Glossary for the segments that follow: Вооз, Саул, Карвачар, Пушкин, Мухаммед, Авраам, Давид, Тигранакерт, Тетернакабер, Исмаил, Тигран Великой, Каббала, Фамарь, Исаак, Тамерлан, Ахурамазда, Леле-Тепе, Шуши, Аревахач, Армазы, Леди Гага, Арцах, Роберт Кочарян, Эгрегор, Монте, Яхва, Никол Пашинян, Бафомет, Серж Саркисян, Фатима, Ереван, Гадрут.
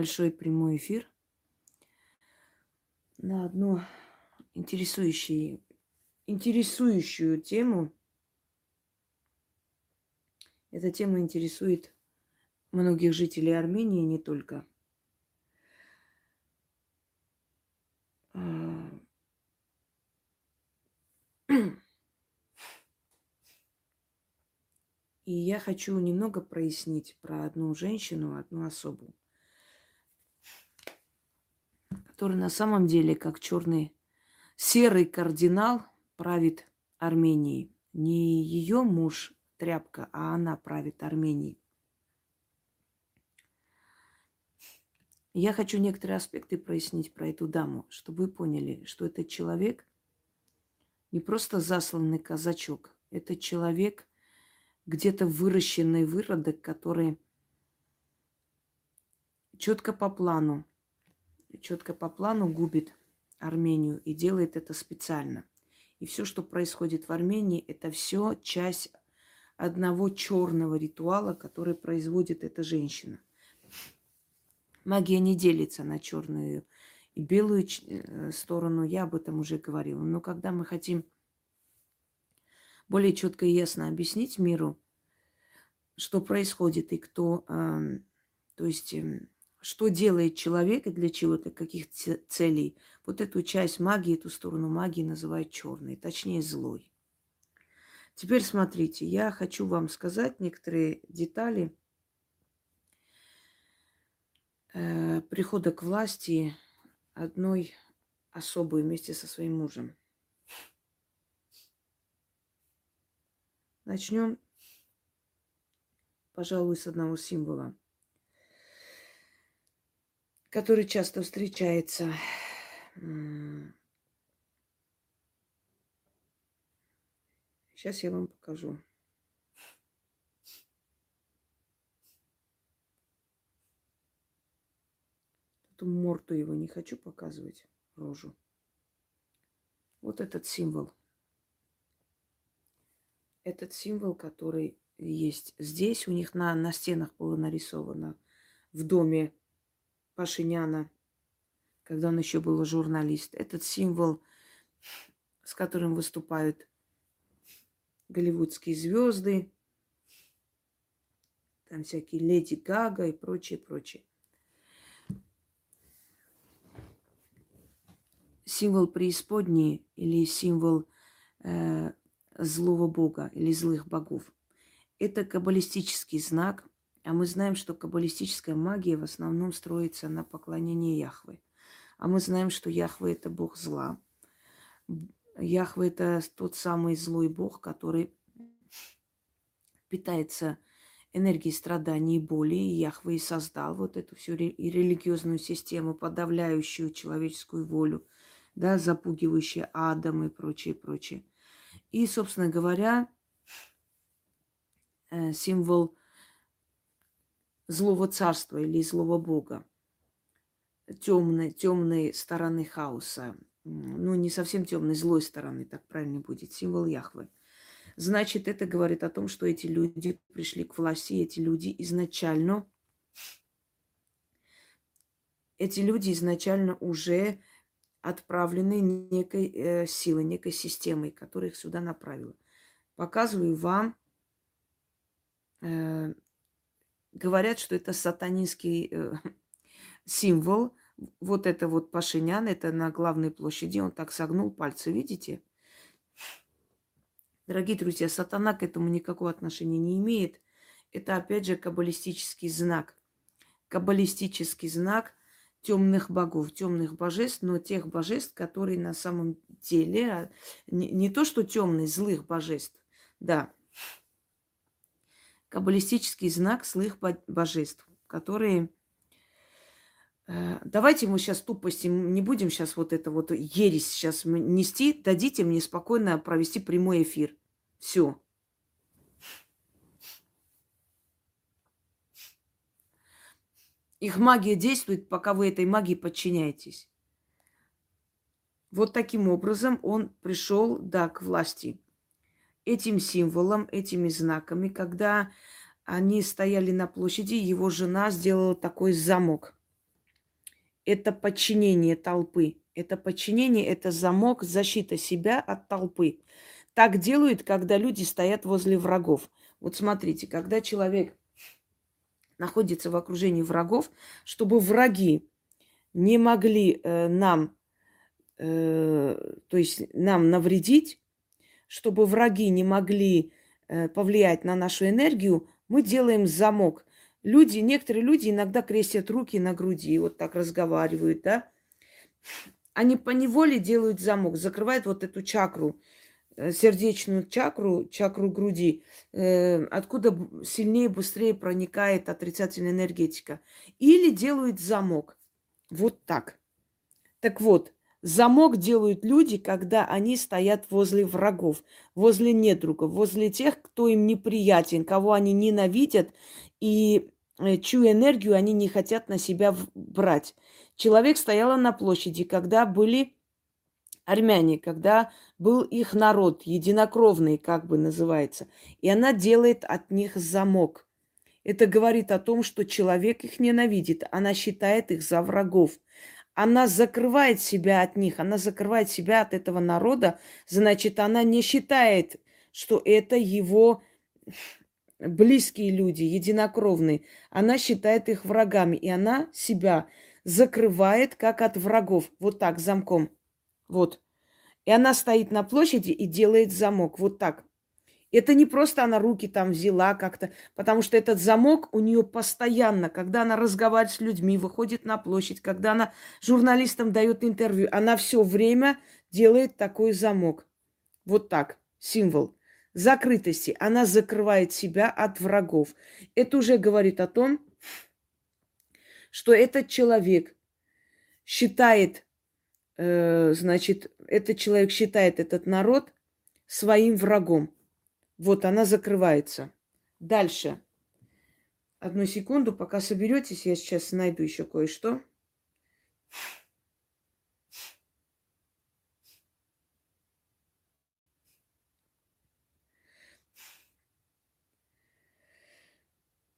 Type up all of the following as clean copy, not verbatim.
большой прямой эфир на одну интересующую тему. Эта тема интересует многих жителей Армении, не только. И я хочу немного прояснить про одну женщину, одну особу, которая на самом деле, как черный, серый кардинал, правит Арменией. Не ее муж тряпка, а она правит Арменией. Я хочу некоторые аспекты прояснить про эту даму, чтобы вы поняли, что этот человек не просто засланный казачок, это человек, где-то выращенный выродок, который четко по плану губит Армению и делает это специально. И все, что происходит в Армении, это все часть одного черного ритуала, который производит эта женщина. Магия не делится на черную и белую сторону, я об этом уже говорила. Но когда мы хотим более четко и ясно объяснить миру, что происходит и кто, то есть что делает человек и для чего, для каких целей, вот эту часть магии, эту сторону магии называют черной, точнее злой. Теперь смотрите, я хочу вам сказать некоторые детали прихода к власти одной особой вместе со своим мужем. Начнем, пожалуй, с одного символа, который часто встречается . Сейчас я вам покажу. Эту морду его не хочу показывать, рожу. Вот этот символ. Этот символ, который есть здесь, у них на стенах было нарисовано в доме Пашиняна, когда он еще был журналист. Этот символ, с которым выступают голливудские звезды, там всякие Леди Гага и прочее, прочее. Символ преисподней или символ злого бога или злых богов. Это каббалистический знак, а мы знаем, что каббалистическая магия в основном строится на поклонении Яхве. А мы знаем, что Яхве – это бог зла. Яхве – это тот самый злой бог, который питается энергией страданий и боли. И Яхве и создал вот эту всю религиозную систему, подавляющую человеческую волю, да, запугивающую адом и прочее, прочее. И, собственно говоря, символ злого царства или злого бога, темной стороны хаоса. Ну, не совсем темной, злой стороны, так правильно будет, символ Яхвы. Значит, это говорит о том, что эти люди пришли к власти, эти люди изначально уже отправлены некой силой, некой системой, которая их сюда направила. Показываю вам, говорят, что это сатанинский символ. Вот это вот Пашинян, это на главной площади, он так согнул пальцы, видите? Дорогие друзья, сатана к этому никакого отношения не имеет. Это, опять же, каббалистический знак. Каббалистический знак темных богов, темных божеств, но тех божеств, которые на самом деле не то что темные, злых божеств, да. Каббалистический знак злых божеств, которые... Давайте мы сейчас тупости не будем, сейчас вот это вот ересь сейчас нести, дадите мне спокойно провести прямой эфир. Все. Их магия действует, пока вы этой магии подчиняетесь. Вот таким образом он пришел, да, к власти. Этим символом, этими знаками, когда они стояли на площади, его жена сделала такой замок. это подчинение толпы. Это подчинение, это замок, защита себя от толпы. Так делают, когда люди стоят возле врагов. Вот смотрите, когда человек находится в окружении врагов, чтобы враги не могли нам навредить, чтобы враги не могли повлиять на нашу энергию, мы делаем замок. Некоторые люди иногда крестят руки на груди, вот так разговаривают, да? Они поневоле делают замок, закрывают вот эту чакру, сердечную чакру, чакру груди, откуда сильнее, быстрее проникает отрицательная энергетика. Или делают замок. Вот так. Так вот, замок делают люди, когда они стоят возле врагов, возле недругов, возле тех, кто им неприятен, кого они ненавидят и чью энергию они не хотят на себя брать. Человек стоял на площади, когда были армяне, когда был их народ, единокровный, как бы называется. И она делает от них замок. Это говорит о том, что человек их ненавидит. Она считает их за врагов. Она закрывает себя от них, она закрывает себя от этого народа. Значит, она не считает, что это его близкие люди, единокровные. Она считает их врагами, и она себя закрывает, как от врагов, вот так, замком, вот. И она стоит на площади и делает замок, вот так. Это не просто она руки там взяла как-то, потому что этот замок у нее постоянно, когда она разговаривает с людьми, выходит на площадь, когда она журналистам дает интервью, она все время делает такой замок, вот так, символ закрытости. Она закрывает себя от врагов. Это уже говорит о том, что этот человек считает, этот народ своим врагом. Вот она закрывается. Дальше. Одну секунду, пока соберетесь, я сейчас найду еще кое-что.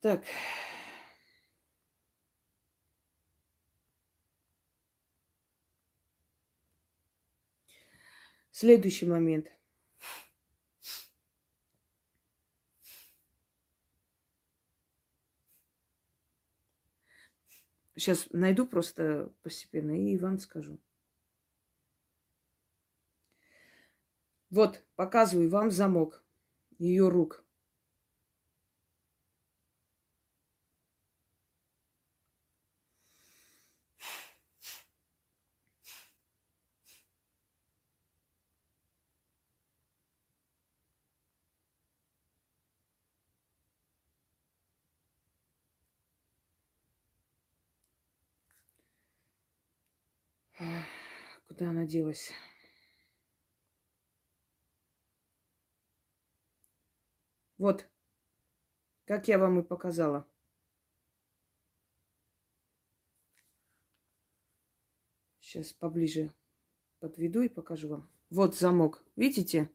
Так. Следующий момент. Сейчас найду просто постепенно и вам скажу. Вот, показываю вам замок ее рук. Куда она делась? Вот, как я вам и показала. Сейчас поближе подведу и покажу вам. Вот замок, видите?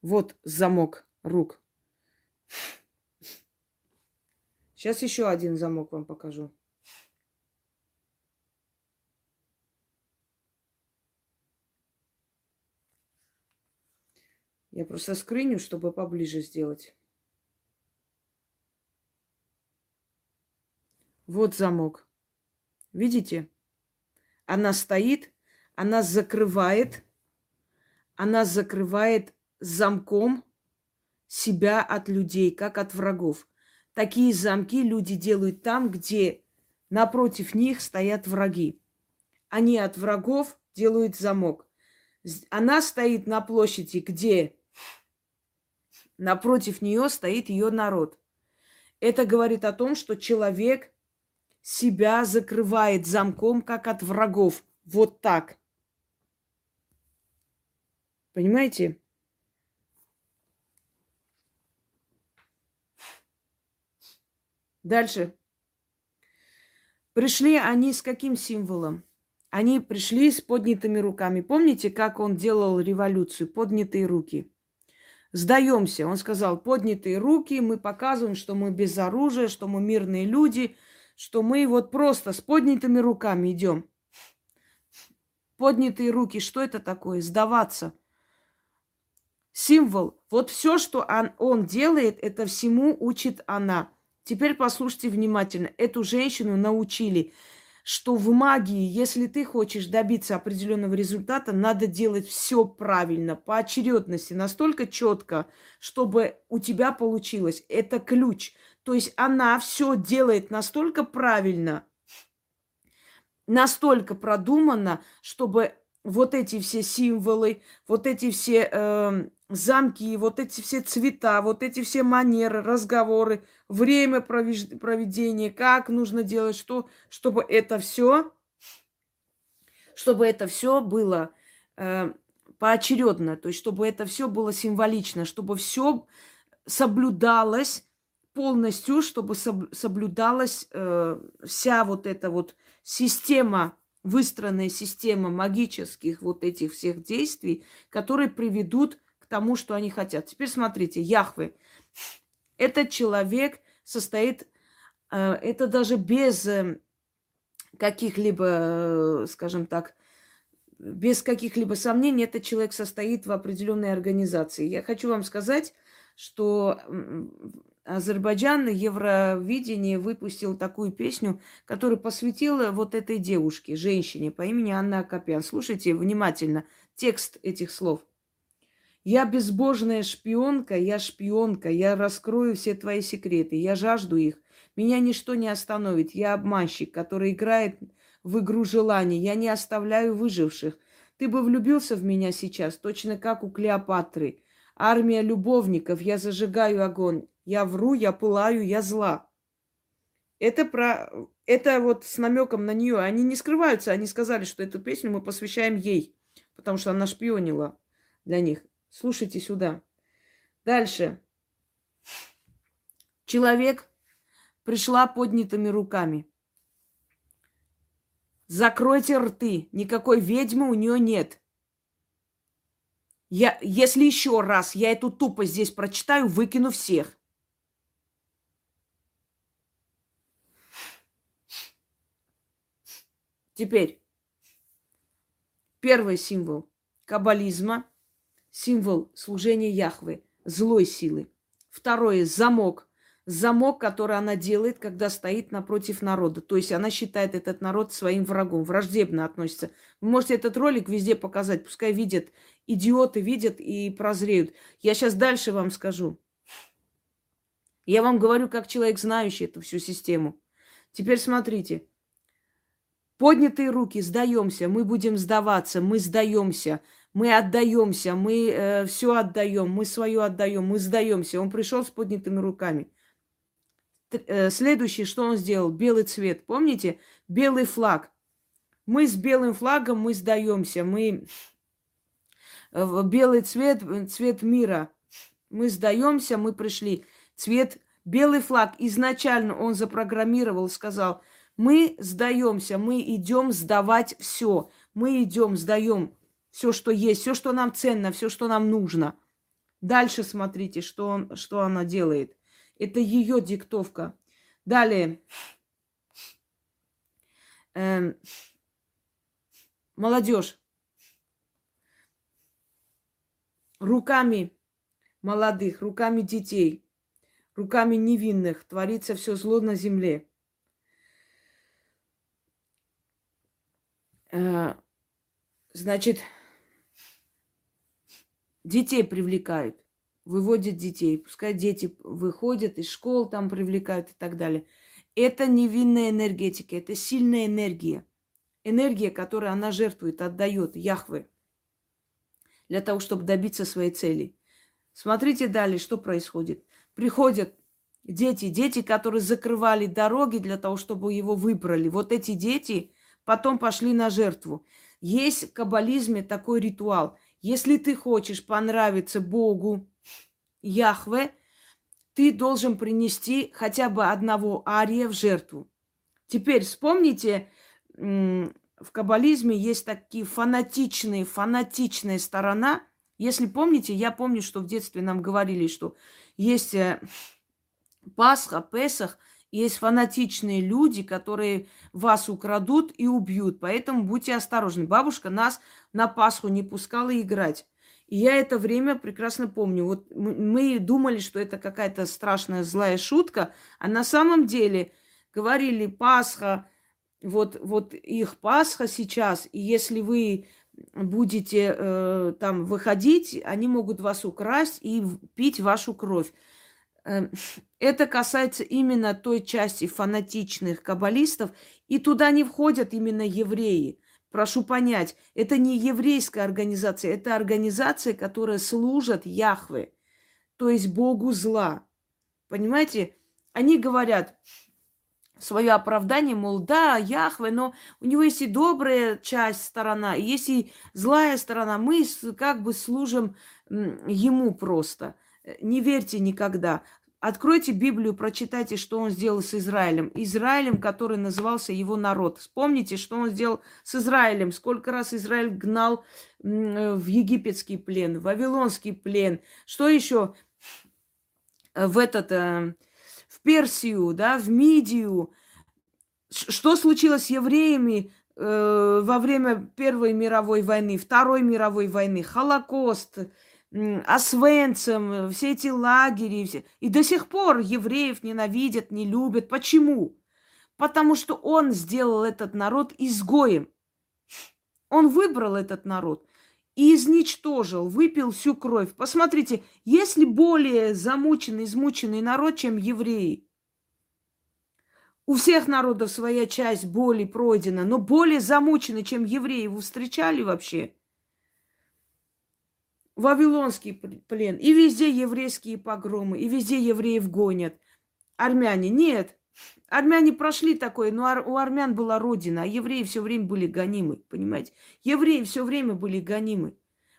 Вот замок рук. Сейчас еще один замок вам покажу. Я просто скриню, чтобы поближе сделать. Вот замок. Видите? Она стоит, она закрывает замком себя от людей, как от врагов. Такие замки люди делают там, где напротив них стоят враги. Они от врагов делают замок. Она стоит на площади, где напротив нее стоит ее народ. Это говорит о том, что человек себя закрывает замком, как от врагов. Вот так. Понимаете? Дальше. Пришли они с каким символом? Они пришли с поднятыми руками. Помните, как он делал революцию? Поднятые руки. Сдаемся, он сказал, поднятые руки, мы показываем, что мы без оружия, что мы мирные люди, что мы вот просто с поднятыми руками идем. Поднятые руки, что это такое? Сдаваться. Символ. Вот все, что он делает, это всему учит она. Теперь послушайте внимательно. Эту женщину научили, что в магии, если ты хочешь добиться определенного результата, надо делать все правильно, по очередности, настолько четко, чтобы у тебя получилось. Это ключ. То есть она все делает настолько правильно, настолько продуманно, чтобы вот эти все символы, вот эти все замки, вот эти все цвета, вот эти все манеры, разговоры, время проведения, как нужно делать, что, чтобы это все было поочередно, то есть чтобы это все было символично, чтобы все соблюдалось полностью, чтобы соблюдалась вся вот эта вот система, выстроенная система магических вот этих всех действий, которые приведут к тому, что они хотят. Теперь смотрите, Яхве. Этот человек состоит, это даже без каких-либо, скажем так, без каких-либо сомнений, этот человек состоит в определенной организации. Я хочу вам сказать, что Азербайджан, Евровидение выпустил такую песню, которую посвятила вот этой девушке, женщине по имени Анна Акопян. Слушайте внимательно текст этих слов. «Я безбожная шпионка, я раскрою все твои секреты, я жажду их, меня ничто не остановит, я обманщик, который играет в игру желаний, я не оставляю выживших. Ты бы влюбился в меня сейчас, точно как у Клеопатры. Армия любовников, я зажигаю огонь. Я вру, я пылаю, я зла». Это вот с намеком на нее. Они не скрываются, они сказали, что эту песню мы посвящаем ей, потому что она шпионила для них. Слушайте сюда. Дальше. Человек пришла поднятыми руками. Закройте рты, никакой ведьмы у нее нет. Если еще раз я эту тупость здесь прочитаю, выкину всех. Теперь. Первый символ каббализма, символ служения Яхве, злой силы. Второе – замок. Замок, который она делает, когда стоит напротив народа. То есть она считает этот народ своим врагом, враждебно относится. Вы можете этот ролик везде показать, пускай видят, идиоты видят и прозреют. Я сейчас дальше вам скажу. Я вам говорю, как человек, знающий эту всю систему. Теперь смотрите. Поднятые руки, сдаемся, мы будем сдаваться, мы сдаемся. Мы отдаемся, мы все отдаем, мы свое отдаем, мы сдаемся. Он пришел с поднятыми руками. Следующее, что он сделал? Белый цвет. Помните? Белый флаг. Мы с белым флагом, мы сдаемся. Мы белый цвет, цвет мира. Мы сдаемся, мы пришли. Цвет белый флаг. Изначально он запрограммировал, сказал: мы сдаемся, мы идем сдавать все. Мы идем, сдаем. Все, что есть, все, что нам ценно, все, что нам нужно. Дальше смотрите, что она делает. Это ее диктовка. Далее. Молодежь. Руками молодых, руками детей, руками невинных творится все зло на земле. Значит, детей привлекают, выводят детей, пускай дети выходят из школ, там привлекают и так далее. Это невинная энергетика, это сильная энергия. Энергия, которую она жертвует, отдает Яхве для того, чтобы добиться своей цели. Смотрите далее, что происходит. Приходят дети, которые закрывали дороги для того, чтобы его выбрали. Вот эти дети потом пошли на жертву. Есть в каббализме такой ритуал. Если ты хочешь понравиться Богу Яхве, ты должен принести хотя бы одного ария в жертву. Теперь вспомните, в каббализме есть такие фанатичная сторона. Если помните, я помню, что в детстве нам говорили, что есть Пасха, Песах Есть фанатичные люди, которые вас украдут и убьют. Поэтому будьте осторожны. Бабушка нас на Пасху не пускала играть. И я это время прекрасно помню. Вот мы думали, что это какая-то страшная злая шутка, а на самом деле говорили Пасха, вот их Пасха сейчас, и если вы будете там выходить, они могут вас украсть и пить вашу кровь. Это касается именно той части фанатичных каббалистов, и туда не входят именно евреи. Прошу понять, это не еврейская организация, это организация, которая служит Яхве, то есть Богу зла. Понимаете? Они говорят свое оправдание, мол, да, Яхве, но у него есть и добрая часть сторона, и есть и злая сторона. Мы как бы служим ему просто. Не верьте никогда. Откройте Библию, прочитайте, что он сделал с Израилем. Израилем, который назывался его народ. Вспомните, что он сделал с Израилем. Сколько раз Израиль гнал в египетский плен, в вавилонский плен. Что еще? В Персию, да, в Мидию. Что случилось с евреями во время Первой мировой войны, Второй мировой войны, Холокост, Освенцим, все эти лагеря. И до сих пор евреев ненавидят, не любят. Почему? Потому что он сделал этот народ изгоем. Он выбрал этот народ и изничтожил, выпил всю кровь. Посмотрите, есть ли более замученный, измученный народ, чем евреи? У всех народов своя часть боли пройдена, но более замученный, чем евреи, вы встречали вообще? Вавилонский плен, и везде еврейские погромы, и везде евреев гонят. Армяне нет. Армяне прошли такое, но у армян была родина, а евреи все время были гонимы, понимаете? Евреи все время были гонимы.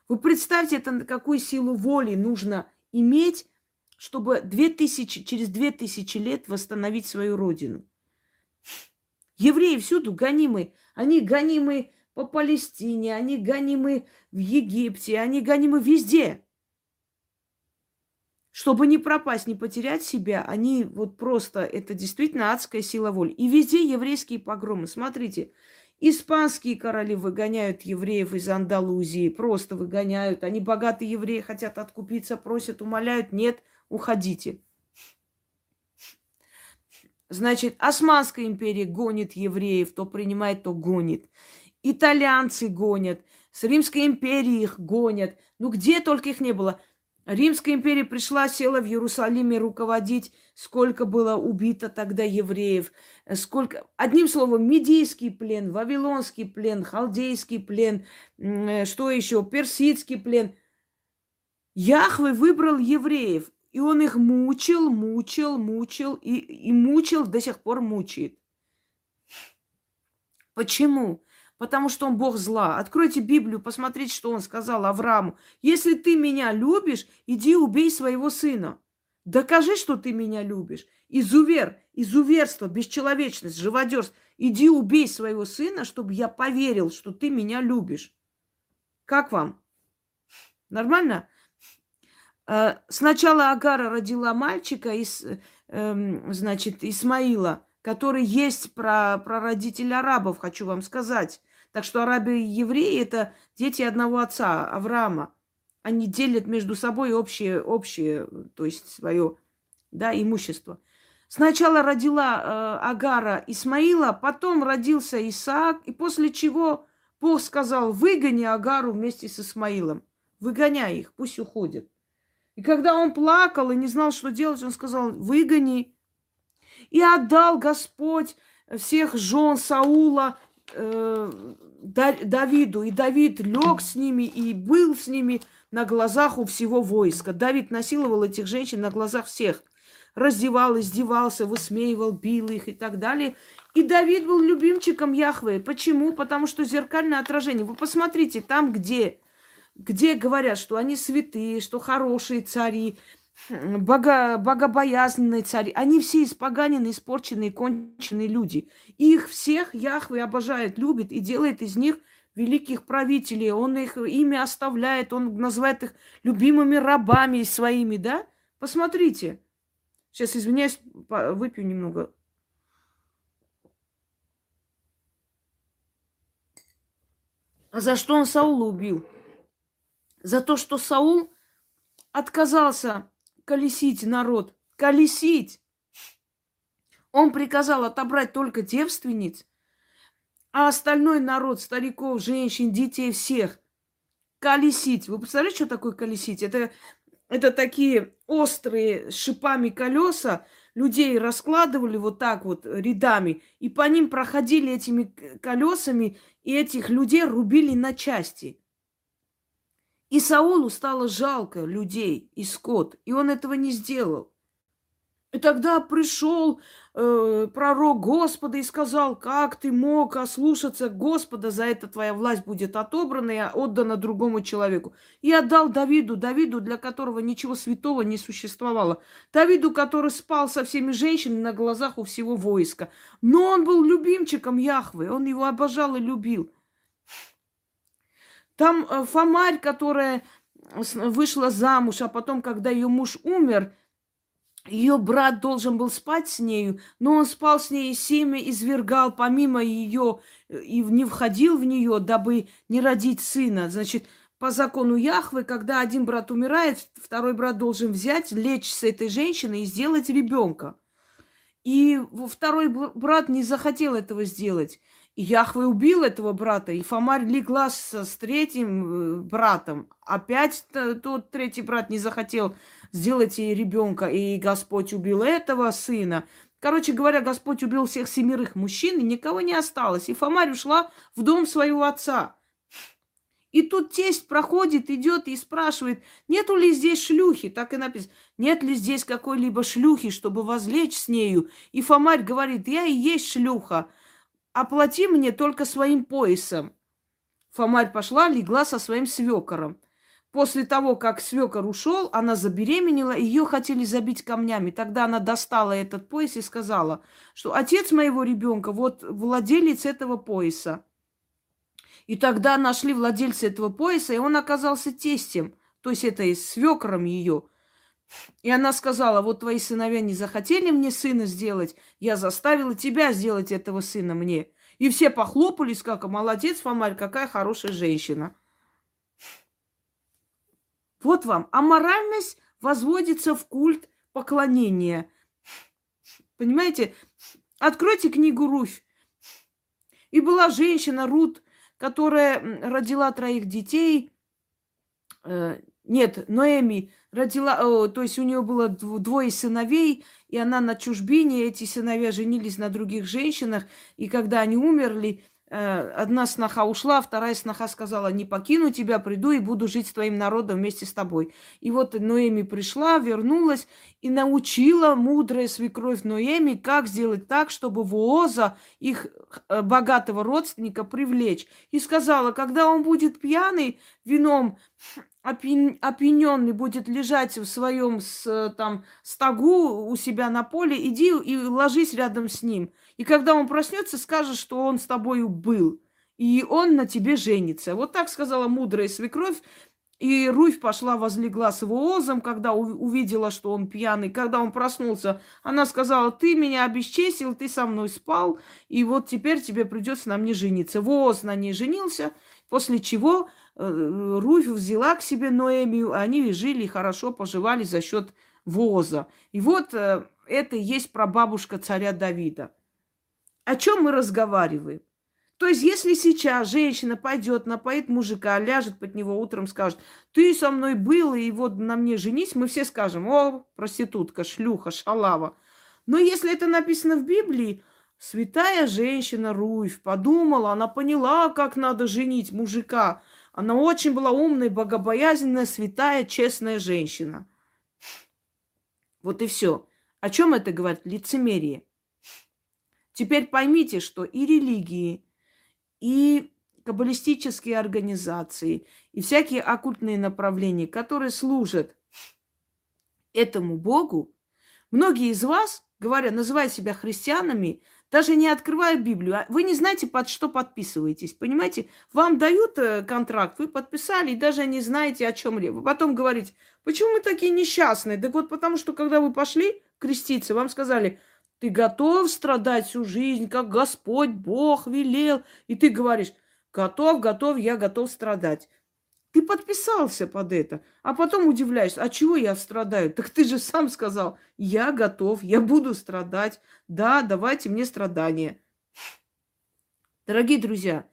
Вы представьте, это на какую силу воли нужно иметь, чтобы через 2000 лет восстановить свою родину. Евреи всюду гонимы. Они гонимы по Палестине, они гонимы в Египте, они гонимы везде. Чтобы не пропасть, не потерять себя, они вот просто, это действительно адская сила воли. И везде еврейские погромы. Смотрите, испанские короли выгоняют евреев из Андалузии, просто выгоняют. Они богатые евреи, хотят откупиться, просят, умоляют, нет, уходите. Значит, Османская империя гонит евреев, то принимает, то гонит. Итальянцы гонят, с Римской империи их гонят. Ну, где только их не было. Римская империя пришла, села в Иерусалиме руководить, сколько было убито тогда евреев, сколько... Одним словом, Мидийский плен, Вавилонский плен, Халдейский плен, что еще, Персидский плен. Яхве выбрал евреев, и он их мучил, и мучил, до сих пор мучает. Почему? Потому что он бог зла. Откройте Библию, посмотрите, что он сказал Аврааму. Если ты меня любишь, иди убей своего сына. Докажи, что ты меня любишь. Изуверство, бесчеловечность, живодерство. Иди убей своего сына, чтобы я поверил, что ты меня любишь. Как вам? Нормально? Сначала Агара родила мальчика из, значит, Исмаила, который есть прародитель арабов, хочу вам сказать. Так что арабы и евреи – это дети одного отца, Авраама. Они делят между собой общее, то есть свое, да, имущество. Сначала родила Агара Исмаила, потом родился Исаак, и после чего Бог сказал: выгони Агару вместе с Исмаилом, выгоняй их, пусть уходят. И когда он плакал и не знал, что делать, он сказал: выгони. И отдал Господь всех жен Саула Давиду. И Давид лег с ними и был с ними на глазах у всего войска. Давид насиловал этих женщин на глазах всех. Раздевал, издевался, высмеивал, бил их и так далее. И Давид был любимчиком Яхве. Почему? Потому что зеркальное отражение. Вы посмотрите, там, где говорят, что они святые, что хорошие цари, богобоязненные цари. Они все испоганенные, испорченные, конченые люди. Их всех Яхве обожает, любит и делает из них великих правителей. Он их имя оставляет, он называет их любимыми рабами своими, да? Посмотрите. Сейчас, извиняюсь, выпью немного А за что он Саула убил? За то, что Саул отказался колесить народ. Колесить! Он приказал отобрать только девственниц, а остальной народ, стариков, женщин, детей, всех, колесить. Вы представляете, что такое колесить? Это такие острые шипами колеса, людей раскладывали вот так вот рядами, и по ним проходили этими колесами, и этих людей рубили на части. И Саулу стало жалко людей и скот, и он этого не сделал. И тогда пришел пророк Господа и сказал: как ты мог ослушаться Господа, за это твоя власть будет отобрана и отдана другому человеку. И отдал Давиду, для которого ничего святого не существовало. Давиду, который спал со всеми женщинами на глазах у всего войска. Но он был любимчиком Яхвы, он его обожал и любил. Там Фамарь, которая вышла замуж, а потом, когда ее муж умер, ее брат должен был спать с нею, но он спал с ней и семя извергал помимо ее и не входил в нее, дабы не родить сына. Значит, по закону Яхвы, когда один брат умирает, второй брат должен взять, лечь с этой женщиной и сделать ребенка. И второй брат не захотел этого сделать. И Яхва убил этого брата, и Фамарь легла с третьим братом. Опять тот третий брат не захотел сделать ей ребенка, и Господь убил этого сына. Короче говоря, Господь убил всех семерых мужчин, и никого не осталось. И Фамарь ушла в дом своего отца. И тут тесть проходит, идет и спрашивает: нету ли здесь шлюхи? Так и написано. Нет ли здесь какой-либо шлюхи, чтобы возлечь с нею? И Фамарь говорит: я и есть шлюха. Оплати мне только своим поясом. Фамарь пошла, легла со своим свекором. После того, как свекор ушел, она забеременела, ее хотели забить камнями. Тогда она достала этот пояс и сказала, что отец моего ребенка вот владелец этого пояса. И тогда нашли владельца этого пояса, и он оказался тестем, то есть это свекором ее. И она сказала: вот твои сыновья не захотели мне сына сделать, я заставила тебя сделать этого сына мне. И все похлопались, как молодец, Фамарь, какая хорошая женщина. Вот вам. Аморальность возводится в культ поклонения. Понимаете? Откройте книгу Руфь. И была женщина Рут, которая родила троих детей. Нет, Ноэми родила, то есть у нее было двое сыновей, и она на чужбине, эти сыновья женились на других женщинах, и когда они умерли, одна сноха ушла, вторая сноха сказала: не покину тебя, приду и буду жить с твоим народом вместе с тобой. И вот Ноэми пришла, вернулась и научила мудрая свекровь Ноэми, как сделать так, чтобы Вооза, их богатого родственника, привлечь. И сказала: когда он будет пьяный, вином опьяненный будет лежать в своем стогу у себя на поле, иди и ложись рядом с ним. И когда он проснется, скажешь, что он с тобою был, и он на тебе женится. Вот так сказала мудрая свекровь. И Руфь пошла, возлегла с Воозом, когда увидела, что он пьяный. Когда он проснулся, она сказала: ты меня обесчестил, ты со мной спал, и вот теперь тебе придется на мне жениться. Вооз на ней женился, после чего Руфь взяла к себе Ноэмию, они жили хорошо, поживали за счет Вооза. И вот это и есть прабабушка царя Давида. О чем мы разговариваем? То есть, если сейчас женщина пойдет, напоит мужика, ляжет под него утром, скажет: ты со мной был, и вот на мне женись, мы все скажем: о, проститутка, шлюха, шалава. Но если это написано в Библии, святая женщина Руфь подумала, она поняла, как надо женить мужика. Она очень была умная, богобоязненная, святая, честная женщина. Вот и все. О чем это говорит? Лицемерие. Теперь поймите, что и религии, и каббалистические организации, и всякие оккультные направления, которые служат этому Богу, многие из вас, говоря, называя себя христианами, даже не открывая Библию, вы не знаете, под что подписываетесь, понимаете? Вам дают контракт, вы подписали и даже не знаете, о чем речь. Вы потом говорите: почему мы такие несчастные? Так вот потому, что когда вы пошли креститься, вам сказали: ты готов страдать всю жизнь, как Господь Бог велел? И ты говоришь: Готов, я готов страдать. Ты подписался под это, а потом удивляешься, а чего я страдаю? Так ты же сам сказал, я готов, я буду страдать. Да, давайте мне страдания. Дорогие друзья,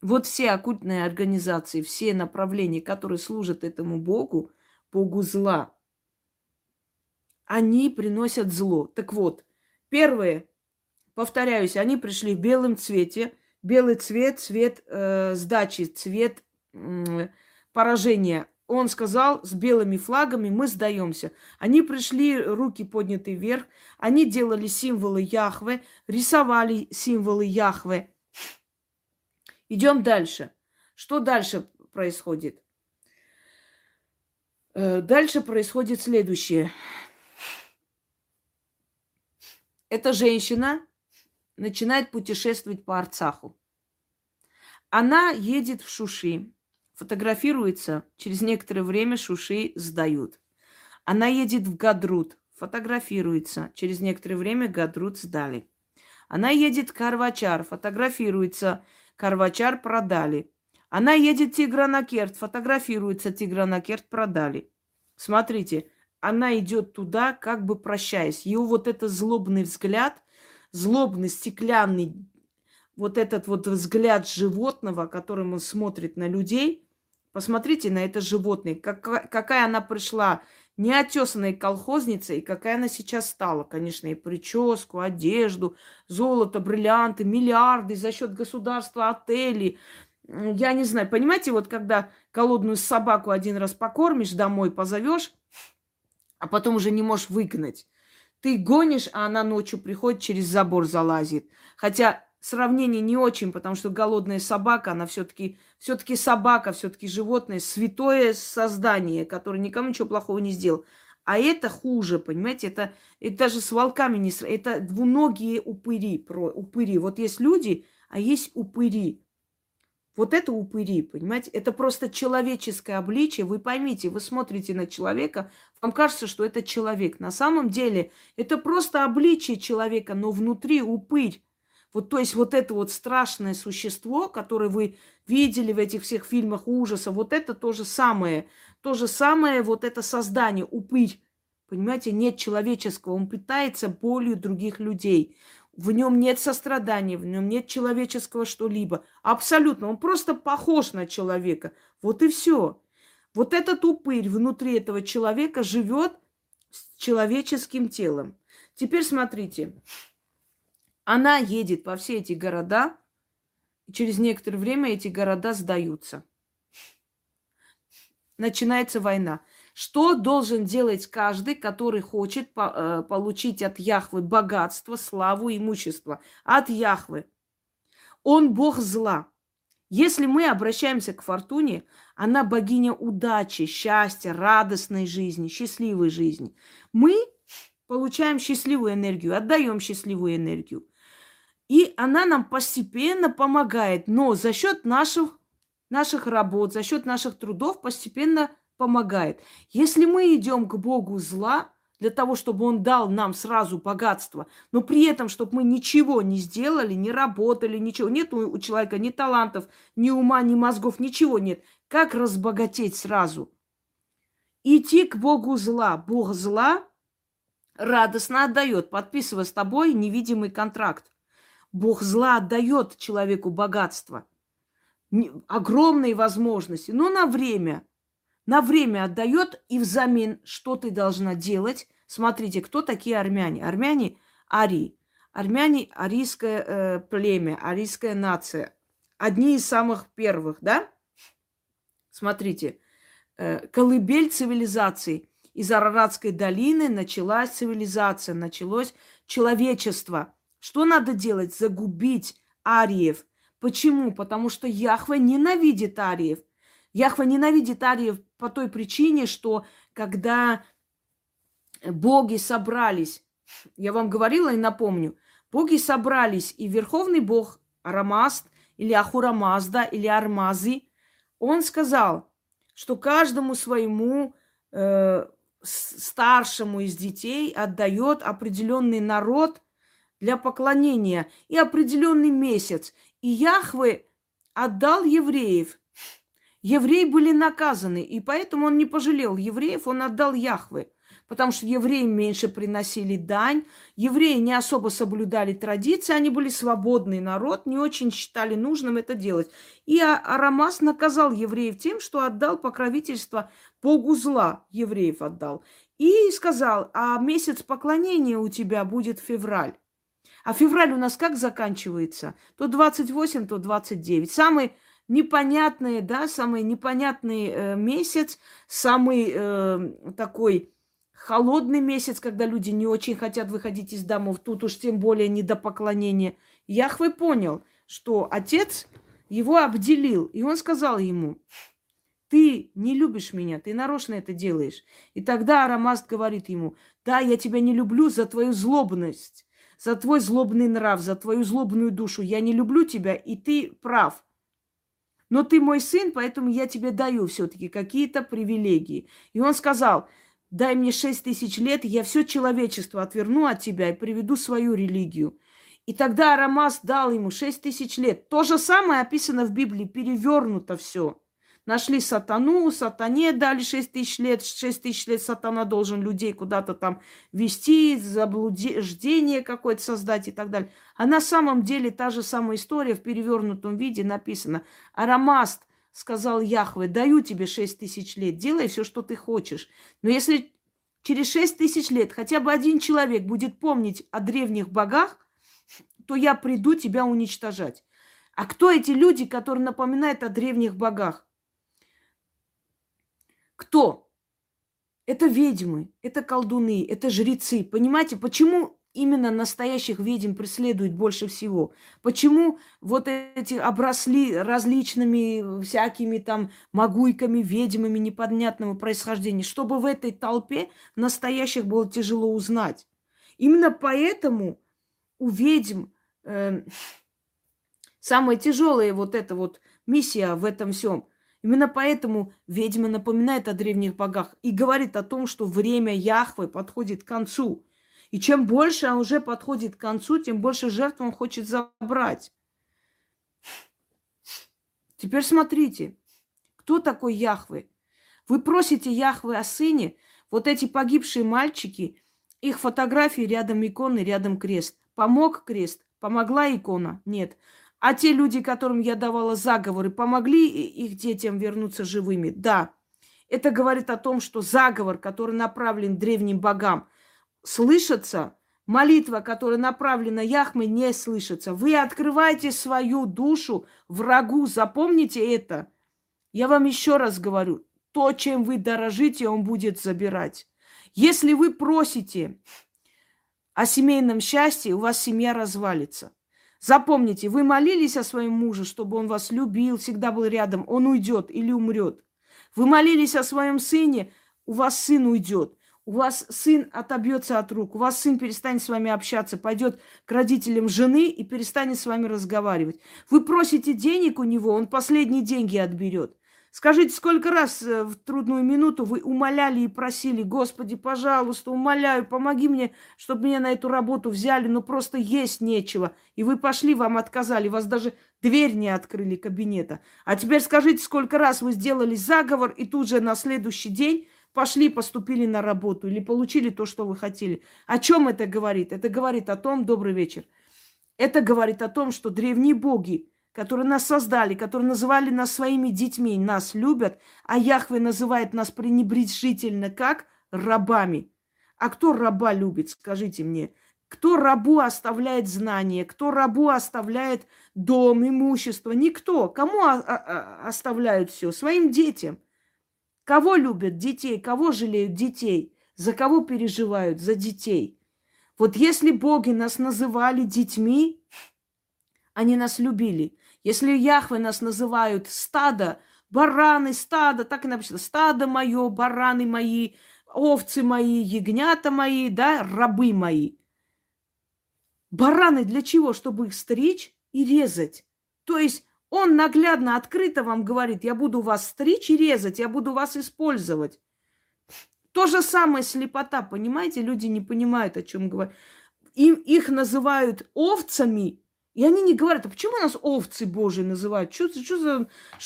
вот все оккультные организации, все направления, которые служат этому Богу, Богу зла, они приносят зло. Так вот, первое, повторяюсь, они пришли в белом цвете. Белый цвет, цвет сдачи, цвет поражение. Он сказал, с белыми флагами мы сдаемся. Они пришли, руки подняты вверх, они делали символы Яхве, рисовали символы Яхве. Идем дальше. Что дальше происходит? Дальше происходит следующее. Эта женщина начинает путешествовать по Арцаху. Она едет в Шуши. Фотографируется, через некоторое время Шуши сдают. Она едет в Гадрут, фотографируется, через некоторое время Гадрут сдали. Она едет в Карвачар, фотографируется, Карвачар продали. Она едет в Тигранакерт, фотографируется, Тигранакерт продали. Смотрите, она идет туда, как бы прощаясь. Ее вот этот злобный взгляд, злобный, стеклянный, вот этот вот взгляд животного, которым он смотрит на людей, посмотрите на это животное, какая она пришла неотесанной колхозницей, и какая она сейчас стала, конечно, и прическу, одежду, золото, бриллианты, миллиарды за счет государства, отели, я не знаю, понимаете, вот когда голодную собаку один раз покормишь, домой позовешь, а потом уже не можешь выгнать, ты гонишь, а она ночью приходит, через забор залазит, хотя сравнение не очень, потому что голодная собака, она все-таки собака, все-таки животное, святое создание, которое никому ничего плохого не сделал. А это хуже, понимаете, это даже с волками не сравнивается. Это двуногие упыри, упыри. Вот есть люди, а есть упыри. Вот это упыри, понимаете, это просто человеческое обличие. Вы поймите, вы смотрите на человека, вам кажется, что это человек. На самом деле это просто обличие человека, но внутри упырь. Вот, то есть вот это вот страшное существо, которое вы видели в этих всех фильмах ужаса, вот это то же самое вот это создание, упырь. Понимаете, нет человеческого, он питается болью других людей. В нем нет сострадания, в нем нет человеческого что-либо. Абсолютно, он просто похож на человека. Вот и все. Вот этот упырь внутри этого человека живет с человеческим телом. Теперь смотрите. Она едет во все эти города, и через некоторое время эти города сдаются. Начинается война. Что должен делать каждый, который хочет получить от Яхвы богатство, славу, имущество? От Яхвы. Он бог зла. Если мы обращаемся к Фортуне, она богиня удачи, счастья, радостной жизни, счастливой жизни. Мы получаем счастливую энергию, отдаем счастливую энергию. И она нам постепенно помогает, но за счет наших работ, за счет наших трудов постепенно помогает. Если мы идем к Богу зла, для того, чтобы Он дал нам сразу богатство, но при этом, чтобы мы ничего не сделали, не работали, ничего. Нет у человека ни талантов, ни ума, ни мозгов, ничего нет. Как разбогатеть сразу? Идти к Богу зла. Бог зла радостно отдает, подписывая с тобой невидимый контракт. Бог зла отдает человеку богатство, огромные возможности, но на время отдает, и взамен что ты должна делать? Смотрите, кто такие армяне? Армяне – ари. Армяне – арийское племя, арийская нация. Одни из самых первых, да? Смотрите, колыбель цивилизации. Из Араратской долины началась цивилизация, началось человечество. Что надо делать? Загубить ариев. Почему? Потому что Яхва ненавидит ариев. Яхва ненавидит ариев по той причине, что когда боги собрались, я вам говорила и напомню, боги собрались, и верховный бог Арамаст или Ахурамазда или Армазы, он сказал, что каждому своему старшему из детей отдает определенный народ для поклонения и определенный месяц. И Яхве отдал евреев. Евреи были наказаны, и поэтому он не пожалел евреев, он отдал Яхве, потому что евреи меньше приносили дань, евреи не особо соблюдали традиции, они были свободный народ, не очень считали нужным это делать. И Арамаст наказал евреев тем, что отдал покровительство богу зла, евреев отдал. И сказал, а месяц поклонения у тебя будет февраль. А февраль у нас как заканчивается? То 28, то 29. Самый непонятный, да, самый непонятный месяц, самый такой холодный месяц, когда люди не очень хотят выходить из домов, тут уж тем более не до поклонения. Яхве понял, что отец его обделил, и он сказал ему, ты не любишь меня, ты нарочно это делаешь. И тогда Арамаст говорит ему, да, я тебя не люблю за твою злобность, за твой злобный нрав, за твою злобную душу. Я не люблю тебя, и ты прав. Но ты мой сын, поэтому я тебе даю все-таки какие-то привилегии. И он сказал, дай мне 6000 лет, я все человечество отверну от тебя и приведу свою религию. И тогда Арамаст дал ему 6000 лет. То же самое описано в Библии, перевернуто все. Нашли сатану, сатане дали 6000 лет, 6000 лет сатана должен людей куда-то там вести, заблуждение какое-то создать и так далее. А на самом деле та же самая история в перевернутом виде написана. Арамаст сказал Яхве, даю тебе 6000 лет, делай все, что ты хочешь. Но если через 6000 лет хотя бы один человек будет помнить о древних богах, то я приду тебя уничтожать. А кто эти люди, которые напоминают о древних богах? Кто? Это ведьмы, это колдуны, это жрецы. Понимаете, почему именно настоящих ведьм преследуют больше всего? Почему вот эти обросли различными всякими там могуйками, ведьмами непонятного происхождения? Чтобы в этой толпе настоящих было тяжело узнать. Именно поэтому у ведьм самая тяжелая вот эта вот миссия в этом всем. Именно поэтому ведьма напоминает о древних богах и говорит о том, что время Яхвы подходит к концу. И чем больше он уже подходит к концу, тем больше жертв он хочет забрать. Теперь смотрите, кто такой Яхве? Вы просите Яхве о сыне, вот эти погибшие мальчики, их фотографии рядом иконы, рядом крест. Помог крест, помогла икона? Нет. А те люди, которым я давала заговоры, помогли их детям вернуться живыми? Да. Это говорит о том, что заговор, который направлен древним богам, слышится. Молитва, которая направлена Яхве, не слышится. Вы открываете свою душу врагу. Запомните это. Я вам еще раз говорю. То, чем вы дорожите, он будет забирать. Если вы просите о семейном счастье, у вас семья развалится. Запомните, вы молились о своем муже, чтобы он вас любил, всегда был рядом, он уйдет или умрет. Вы молились о своем сыне, у вас сын уйдет, у вас сын отобьется от рук, у вас сын перестанет с вами общаться, пойдет к родителям жены и перестанет с вами разговаривать. Вы просите денег у него, он последние деньги отберет. Скажите, сколько раз в трудную минуту вы умоляли и просили, Господи, пожалуйста, умоляю, помоги мне, чтобы меня на эту работу взяли, но просто есть нечего. И вы пошли, вам отказали, вас даже дверь не открыли кабинета. А теперь скажите, сколько раз вы сделали заговор и тут же на следующий день пошли, поступили на работу или получили то, что вы хотели. О чем это говорит? Это говорит о том, добрый вечер, это говорит о том, что древние боги, которые нас создали, которые называли нас своими детьми, нас любят, а Яхве называет нас пренебрежительно как рабами. А кто раба любит, скажите мне? Кто рабу оставляет знания? Кто рабу оставляет дом, имущество? Никто. Кому оставляют все? Своим детям. Кого любят? Детей. Кого жалеют? Детей. За кого переживают? За детей. Вот если боги нас называли детьми, они нас любили. Если Яхве нас называют стадо, бараны, стадо, так и написано, стадо мое, бараны мои, овцы мои, ягнята мои, да, рабы мои. Бараны для чего? Чтобы их стричь и резать. То есть он наглядно, открыто вам говорит, я буду вас стричь и резать, я буду вас использовать. То же самое слепота, понимаете? Люди не понимают, о чем говорят. Их называют овцами И они не говорят, а почему нас овцы Божьи называют? Что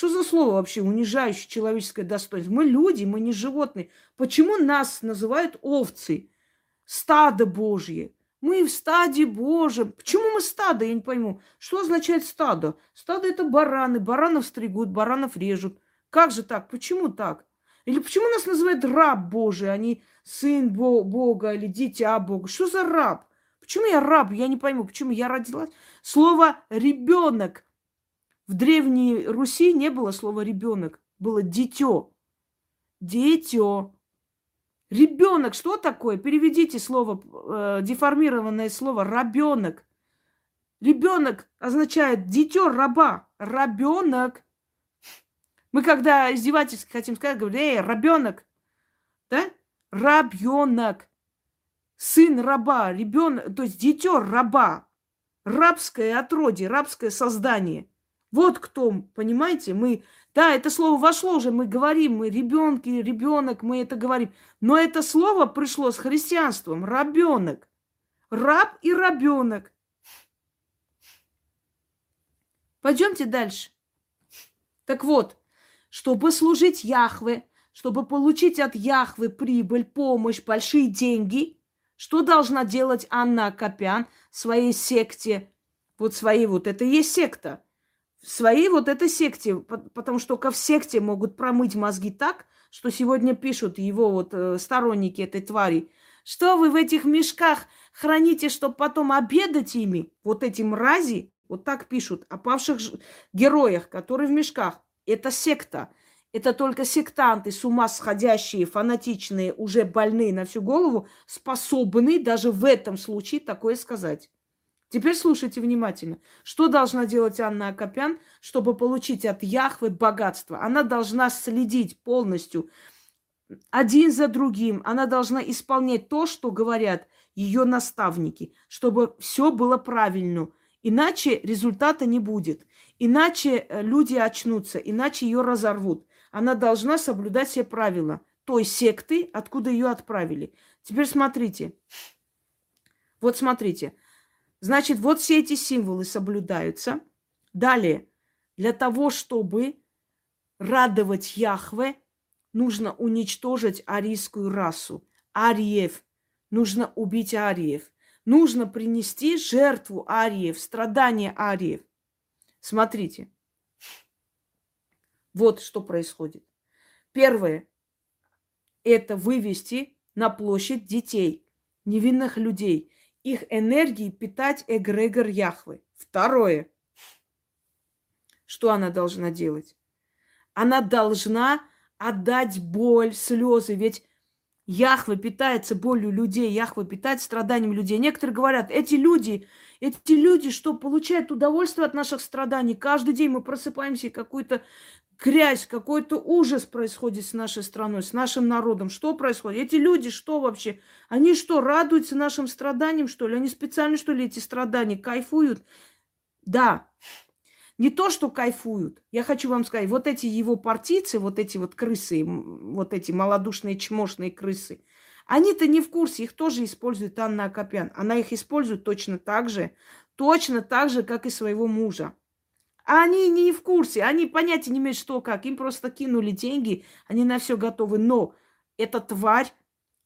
за слово вообще, унижающее человеческое достоинство? Мы люди, мы не животные. Почему нас называют овцы? Стадо Божье. Мы в стаде Божьем. Почему мы стадо? Я не пойму. Что означает стадо? Стадо – это бараны. Баранов стригут, баранов режут. Как же так? Почему так? Или почему нас называют раб Божий, а не сын Бога или дитя Бога? Что за раб? Почему я раб? Я не пойму, почему я родилась. Слово «ребенок». В Древней Руси не было слова «ребенок». Было «дитё». Дитё. Ребенок. Что такое? Переведите слово, деформированное слово «рабенок». Ребенок означает дитё раба. Рабенок. Мы когда издевательски хотим сказать, говорим, рабенок. Да? Рабенок. Сын раба, ребенок, то есть дитё раба. Рабское отродье, рабское создание. Вот кто, понимаете, мы... Да, это слово вошло уже, мы говорим, мы ребенки, ребенок, мы это говорим. Но это слово пришло с христианством, рабенок. Раб и рабенок. Пойдемте дальше. Так вот, чтобы служить Яхве, чтобы получить от Яхвы прибыль, помощь, большие деньги... Что должна делать Анна Акопян в своей секте? Это и есть секта. В своей этой секте, потому что только в секте могут промыть мозги так, что сегодня пишут его сторонники этой твари. Что вы в этих мешках храните, чтобы потом обедать ими? Вот эти мрази, вот так пишут о павших героях, которые в мешках. Это секта. Это только сектанты, с ума сходящие, фанатичные, уже больные на всю голову, способны даже в этом случае такое сказать. Теперь слушайте внимательно. Что должна делать Анна Акопян, чтобы получить от Яхвы богатство? Она должна следить полностью один за другим. Она должна исполнять то, что говорят ее наставники, чтобы все было правильно. Иначе результата не будет. Иначе люди очнутся, иначе ее разорвут. Она должна соблюдать все правила той секты, откуда ее отправили. Теперь смотрите. Вот смотрите. Значит, вот все эти символы соблюдаются. Далее, для того, чтобы радовать Яхве, нужно уничтожить арийскую расу. Ариев. Нужно убить ариев. Нужно принести жертву ариев, страдания ариев. Смотрите. Вот что происходит. Первое – это вывести на площадь детей, невинных людей. Их энергией питать эгрегор Яхвы. Второе – что она должна делать? Она должна отдать боль, слезы. Ведь Яхва питается болью людей, Яхва питается страданием людей. Некоторые говорят, эти люди, что получают удовольствие от наших страданий, каждый день мы просыпаемся и какую-то грязь, какой-то ужас происходит с нашей страной, с нашим народом. Что происходит? Эти люди что вообще? Они что, радуются нашим страданиям, что ли? Они специально, что ли, эти страдания кайфуют? Да. Не то, что кайфуют. Я хочу вам сказать, вот эти его партийцы, вот эти вот крысы, вот эти малодушные чмошные крысы, они-то не в курсе, их тоже использует Анна Акопян. Она их использует точно так же, как и своего мужа. А они не в курсе, они понятия не имеют, что как. Им просто кинули деньги, они на все готовы. Но эта тварь,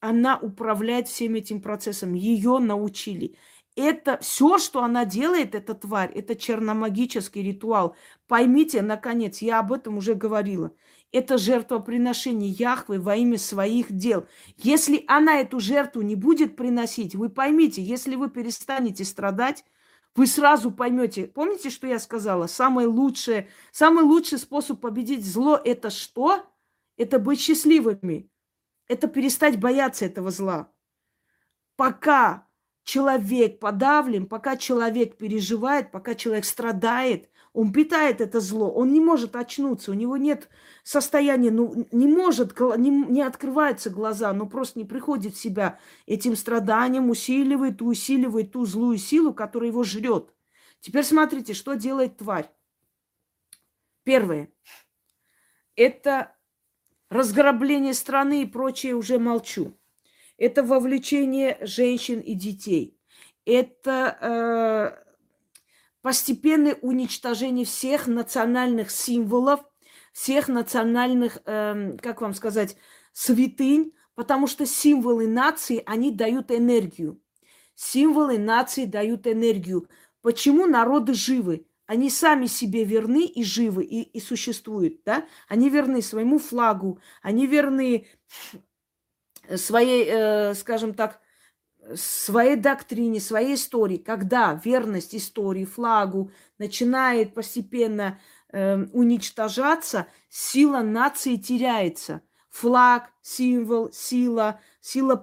она управляет всем этим процессом. Ее научили. Это все, что она делает, эта тварь, это черномагический ритуал. Поймите, наконец, я об этом уже говорила. Это жертвоприношение Яхвы во имя своих дел. Если она эту жертву не будет приносить, вы поймите, если вы перестанете страдать, вы сразу поймете. Помните, что я сказала? Самый лучший способ победить зло – это что? Это быть счастливыми. Это перестать бояться этого зла. Пока человек подавлен, пока человек переживает, пока человек страдает, он питает это зло, он не может очнуться, у него нет состояния, не открываются глаза, просто не приходит в себя этим страданием, усиливает ту злую силу, которая его жрет. Теперь смотрите, что делает тварь. Первое. Это разграбление страны и прочее, уже молчу. Это вовлечение женщин и детей. Это постепенное уничтожение всех национальных символов, всех национальных, как вам сказать, святынь, потому что символы нации, они дают энергию. Символы нации дают энергию. Почему народы живы? Они сами себе верны и живы, и существуют, да? Они верны своему флагу, они верны своей, скажем так, своей доктрине, своей истории. Когда верность истории, флагу начинает постепенно уничтожаться, сила нации теряется. Флаг, символ, сила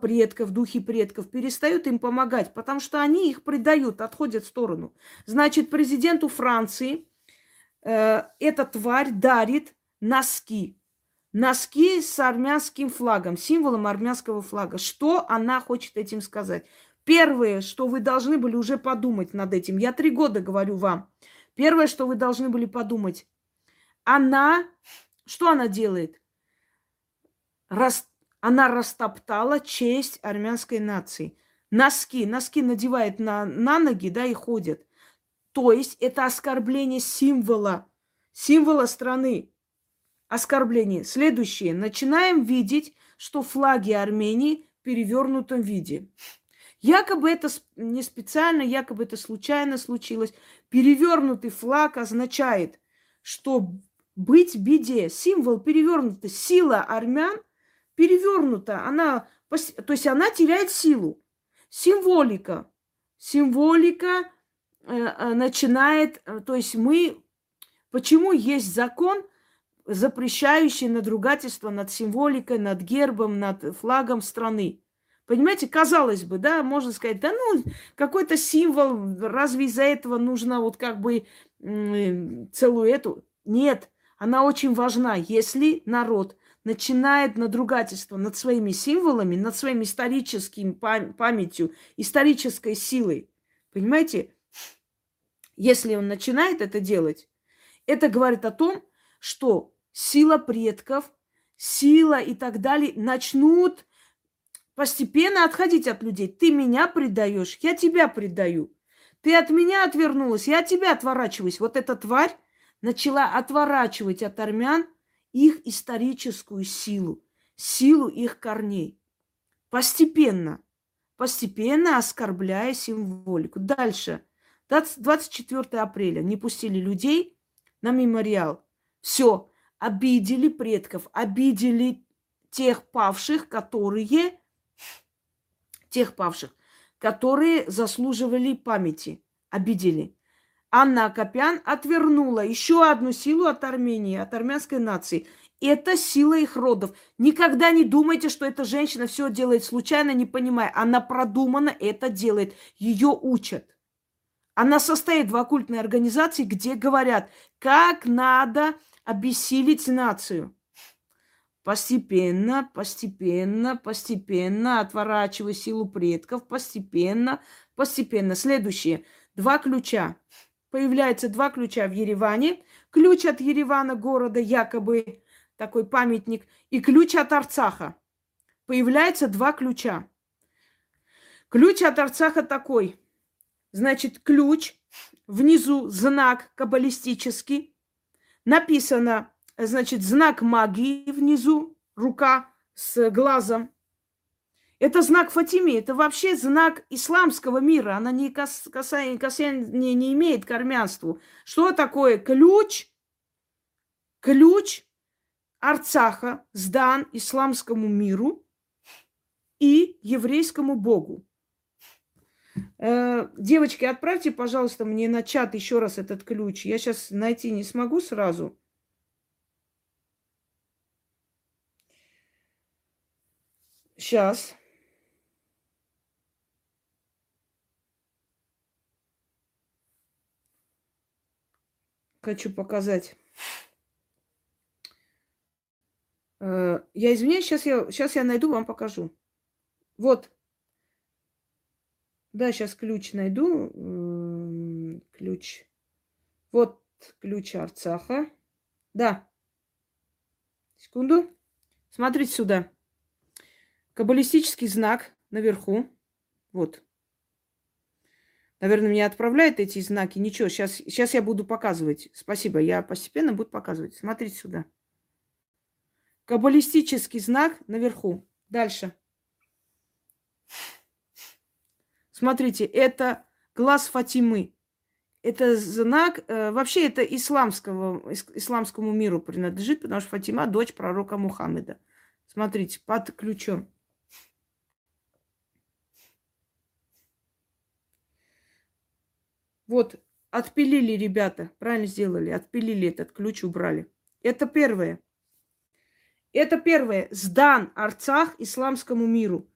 предков, духи предков перестают им помогать, потому что они их предают, отходят в сторону. Значит, президенту Франции эта тварь дарит носки. Носки с армянским флагом, символом армянского флага. Что она хочет этим сказать? Первое, что вы должны были уже подумать над этим. Я 3 года говорю вам. Первое, что вы должны были подумать. Что она делает? Она растоптала честь армянской нации. Носки надевает на ноги, да, и ходят. То есть это оскорбление символа страны. Оскорбление. Следующее. Начинаем видеть, что флаги Армении в перевернутом виде. Якобы это не специально, якобы это случайно случилось. Перевернутый флаг означает, что быть в беде. Символ перевернутый. Сила армян перевернута, то есть она теряет силу. Символика начинает, то есть почему есть закон, запрещающий надругательство над символикой, над гербом, над флагом страны? Понимаете, казалось бы, да, можно сказать, да ну, какой-то символ, разве из-за этого нужно вот как бы целую эту? Нет, она очень важна, если народ начинает надругательство над своими символами, над своими историческими памятью, исторической силой. Понимаете? Если он начинает это делать, это говорит о том, что сила предков, сила и так далее начнут постепенно отходить от людей. Ты меня предаешь, я тебя предаю. Ты от меня отвернулась, я от тебя отворачиваюсь. Вот эта тварь начала отворачивать от армян их историческую силу, силу их корней, постепенно оскорбляя символику. Дальше, 24 апреля, не пустили людей на мемориал. Все, обидели предков, обидели тех павших, которые заслуживали памяти, обидели. Анна Акопян отвернула еще одну силу от Армении, от армянской нации. Это сила их родов. Никогда не думайте, что эта женщина все делает случайно, не понимая. Она продуманно это делает. Ее учат. Она состоит в оккультной организации, где говорят, как надо обессилить нацию. Постепенно, отворачивая силу предков, постепенно. Следующее. 2 ключа. Появляются 2 ключа в Ереване. Ключ от Еревана, города, якобы такой памятник, и ключ от Арцаха. Появляются 2 ключа. Ключ от Арцаха такой. Значит, ключ, внизу знак каббалистический. Написано, значит, знак магии внизу, рука с глазом. Это знак Фатиме, это вообще знак исламского мира. Она не имеет к армянству. Что такое ключ? Ключ Арцаха сдан исламскому миру и еврейскому богу. Девочки, отправьте, пожалуйста, мне на чат еще раз этот ключ. Я сейчас найти не смогу сразу. Сейчас. Хочу показать. Я извиняюсь, сейчас я найду, вам покажу. Вот. Да, сейчас ключ найду. Ключ. Вот ключ Арцаха. Да. Секунду. Смотрите сюда. Каббалистический знак наверху. Вот. Наверное, меня отправляют эти знаки. Ничего, сейчас я буду показывать. Спасибо, я постепенно буду показывать. Смотрите сюда. Каббалистический знак наверху. Дальше. Смотрите, это глаз Фатимы. Это знак, вообще это исламскому миру принадлежит, потому что Фатима – дочь пророка Мухаммеда. Смотрите, под ключом. Вот, отпилили ребята, правильно сделали, отпилили этот ключ, убрали. Это первое. Это первое. Сдан Арцах исламскому миру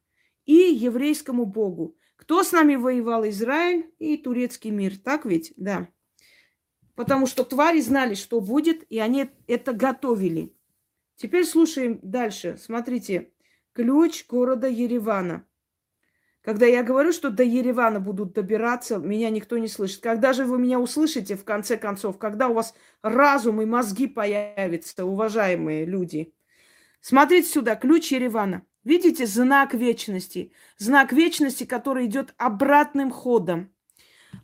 и еврейскому богу. Кто с нами воевал? Израиль и турецкий мир. Так ведь? Да. Потому что твари знали, что будет, и они это готовили. Теперь слушаем дальше. Смотрите. Ключ города Еревана. Когда я говорю, что до Еревана будут добираться, меня никто не слышит. Когда же вы меня услышите, в конце концов? Когда у вас разум и мозги появятся, уважаемые люди? Смотрите сюда. Ключ Еревана. Видите знак вечности? Знак вечности, который идет обратным ходом.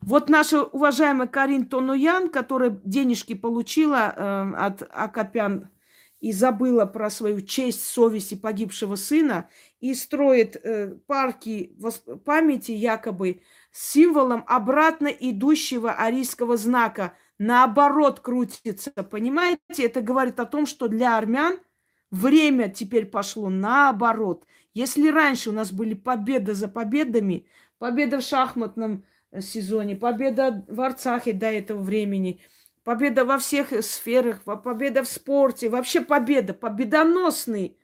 Вот наша уважаемая Карин Тоноян, которая денежки получила от Акопян и забыла про свою честь, совесть и погибшего сына, и строит парки памяти якобы с символом обратно идущего арийского знака. Наоборот крутится, понимаете? Это говорит о том, что для армян время теперь пошло наоборот. Если раньше у нас были победы за победами, победа в шахматном сезоне, победа в Арцахе до этого времени, победа во всех сферах, победа в спорте, вообще победа, победоносный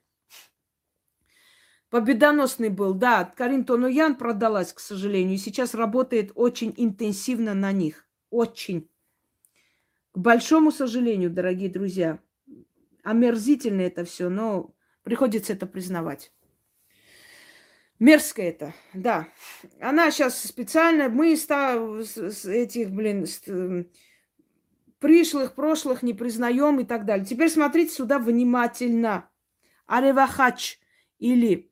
был, да. Карин Тоноян продалась, к сожалению, и сейчас работает очень интенсивно на них, очень. К большому сожалению, дорогие друзья. Омерзительно это все, но приходится это признавать. Мерзко это, да. Она сейчас специально, мы с этих, пришлых, прошлых не признаем и так далее. Теперь смотрите сюда внимательно. Аревахач или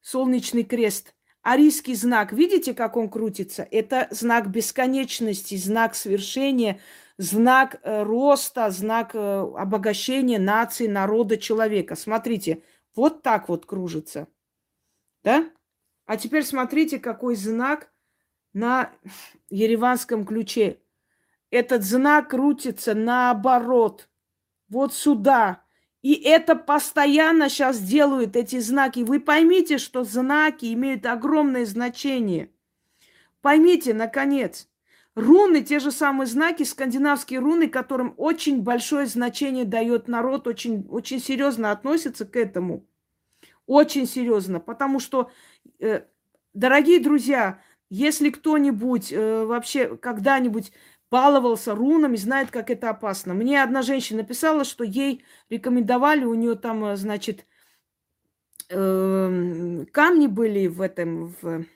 солнечный крест. Арийский знак, видите, как он крутится? Это знак бесконечности, знак свершения, знак роста, знак обогащения нации, народа, человека. Смотрите, вот так вот кружится. Да? А теперь смотрите, какой знак на ереванском ключе. Этот знак крутится наоборот, вот сюда. И это постоянно сейчас делают эти знаки. Вы поймите, что знаки имеют огромное значение. Поймите, наконец. Руны, те же самые знаки, скандинавские руны, которым очень большое значение дает народ, очень, очень серьезно относится к этому. Очень серьезно. Потому что, дорогие друзья, если кто-нибудь вообще когда-нибудь баловался рунами, знает, как это опасно. Мне одна женщина писала, что ей рекомендовали, у нее там, значит, камни были в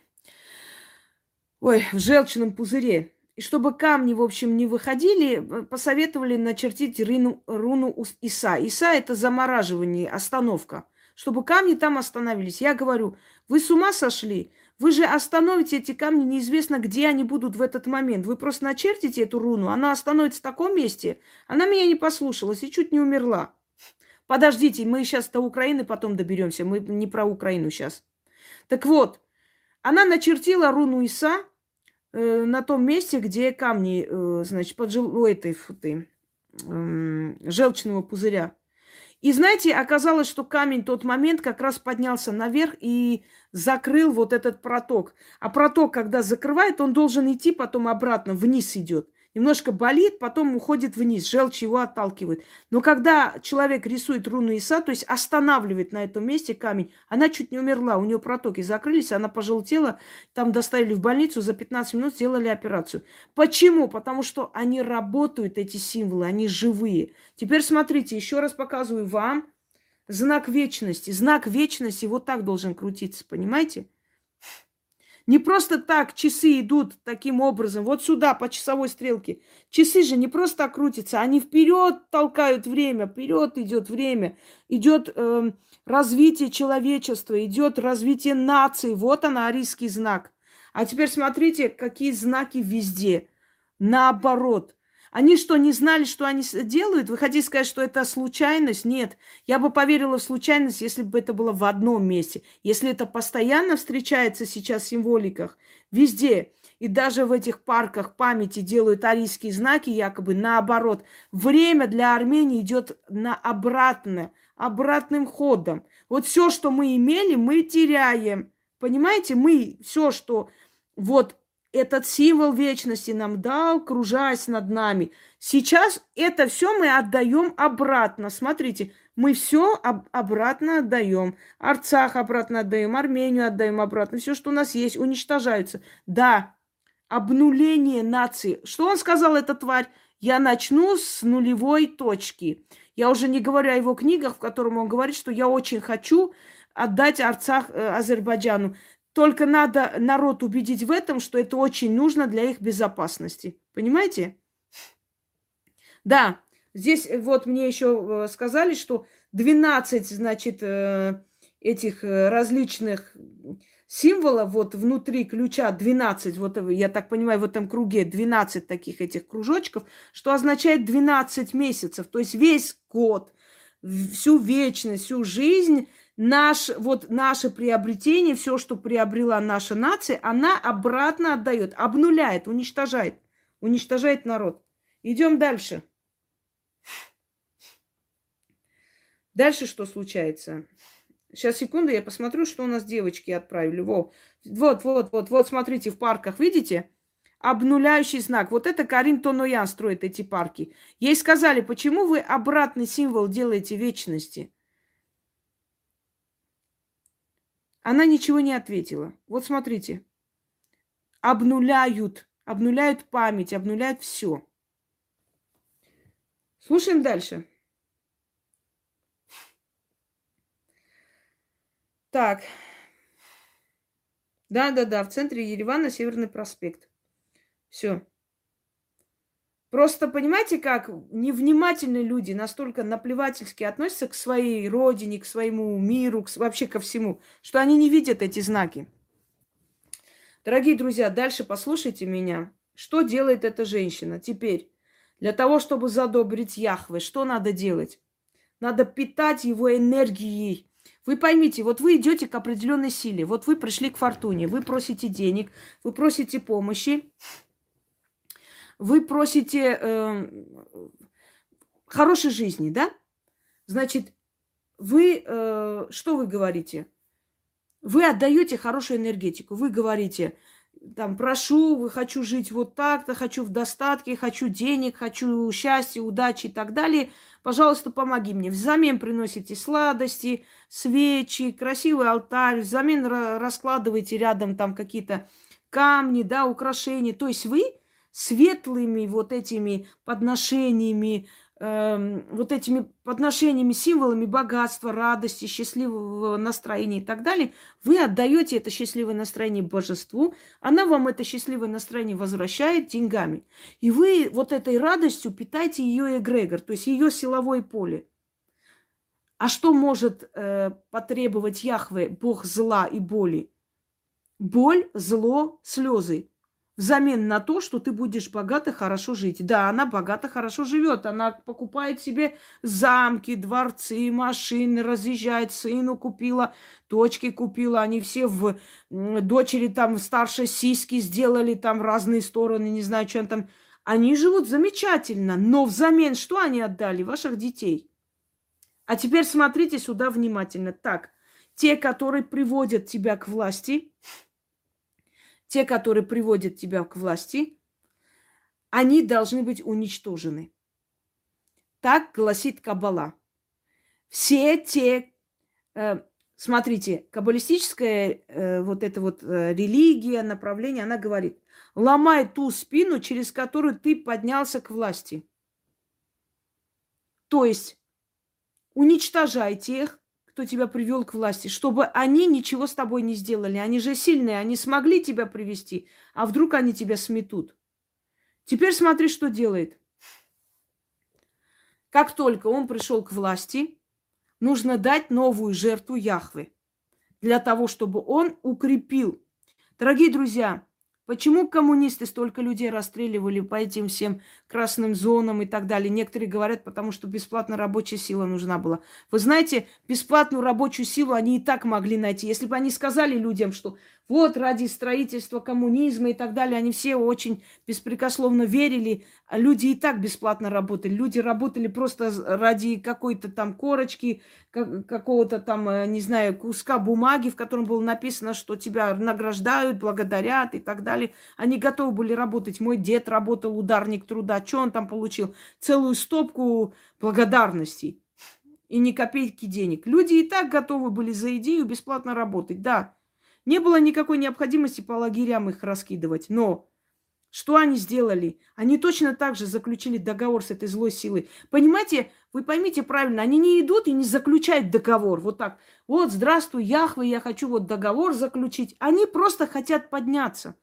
желчном пузыре. И чтобы камни, в общем, не выходили, посоветовали начертить руну Иса. Иса – это замораживание, остановка. Чтобы камни там остановились. Я говорю, вы с ума сошли? Вы же остановите эти камни, неизвестно, где они будут в этот момент. Вы просто начертите эту руну, она остановится в таком месте. Она меня не послушалась и чуть не умерла. Подождите, мы сейчас до Украины потом доберемся. Мы не про Украину сейчас. Так вот, она начертила руну Иса на том месте, где камни, значит, желчного пузыря. И знаете, оказалось, что камень в тот момент как раз поднялся наверх и закрыл вот этот проток. А проток, когда закрывает, он должен идти потом обратно, вниз идет. Немножко болит, потом уходит вниз, желчь его отталкивает. Но когда человек рисует руну Иса, то есть останавливает на этом месте камень, она чуть не умерла, у нее протоки закрылись, она пожелтела, там доставили в больницу, за 15 минут сделали операцию. Почему? Потому что они работают, эти символы, они живые. Теперь смотрите, еще раз показываю вам знак вечности. Знак вечности вот так должен крутиться, понимаете? Не просто так часы идут таким образом, вот сюда, по часовой стрелке. Часы же не просто так крутятся, они вперед толкают время, вперед идет время, идет развитие человечества, идет развитие нации. Вот она, арийский знак. А теперь смотрите, какие знаки везде. Наоборот. Они что, не знали, что они делают? Вы хотите сказать, что это случайность? Нет. Я бы поверила в случайность, если бы это было в одном месте. Если это постоянно встречается сейчас в символиках, везде. И даже в этих парках памяти делают арийские знаки, якобы наоборот. Время для Армении идет на обратным ходом. Вот все, что мы имели, мы теряем. Понимаете, мы все, что вот этот символ вечности нам дал, кружась над нами. Сейчас это все мы отдаем обратно. Смотрите, мы все обратно отдаем. Арцах обратно отдаем, Армению отдаем обратно. Все, что у нас есть, уничтожается. Да, обнуление нации. Что он сказал, эта тварь? Я начну с нулевой точки. Я уже не говорю о его книгах, в которых он говорит, что я очень хочу отдать Арцах Азербайджану. Только надо народ убедить в этом, что это очень нужно для их безопасности. Понимаете? Да, здесь вот мне еще сказали, что 12, значит, этих различных символов вот внутри ключа, 12, вот я так понимаю, в этом круге 12 таких этих кружочков, что означает 12 месяцев, то есть весь год, всю вечность, всю жизнь. Наше приобретение, все, что приобрела наша нация, она обратно отдает, обнуляет, уничтожает народ. Идем дальше. Дальше что случается? Сейчас, секунду, я посмотрю, что у нас девочки отправили. Вот, смотрите, в парках, видите? Обнуляющий знак. Вот это Карин Тоноян строит эти парки. Ей сказали, почему вы обратный символ делаете вечности? Она ничего не ответила. Вот смотрите. Обнуляют память, обнуляют все. Слушаем дальше. Так. Да, в центре Еревана Северный проспект. Все. Просто понимаете, как невнимательные люди настолько наплевательски относятся к своей родине, к своему миру, вообще ко всему, что они не видят эти знаки. Дорогие друзья, дальше послушайте меня. Что делает эта женщина теперь? Для того, чтобы задобрить Яхве, что надо делать? Надо питать его энергией. Вы поймите, вот вы идете к определенной силе, вот вы пришли к фортуне, вы просите денег, вы просите помощи. Вы просите хорошей жизни, да? Значит, вы что вы говорите? Вы отдаете хорошую энергетику. Вы говорите, там, прошу, хочу жить вот так-то, хочу в достатке, хочу денег, хочу счастья, удачи и так далее. Пожалуйста, помоги мне. Взамен приносите сладости, свечи, красивый алтарь. Взамен раскладываете рядом там какие-то камни, да, украшения. То есть вы светлыми вот этими подношениями, символами богатства, радости, счастливого настроения и так далее, вы отдаете это счастливое настроение божеству, она вам это счастливое настроение возвращает деньгами. И вы вот этой радостью питаете ее эгрегор, то есть ее силовое поле. А что может потребовать Яхве, бог зла и боли? Боль, зло, слезы. Взамен на то, что ты будешь богато, хорошо жить. Да, она богато, хорошо живет. Она покупает себе замки, дворцы, машины, разъезжает. Сыну купила, дочке купила. Они все в дочери там старшие сиськи сделали, там разные стороны, не знаю, что там. Они живут замечательно, но взамен что они отдали? Ваших детей. А теперь смотрите сюда внимательно. Так, те, которые приводят тебя к власти... они должны быть уничтожены. Так гласит Каббала. Все те, смотрите, каббалистическая религия, направление, она говорит, ломай ту спину, через которую ты поднялся к власти. То есть уничтожай тех, кто тебя привел к власти, чтобы они ничего с тобой не сделали. Они же сильные, они смогли тебя привести, а вдруг они тебя сметут. Теперь смотри, что делает. Как только он пришел к власти, нужно дать новую жертву Яхве для того, чтобы он укрепил Дорогие друзья, почему коммунисты столько людей расстреливали по этим всем красным зонам и так далее? Некоторые говорят, потому что бесплатно рабочая сила нужна была. Вы знаете, бесплатную рабочую силу они и так могли найти. Если бы они сказали людям, что вот ради строительства коммунизма и так далее, они все очень беспрекословно верили, а люди и так бесплатно работали. Люди работали просто ради какой-то там корочки, какого-то там, не знаю, куска бумаги, в котором было написано, что тебя награждают, благодарят и так далее. Они готовы были работать. Мой дед работал, ударник труда. Что он там получил? Целую стопку благодарностей и ни копейки денег. Люди и так готовы были за идею бесплатно работать, да. Не было никакой необходимости по лагерям их раскидывать. Но что они сделали? Они точно так же заключили договор с этой злой силой. Понимаете, вы поймите правильно, они не идут и не заключают договор. Вот так. Вот, здравствуй, Яхва, я хочу вот договор заключить. Они просто хотят подняться.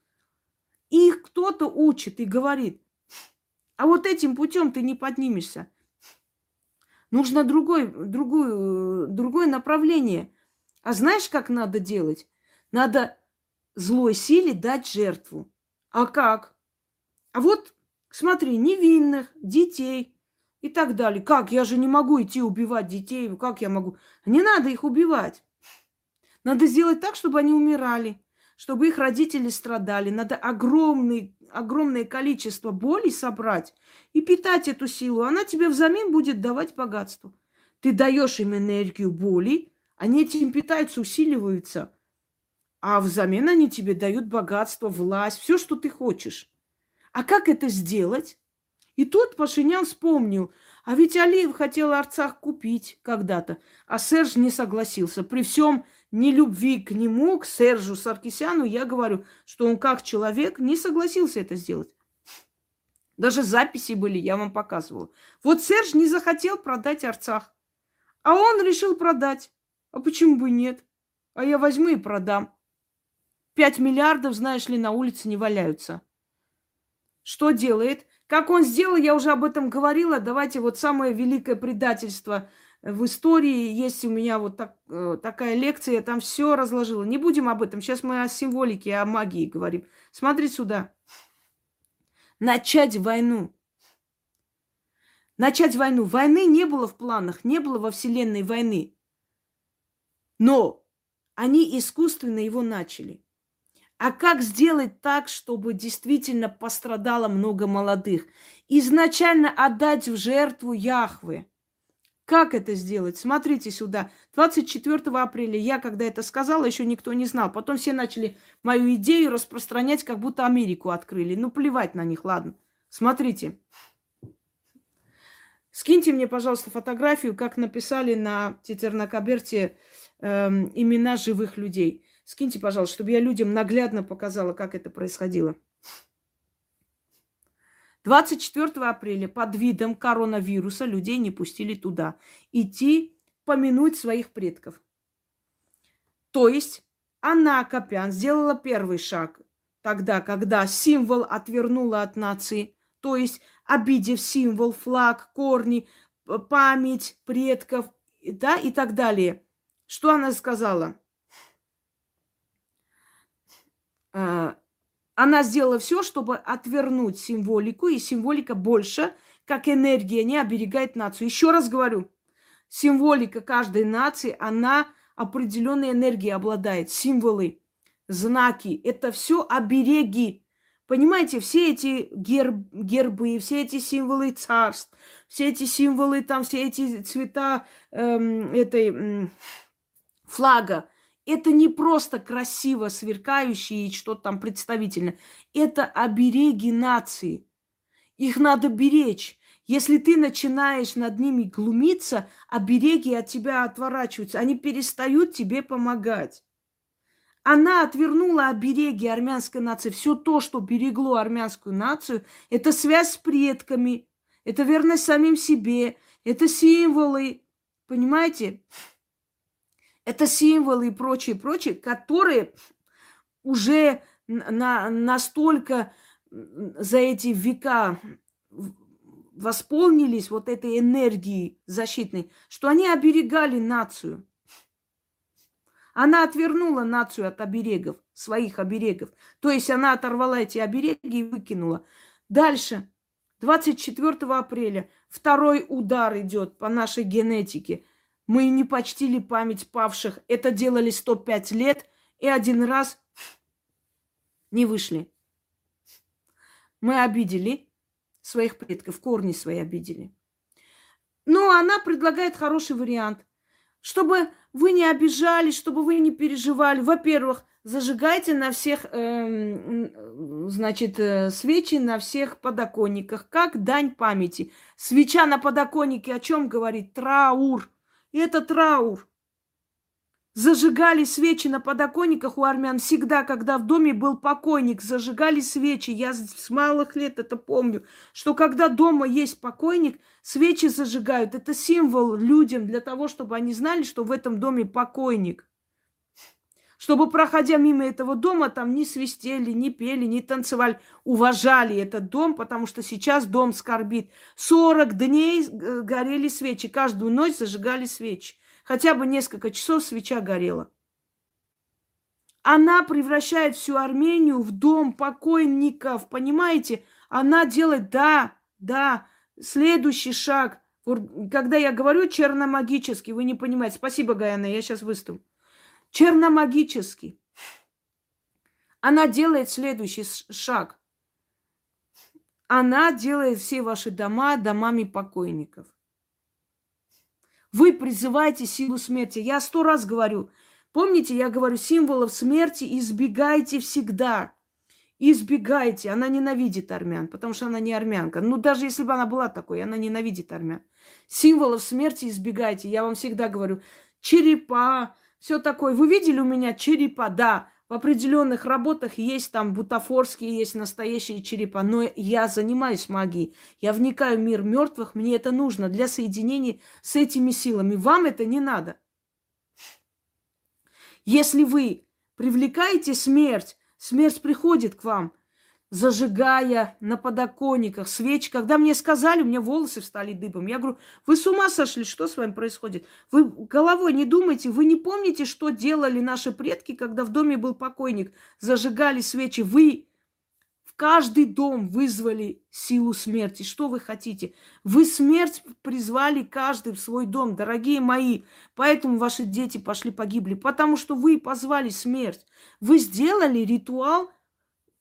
И их кто-то учит и говорит, а вот этим путем ты не поднимешься. Нужно другое направление. А знаешь, как надо делать? Надо злой силе дать жертву. А как? А вот, смотри, невинных, детей и так далее. Как? Я же не могу идти убивать детей. Как я могу? Не надо их убивать. Надо сделать так, чтобы они умирали, чтобы их родители страдали. Надо огромное количество боли собрать и питать эту силу. Она тебе взамен будет давать богатство. Ты даешь им энергию боли, они этим питаются, усиливаются. А взамен они тебе дают богатство, власть, все, что ты хочешь. А как это сделать? И тут Пашинян вспомнил, а ведь Алиев хотел Арцах купить когда-то, а Серж не согласился. При всем нелюбви к нему, к Сержу Саркисяну, я говорю, что он как человек не согласился это сделать. Даже записи были, я вам показывала. Вот Серж не захотел продать Арцах, а он решил продать. А почему бы нет? А я возьму и продам. 5 миллиардов, знаешь ли, на улице не валяются. Что делает? Как он сделал, я уже об этом говорила. Давайте вот самое великое предательство в истории. Есть у меня вот такая лекция, я там все разложила. Не будем об этом. Сейчас мы о символике, о магии говорим. Смотри сюда. Начать войну. Начать войну. Войны не было в планах, не было во Вселенной войны. Но они искусственно его начали. А как сделать так, чтобы действительно пострадало много молодых? Изначально отдать в жертву Яхве. Как это сделать? Смотрите сюда. 24 апреля я, когда это сказала, еще никто не знал. Потом все начали мою идею распространять, как будто Америку открыли. Ну, плевать на них, ладно. Смотрите. Скиньте мне, пожалуйста, фотографию, как написали на Тетернокаберте имена живых людей. Скиньте, пожалуйста, чтобы я людям наглядно показала, как это происходило. 24 апреля под видом коронавируса людей не пустили туда. Идти помянуть своих предков. То есть Анна Акопян сделала первый шаг тогда, когда символ отвернула от нации. То есть обидев символ, флаг, корни, память предков, да, и так далее. Что она сказала? Она сделала все, чтобы отвернуть символику, и символика больше, как энергия, не оберегает нацию. Еще раз говорю, символика каждой нации, она определенной энергией обладает. Символы, знаки, это все обереги. Понимаете, все эти гербы, все эти символы царств, все эти символы, там, все эти цвета флага, это не просто красиво сверкающие и что-то там представительное. Это обереги нации. Их надо беречь. Если ты начинаешь над ними глумиться, обереги от тебя отворачиваются. Они перестают тебе помогать. Она отвернула обереги армянской нации. Все то, что берегло армянскую нацию, это связь с предками, это верность самим себе, это символы, понимаете? Это символы и прочее, которые уже настолько за эти века восполнились вот этой энергией защитной, что они оберегали нацию. Она отвернула нацию от оберегов, своих оберегов. То есть она оторвала эти обереги и выкинула. Дальше, 24 апреля, второй удар идет по нашей генетике. Мы не почтили память павших. Это делали 105 лет и один раз не вышли. Мы обидели своих предков, корни свои обидели. Но она предлагает хороший вариант. Чтобы вы не обижались, чтобы вы не переживали. Во-первых, зажигайте на всех, свечи на всех подоконниках, как дань памяти. Свеча на подоконнике о чем говорит? Траур. И это траур. Зажигали свечи на подоконниках у армян всегда, когда в доме был покойник. Зажигали свечи. Я с малых лет это помню, что когда дома есть покойник, свечи зажигают. Это символ людям для того, чтобы они знали, что в этом доме покойник. Чтобы, проходя мимо этого дома, там не свистели, не пели, не танцевали. Уважали этот дом, потому что сейчас дом скорбит. 40 дней горели свечи. Каждую ночь зажигали свечи. Хотя бы несколько часов свеча горела. Она превращает всю Армению в дом покойников. Понимаете? Она делает, следующий шаг. Когда я говорю черномагический, вы не понимаете. Спасибо, Гаяна, я сейчас выставлю. Черномагически. Она делает следующий шаг. Она делает все ваши дома домами покойников. Вы призываете силу смерти. Я 100 раз говорю. Помните, я говорю, символов смерти избегайте всегда. Избегайте. Она ненавидит армян, потому что она не армянка. Ну, даже если бы она была такой, она ненавидит армян. Символов смерти избегайте. Я вам всегда говорю, черепа, все такое. Вы видели у меня черепа? Да, в определенных работах есть там бутафорские, есть настоящие черепа. Но я занимаюсь магией. Я вникаю в мир мертвых. Мне это нужно для соединения с этими силами. Вам это не надо. Если вы привлекаете смерть, смерть приходит к вам, зажигая на подоконниках свечи. Когда мне сказали, у меня волосы встали дыбом. Я говорю, вы с ума сошли, что с вами происходит? Вы головой не думайте, вы не помните, что делали наши предки, когда в доме был покойник, зажигали свечи. Вы в каждый дом вызвали силу смерти. Что вы хотите? Вы смерть призвали каждый в свой дом, дорогие мои. Поэтому ваши дети пошли погибли, потому что вы позвали смерть. Вы сделали ритуал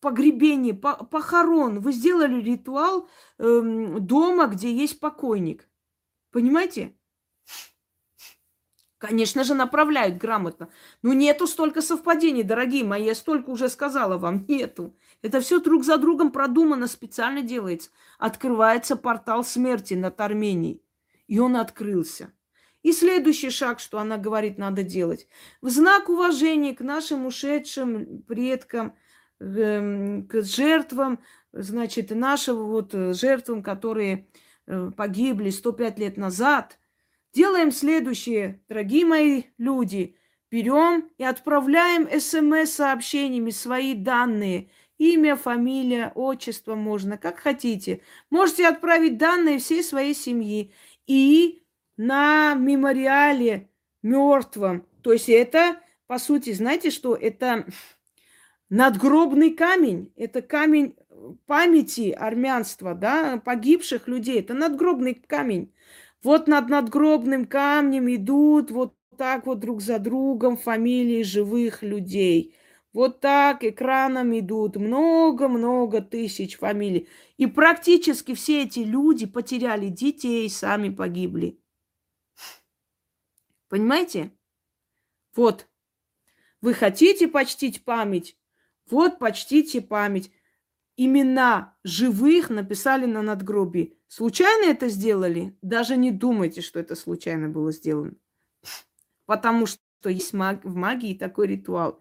погребение, похорон. Вы сделали ритуал дома, где есть покойник. Понимаете? Конечно же, направляют грамотно. Но нету столько совпадений, дорогие мои. Я столько уже сказала вам. Нету. Это все друг за другом продумано, специально делается. Открывается портал смерти над Арменией. И он открылся. И следующий шаг, что она говорит, надо делать. В знак уважения к нашим ушедшим предкам, к жертвам, нашего жертвам, которые погибли 105 лет назад. Делаем следующее, дорогие мои люди. Берем и отправляем СМС-сообщениями свои данные. Имя, фамилия, отчество можно, как хотите. Можете отправить данные всей своей семьи. И на мемориале мертвым. То есть это, по сути, знаете, что это... Надгробный камень – это камень памяти армянства, да, погибших людей. Это надгробный камень. Вот над надгробным камнем идут вот так вот друг за другом фамилии живых людей. Вот так экраном идут много-много тысяч фамилий. И практически все эти люди потеряли детей, сами погибли. Понимаете? Вот. Вы хотите почтить память? Вот, почтите память. Имена живых написали на надгробии. Случайно это сделали? Даже не думайте, что это случайно было сделано. Потому что есть в магии такой ритуал.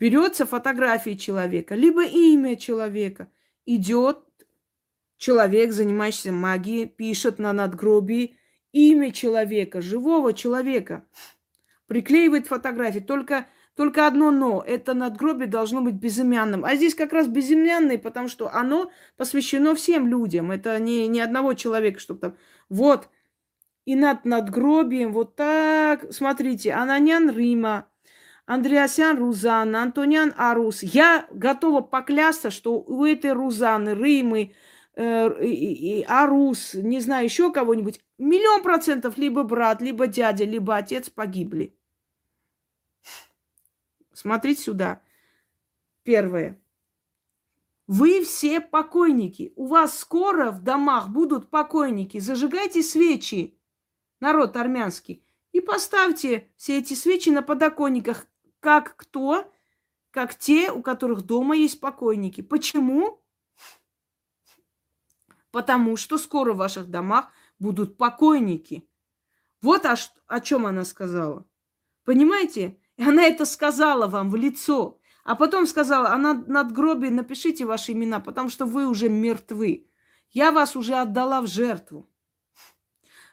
Берется фотография человека, либо имя человека. Идет человек, занимающийся магией, пишет на надгробии имя человека, живого человека. Приклеивает фотографии. Только одно «но». Это надгробие должно быть безымянным. А здесь как раз безымянное, потому что оно посвящено всем людям. Это не одного человека, чтобы там... Вот, И над надгробием вот так, смотрите, Ананян Рима, Андреасян Рузан, Антонян Арус. Я готова поклясться, что у этой Рузаны, Римы, Арус, не знаю, еще кого-нибудь, 100% либо брат, либо дядя, либо отец погибли. Смотрите сюда. Первое. Вы все покойники. У вас скоро в домах будут покойники. Зажигайте свечи, народ армянский, и поставьте все эти свечи на подоконниках, как кто, как те, у которых дома есть покойники. Почему? Потому что скоро в ваших домах будут покойники. Вот о чем она сказала. Понимаете? Она это сказала вам в лицо. А потом сказала, а на надгробии напишите ваши имена, потому что вы уже мертвы. Я вас уже отдала в жертву.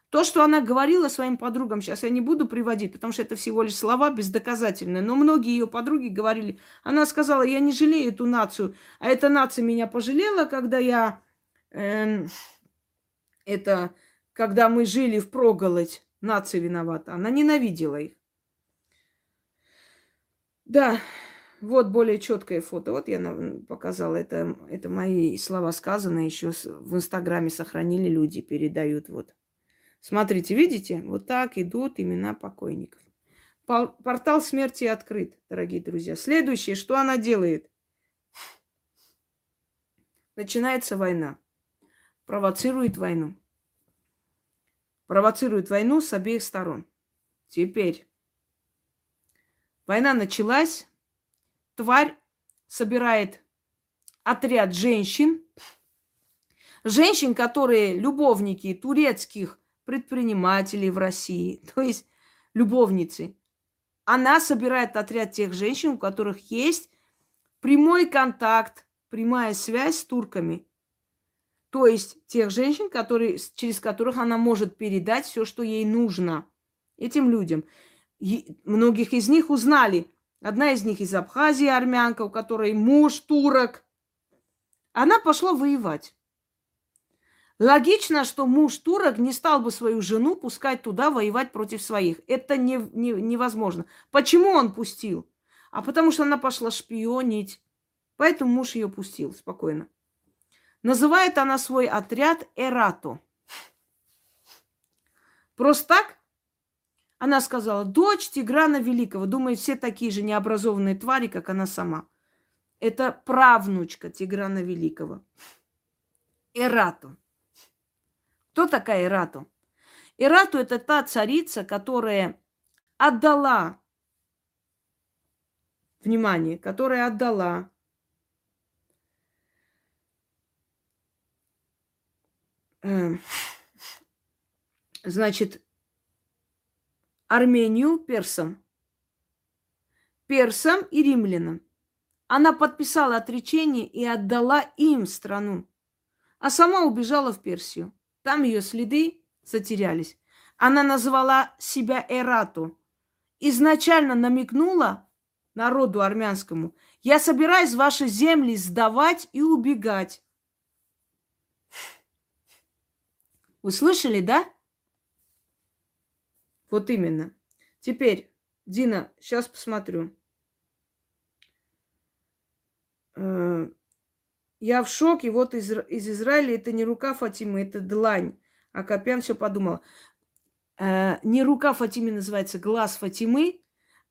То, что она говорила своим подругам, сейчас я не буду приводить, потому что это всего лишь слова бездоказательные. Но многие ее подруги говорили, она сказала, я не жалею эту нацию, а эта нация меня пожалела, когда я, когда мы жили впроголодь, нация виновата. Она ненавидела их. Да. Вот более четкое фото. Вот я показала. Это мои слова сказаны. Еще в Инстаграме сохранили люди, передают. Вот. Смотрите, видите? Вот так идут имена покойников. Портал смерти открыт, дорогие друзья. Следующее, что она делает? Начинается война. Провоцирует войну. Провоцирует войну с обеих сторон. Теперь. Война началась. Тварь собирает отряд женщин. Женщин, которые любовники турецких предпринимателей в России, то есть любовницы. Она собирает отряд тех женщин, у которых есть прямой контакт, прямая связь с турками. То есть тех женщин, через которых она может передать все, что ей нужно этим людям. И многих из них узнали. Одна из них из Абхазии, армянка, у которой муж турок. Она пошла воевать. Логично, что муж турок не стал бы свою жену пускать туда воевать против своих. Это невозможно. Почему он пустил? А потому что она пошла шпионить. Поэтому муж ее пустил спокойно. Называет она свой отряд Эрату. Просто так? Она сказала, дочь Тиграна Великого. Думает, все такие же необразованные твари, как она сама. Это правнучка Тиграна Великого. Эрату. Кто такая Эрату? Эрату – это та царица, которая отдала, внимание, которая отдала значит, Армению персам. Персам и римлянам. Она подписала отречение и отдала им страну. А сама убежала в Персию. Там ее следы затерялись. Она назвала себя Эрату. Изначально намекнула народу армянскому. Я собираюсь ваши земли сдавать и убегать. Вы слышали, да? Вот именно. Теперь, Дина, сейчас посмотрю. Я в шоке. Вот из Израиля это не рука Фатимы, это длань. Акопян все подумала. Не рука Фатимы называется, глаз Фатимы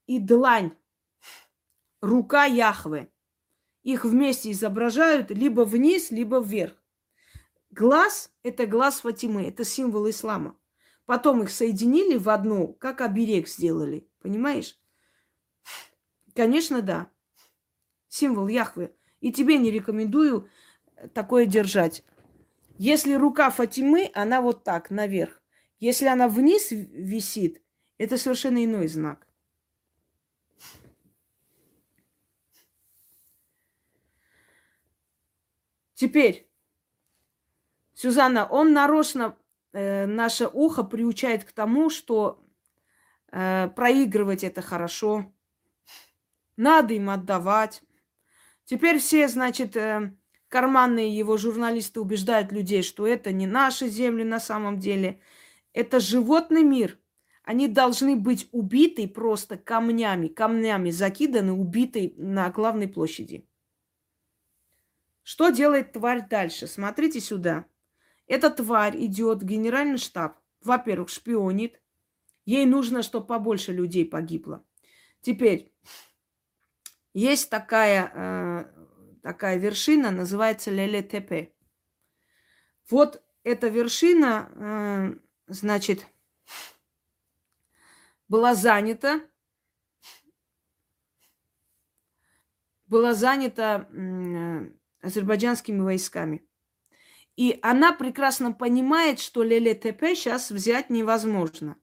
и длань. Рука Яхвы. Их вместе изображают либо вниз, либо вверх. Глаз – это глаз Фатимы, это символ ислама. Потом их соединили в одну, как оберег сделали. Понимаешь? Конечно, да. Символ Яхвы. И тебе не рекомендую такое держать. Если рука Фатимы, она вот так, наверх. Если она вниз висит, это совершенно иной знак. Теперь, Сюзанна, он нарочно... наше ухо приучает к тому, что проигрывать это хорошо. Надо им отдавать. Теперь все, значит, карманные его журналисты убеждают людей, что это не наши земли на самом деле. Это животный мир. Они должны быть убиты просто камнями закиданы, убиты на главной площади. Что делает тварь дальше? Смотрите сюда. Эта тварь идет в генеральный штаб. Во-первых, шпионит. Ей нужно, чтобы побольше людей погибло. Теперь, есть такая вершина, называется Леле-Тепе. Вот эта вершина, значит, была занята азербайджанскими войсками. И она прекрасно понимает, что Леле-Тепе сейчас взять невозможно.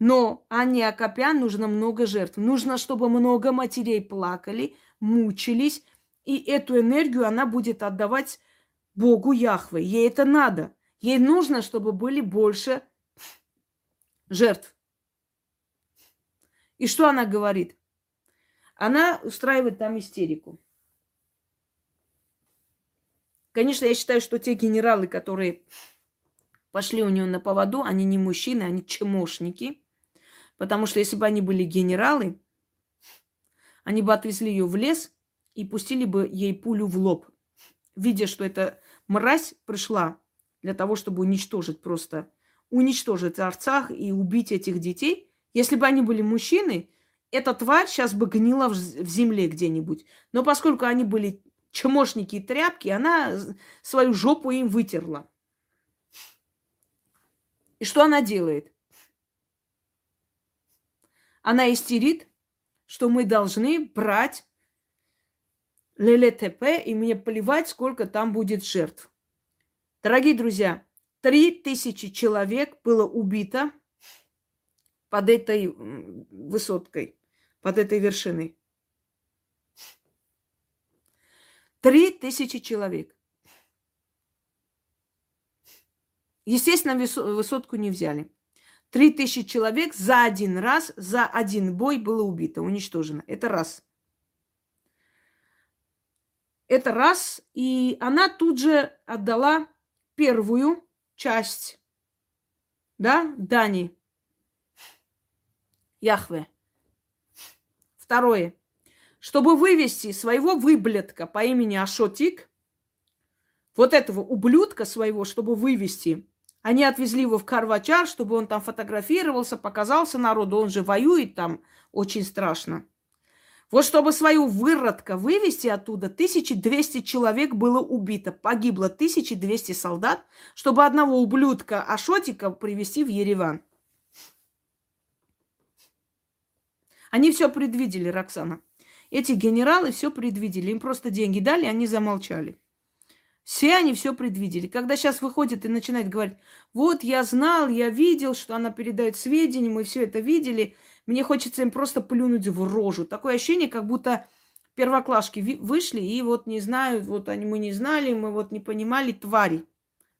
Но Анне Акопян нужно много жертв. Нужно, чтобы много матерей плакали, мучились. И эту энергию она будет отдавать Богу Яхве. Ей это надо. Ей нужно, чтобы были больше жертв. И что она говорит? Она устраивает там истерику. Конечно, я считаю, что те генералы, которые пошли у нее на поводу, они не мужчины, они чмошники. Потому что если бы они были генералы, они бы отвезли ее в лес и пустили бы ей пулю в лоб, видя, что эта мразь пришла для того, чтобы уничтожить Арцах и убить этих детей. Если бы они были мужчины, эта тварь сейчас бы гнила в земле где-нибудь. Но поскольку они были чмошники и тряпки, она свою жопу им вытерла. И что она делает? Она истерит, что мы должны брать Леле-Тепе, и мне плевать, сколько там будет жертв. Дорогие друзья, 3000 человек было убито под этой высоткой, под этой вершиной. 3000 человек. Естественно, высотку не взяли. 3000 человек за один раз, за один бой было убито, уничтожено. Это раз. Это раз. И она тут же отдала первую часть, да, дани Яхве. Второе. Чтобы вывести своего выблядка по имени Ашотик, вот этого ублюдка своего, чтобы вывести... Они отвезли его в Карвачар, чтобы он там фотографировался, показался народу. Он же воюет там очень страшно. Вот чтобы свою выродка вывести оттуда, 1200 человек было убито. Погибло 1200 солдат, чтобы одного ублюдка Ашотика привезти в Ереван. Они все предвидели, Роксана. Эти генералы все предвидели. Им просто деньги дали, они замолчали. Все они все предвидели. Когда сейчас выходит и начинает говорить, вот я знал, я видел, что она передает сведения, мы все это видели, мне хочется им просто плюнуть в рожу. Такое ощущение, как будто первоклашки вышли и вот не знают, вот они мы не знали, мы вот не понимали, твари.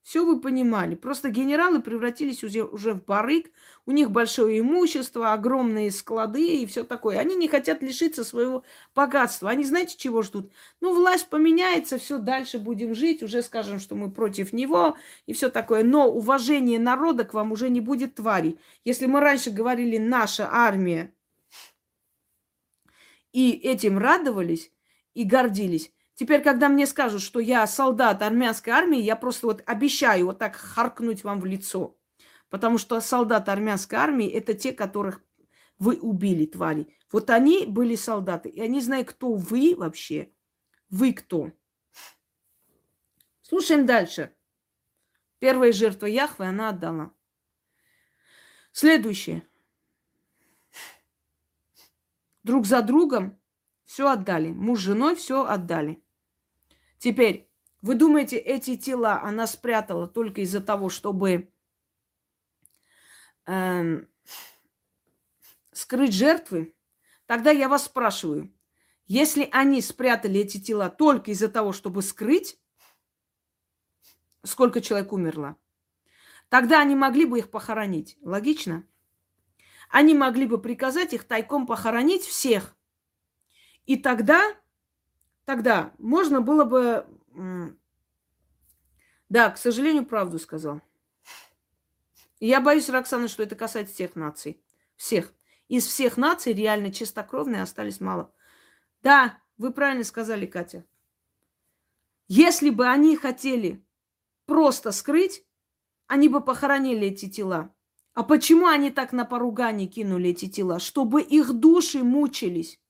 Все вы понимали. Просто генералы превратились уже в барыг, у них большое имущество, огромные склады и все такое. Они не хотят лишиться своего богатства. Они знаете, чего ждут? Ну, власть поменяется, все, дальше будем жить, уже скажем, что мы против него и все такое. Но уважение народа к вам уже не будет тварей. Если мы раньше говорили «наша армия» и этим радовались и гордились, теперь, когда мне скажут, что я солдат армянской армии, я просто вот обещаю вот так харкнуть вам в лицо. Потому что солдаты армянской армии – это те, которых вы убили, твари. Вот они были солдаты. И они знают, кто вы вообще. Вы кто. Слушаем дальше. Первая жертва Яхве она отдала. Следующее. Друг за другом все отдали. Муж с женой все отдали. Теперь, вы думаете, эти тела она спрятала только из-за того, чтобы скрыть жертвы? Тогда я вас спрашиваю, если они спрятали эти тела только из-за того, чтобы скрыть, сколько человек умерло, тогда они могли бы их похоронить. Логично? Они могли бы приказать их тайком похоронить всех. И тогда можно было бы... Да, к сожалению, правду сказал. И я боюсь, Роксана, что это касается всех наций. Всех. Из всех наций реально чистокровные остались мало. Да, вы правильно сказали, Катя. Если бы они хотели просто скрыть, они бы похоронили эти тела. А почему они так на поругание кинули эти тела? Чтобы их души мучились.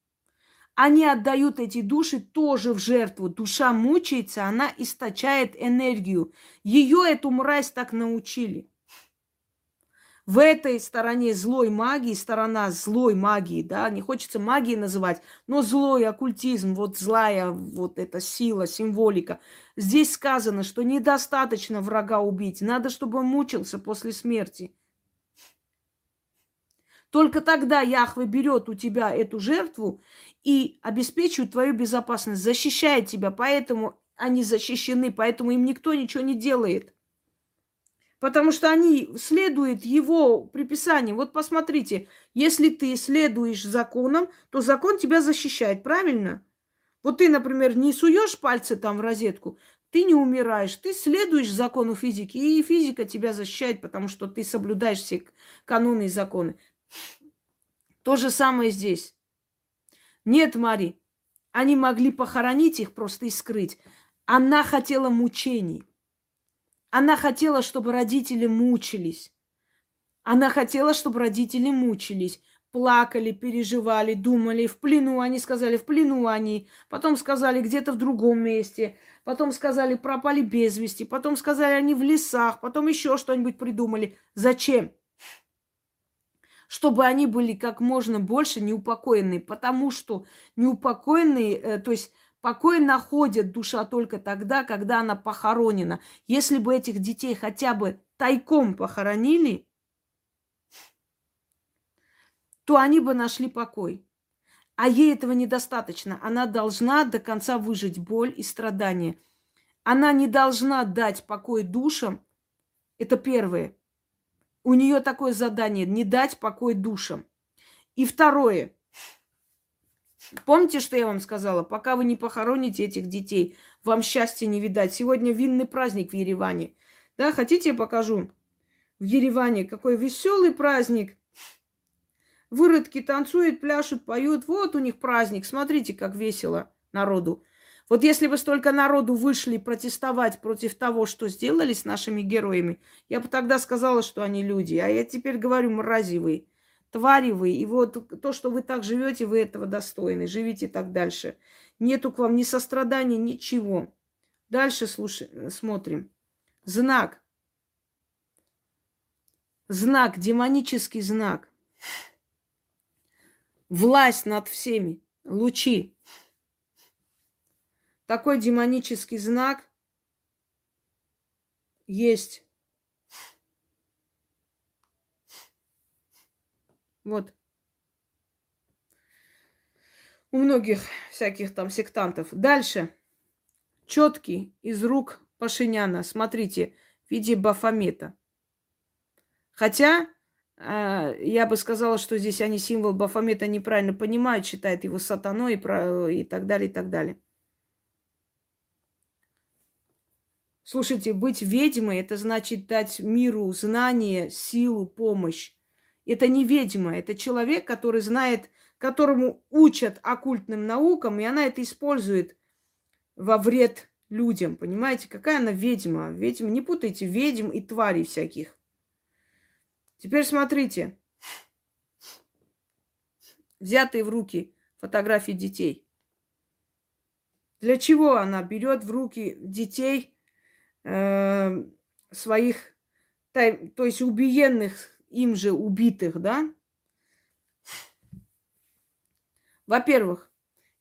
Они отдают эти души тоже в жертву. Душа мучается, она источает энергию. Ее эту мразь так научили. В этой стороне злой магии, сторона злой магии, да, не хочется магией называть, но злой оккультизм, вот злая вот эта сила, символика. Здесь сказано, что недостаточно врага убить, надо, чтобы он мучился после смерти. Только тогда Яхва берет у тебя эту жертву и обеспечивает твою безопасность, защищает тебя, поэтому они защищены, поэтому им никто ничего не делает. Потому что они следуют его предписаниям. Вот посмотрите, если ты следуешь законам, то закон тебя защищает, правильно? Вот ты, например, не суешь пальцы там в розетку, ты не умираешь, ты следуешь закону физики, и физика тебя защищает, потому что ты соблюдаешь все каноны и законы. То же самое здесь. Нет, Мари, они могли похоронить их просто и скрыть. Она хотела мучений. Она хотела, чтобы родители мучились. Она хотела, чтобы родители мучились. Плакали, переживали, думали. В плену они сказали, в плену они. Потом сказали, где-то в другом месте. Потом сказали, пропали без вести. Потом сказали, они в лесах. Потом еще что-нибудь придумали. Зачем? Чтобы они были как можно больше неупокоенные. Потому что неупокоенные, то есть... Покой находит душа только тогда, когда она похоронена. Если бы этих детей хотя бы тайком похоронили, то они бы нашли покой. А ей этого недостаточно. Она должна до конца выжить боль и страдания. Она не должна дать покой душам. Это первое. У нее такое задание – не дать покой душам. И второе. Помните, что я вам сказала? Пока вы не похороните этих детей, вам счастья не видать. Сегодня винный праздник в Ереване. Да, хотите, я покажу? В Ереване какой веселый праздник. Выродки танцуют, пляшут, поют. Вот у них праздник. Смотрите, как весело народу. Вот если бы столько народу вышли протестовать против того, что сделали с нашими героями, я бы тогда сказала, что они люди. А я теперь говорю, мрази вы. Твари вы, и вот то, что вы так живете, вы этого достойны. Живите так дальше. Нету к вам ни сострадания, ничего. Дальше смотрим. Знак. Знак, демонический знак. Власть над всеми. Лучи. Такой демонический знак есть. Вот. У многих всяких там сектантов. Дальше. Четкий из рук Пашиняна. Смотрите, в виде Бафомета. Хотя, я бы сказала, что здесь они символ Бафомета неправильно понимают, считают его сатаной и так далее, и так далее. Слушайте, быть ведьмой – это значит дать миру знания, силу, помощь. Это не ведьма, это человек, который знает, которому учат оккультным наукам, и она это использует во вред людям. Понимаете, какая она ведьма? Ведьма, не путайте ведьм и тварей всяких. Теперь смотрите. Взятые в руки фотографии детей. Для чего она берет в руки детей своих, то есть убиенных, им же убитых, да? Во-первых,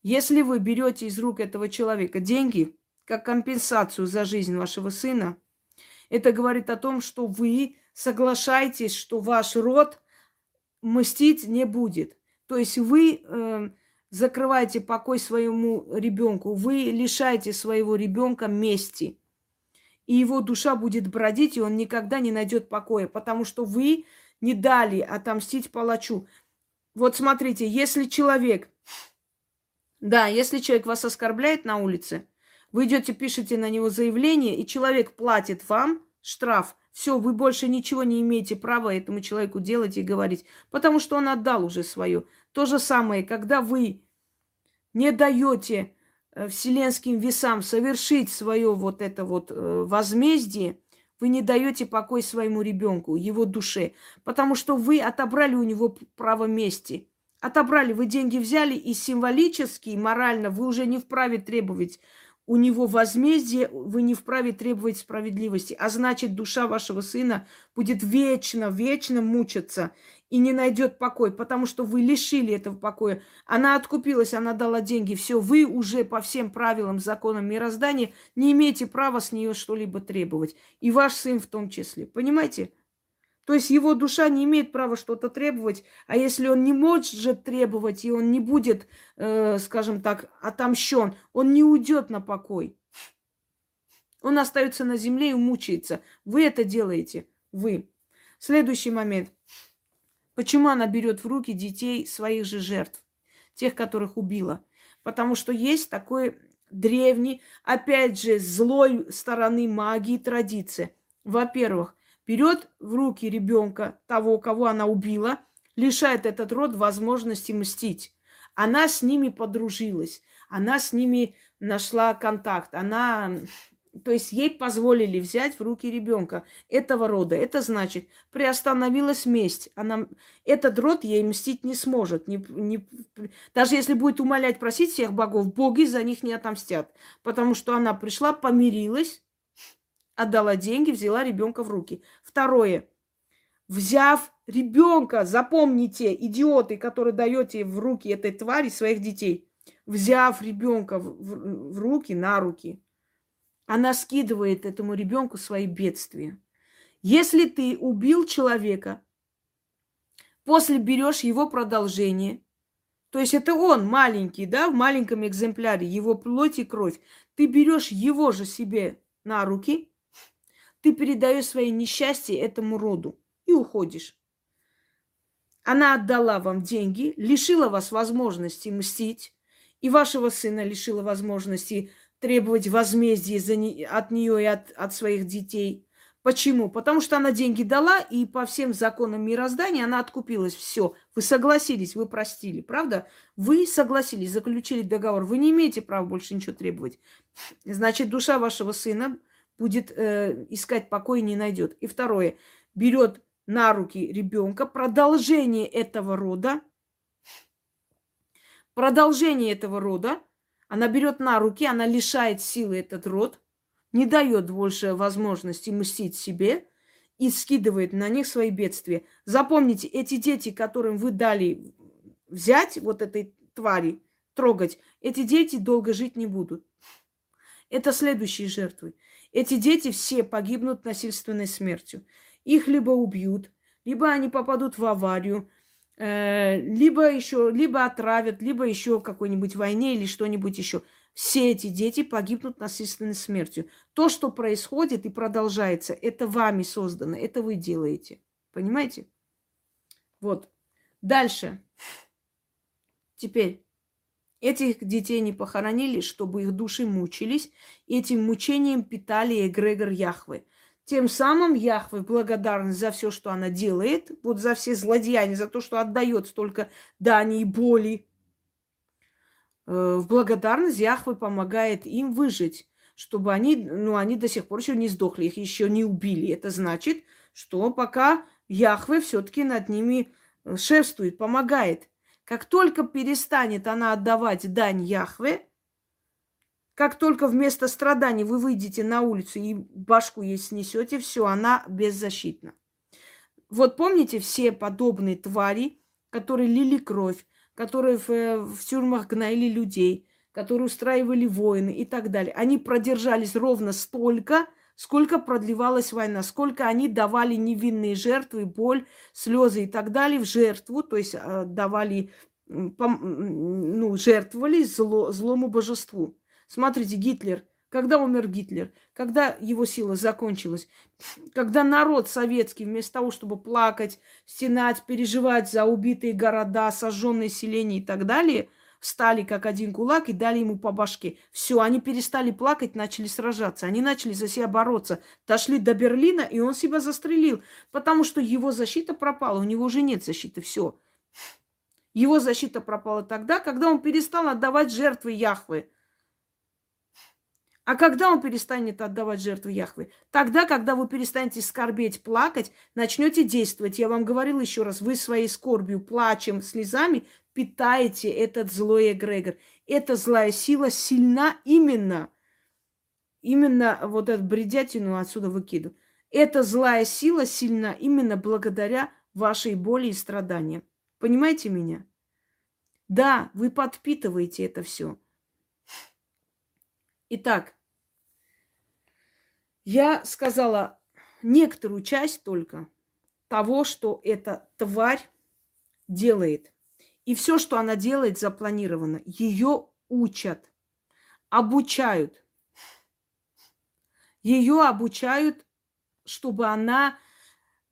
если вы берете из рук этого человека деньги как компенсацию за жизнь вашего сына, это говорит о том, что вы соглашаетесь, что ваш род мстить не будет. То есть вы закрываете покой своему ребенку, вы лишаете своего ребенка мести. И его душа будет бродить, и он никогда не найдет покоя, потому что вы не дали отомстить палачу. Вот смотрите, если человек, да, если человек вас оскорбляет на улице, вы идете, пишете на него заявление, и человек платит вам штраф, Все, вы больше ничего не имеете права этому человеку делать и говорить, потому что он отдал уже свое. То же самое, когда вы не даете вселенским весам совершить свое вот это вот возмездие, вы не даете покой своему ребенку, его душе, потому что вы отобрали у него право мести. Отобрали, вы деньги взяли, и символически, и морально вы уже не вправе требовать у него возмездия, вы не вправе требовать справедливости. А значит, душа вашего сына будет вечно мучиться и не найдет покой, потому что вы лишили этого покоя. Она откупилась, она дала деньги. Все, вы уже по всем правилам, законам мироздания не имеете права с нее что-либо требовать. И ваш сын в том числе. Понимаете? То есть его душа не имеет права что-то требовать, а если он не может требовать, и он не будет, скажем так, отомщен, он не уйдет на покой. Он остается на земле и мучается. Вы это делаете, вы. Следующий момент. Почему она берет в руки детей своих же жертв, тех, которых убила? Потому что есть такой древний, опять же, злой стороны магии традиция. Во-первых, берет в руки ребенка, того, кого она убила, лишает этот род возможности мстить. Она с ними подружилась, она с ними нашла контакт, то есть ей позволили взять в руки ребенка этого рода. Это значит, приостановилась месть. Этот род ей мстить не сможет. Даже если будет умолять, просить всех богов, боги за них не отомстят, потому что она пришла, помирилась, отдала деньги, взяла ребенка в руки. Второе. Взяв ребенка, запомните, идиоты, которые даете в руки этой твари своих детей, взяв ребенка в руки, на руки, она скидывает этому ребенку свои бедствия. Если ты убил человека, после берешь его продолжение, то есть это он маленький, да, в маленьком экземпляре, его плоть и кровь, ты берешь его же себе на руки, ты передаешь свои несчастья этому роду и уходишь. Она отдала вам деньги, лишила вас возможности мстить, и вашего сына лишила возможности требовать возмездия от нее и от своих детей. Почему? Потому что она деньги дала, и по всем законам мироздания она откупилась. Все, вы согласились, вы простили, правда? Вы согласились, заключили договор, вы не имеете права больше ничего требовать. Значит, душа вашего сына будет искать покой и не найдет. И второе, берет на руки ребенка продолжение этого рода, она берет на руки, она лишает силы этот род, не дает больше возможности мстить себе и скидывает на них свои бедствия. Запомните, эти дети, которым вы дали взять вот этой твари, трогать, эти дети долго жить не будут. Это следующие жертвы. Эти дети все погибнут насильственной смертью. Их либо убьют, либо они попадут в аварию, либо отравят, либо еще какой-нибудь войне или что-нибудь еще. Все эти дети погибнут насильственной смертью. То, что происходит и продолжается, это вами создано, это вы делаете. Понимаете? Вот. Дальше. Теперь. Этих детей не похоронили, чтобы их души мучились. Этим мучением питали эгрегор Яхвы. Тем самым Яхве благодарна за все, что она делает, вот за все злодеяния, за то, что отдает столько дани и боли. В благодарность Яхве помогает им выжить, чтобы они до сих пор еще не сдохли, их еще не убили. Это значит, что пока Яхве все-таки над ними шефствует, помогает. Как только перестанет она отдавать дань Яхве, как только вместо страданий вы выйдете на улицу и башку ей снесете, все, она беззащитна. Вот помните все подобные твари, которые лили кровь, которые в тюрьмах гноили людей, которые устраивали войны и так далее. Они продержались ровно столько, сколько продлевалась война, сколько они давали невинные жертвы, боль, слезы и так далее в жертву, то есть давали, жертвовали злому божеству. Смотрите, Гитлер, когда умер Гитлер, когда его сила закончилась, когда народ советский вместо того, чтобы плакать, стенать, переживать за убитые города, сожженные селения и так далее, встали как один кулак и дали ему по башке. Все, они перестали плакать, начали сражаться. Они начали за себя бороться. Дошли до Берлина, и он себя застрелил, потому что его защита пропала. У него уже нет защиты, все. Его защита пропала тогда, когда он перестал отдавать жертвы Яхвы. А когда он перестанет отдавать жертвы Яхве? Тогда, когда вы перестанете скорбеть, плакать, начнете действовать. Я вам говорила еще раз, вы своей скорбью, плачем, слезами питаете этот злой эгрегор. Эта злая сила сильна именно вот эту бредятину отсюда выкиду. Эта злая сила сильна именно благодаря вашей боли и страданиям. Понимаете меня? Да, вы подпитываете это все. Итак, я сказала некоторую часть только того, что эта тварь делает. И все, что она делает, запланировано. Ее учат, обучают. Ее обучают, чтобы она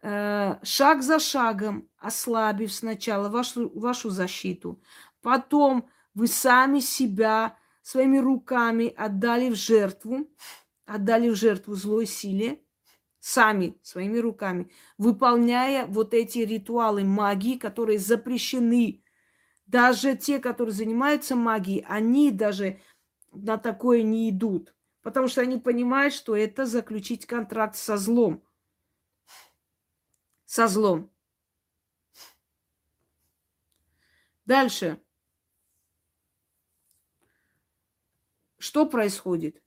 шаг за шагом, ослабив сначала вашу защиту, потом вы сами себя своими руками отдали в жертву злой силе, сами, своими руками, выполняя вот эти ритуалы магии, которые запрещены. Даже те, которые занимаются магией, они даже на такое не идут, потому что они понимают, что это заключить контракт со злом. Со злом. Дальше. Что происходит?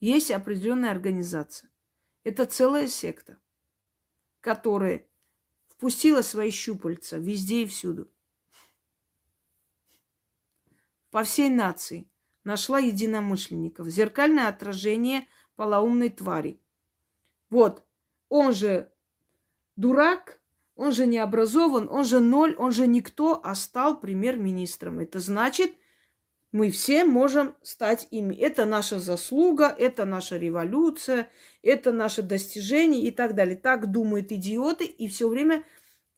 Есть определенная организация. Это целая секта, которая впустила свои щупальца везде и всюду. По всей нации нашла единомышленников. Зеркальное отражение полоумной твари. Вот, он же дурак. Он же не образован, он же ноль, он же никто, а стал премьер-министром. Это значит, мы все можем стать ими. Это наша заслуга, это наша революция, это наше достижение и так далее. Так думают идиоты, и все время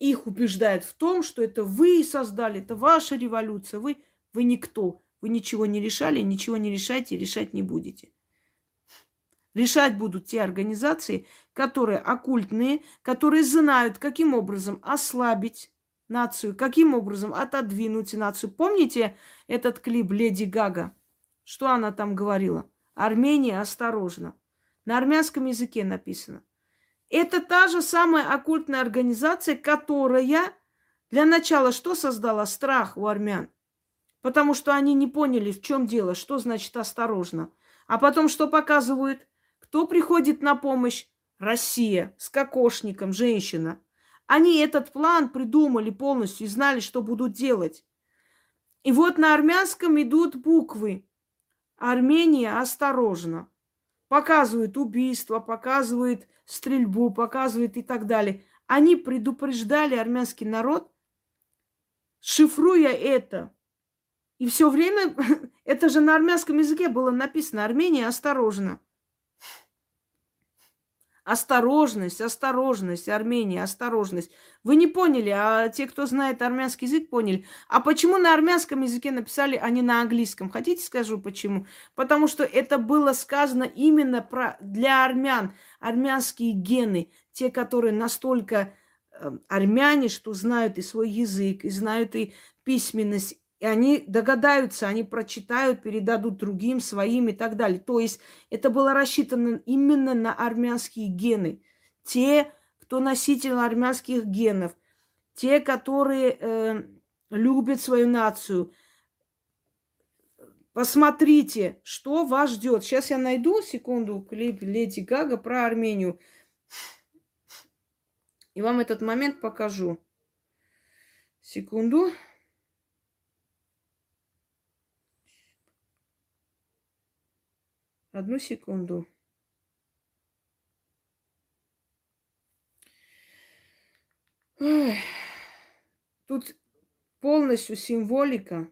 их убеждают в том, что это вы создали, это ваша революция, вы никто. Вы ничего не решали, ничего не решаете, решать не будете. Решать будут те организации, которые оккультные, которые знают, каким образом ослабить нацию, каким образом отодвинуть нацию. Помните этот клип «Леди Гага»? Что она там говорила? Армения, осторожно. На армянском языке написано. Это та же самая оккультная организация, которая для начала что создала? Страх у армян. Потому что они не поняли, в чем дело, что значит осторожно. А потом что показывают? Кто приходит на помощь? Россия с кокошником, женщина. Они этот план придумали полностью и знали, что будут делать. И вот на армянском идут буквы. Армения, осторожно. Показывают убийство, показывают стрельбу, показывают и так далее. Они предупреждали армянский народ, шифруя это. И все время, это же на армянском языке было написано «Армения, осторожно». Осторожность, осторожность, Армения, осторожность. Вы не поняли, а те, кто знает армянский язык, поняли. А почему на армянском языке написали, а не на английском? Хотите, скажу почему? Потому что это было сказано именно для армян. Армянские гены, те, которые настолько армяне, что знают и свой язык, и знают и письменность. И они догадаются, они прочитают, передадут другим, своим и так далее. То есть это было рассчитано именно на армянские гены. Те, кто носитель армянских генов, те, которые любят свою нацию. Посмотрите, что вас ждет. Сейчас я найду, секунду, клип «Леди Гага» про Армению. И вам этот момент покажу. Секунду. Одну секунду. Ой. Тут полностью символика.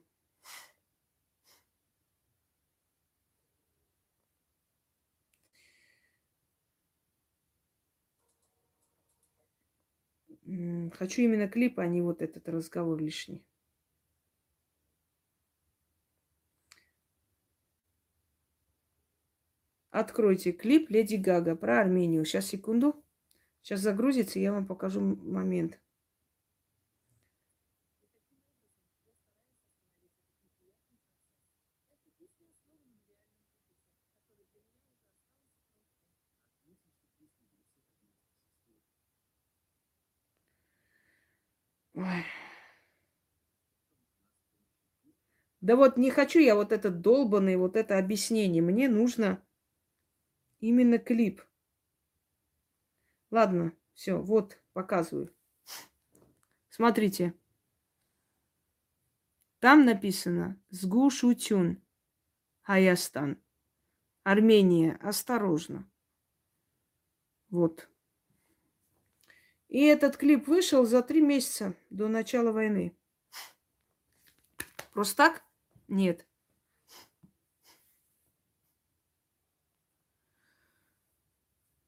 Хочу именно клип, а не вот этот разговор лишний. Откройте клип «Леди Гага» про Армению. Сейчас, секунду. Сейчас загрузится, и я вам покажу момент. Ой. Да вот не хочу я вот это долбанное, вот это объяснение. Мне нужно именно клип. Ладно, все, вот, показываю. Смотрите. Там написано «Сгушутюн, Аястан». Армения, осторожно. Вот. И этот клип вышел за 3 месяца до начала войны. Просто так? Нет.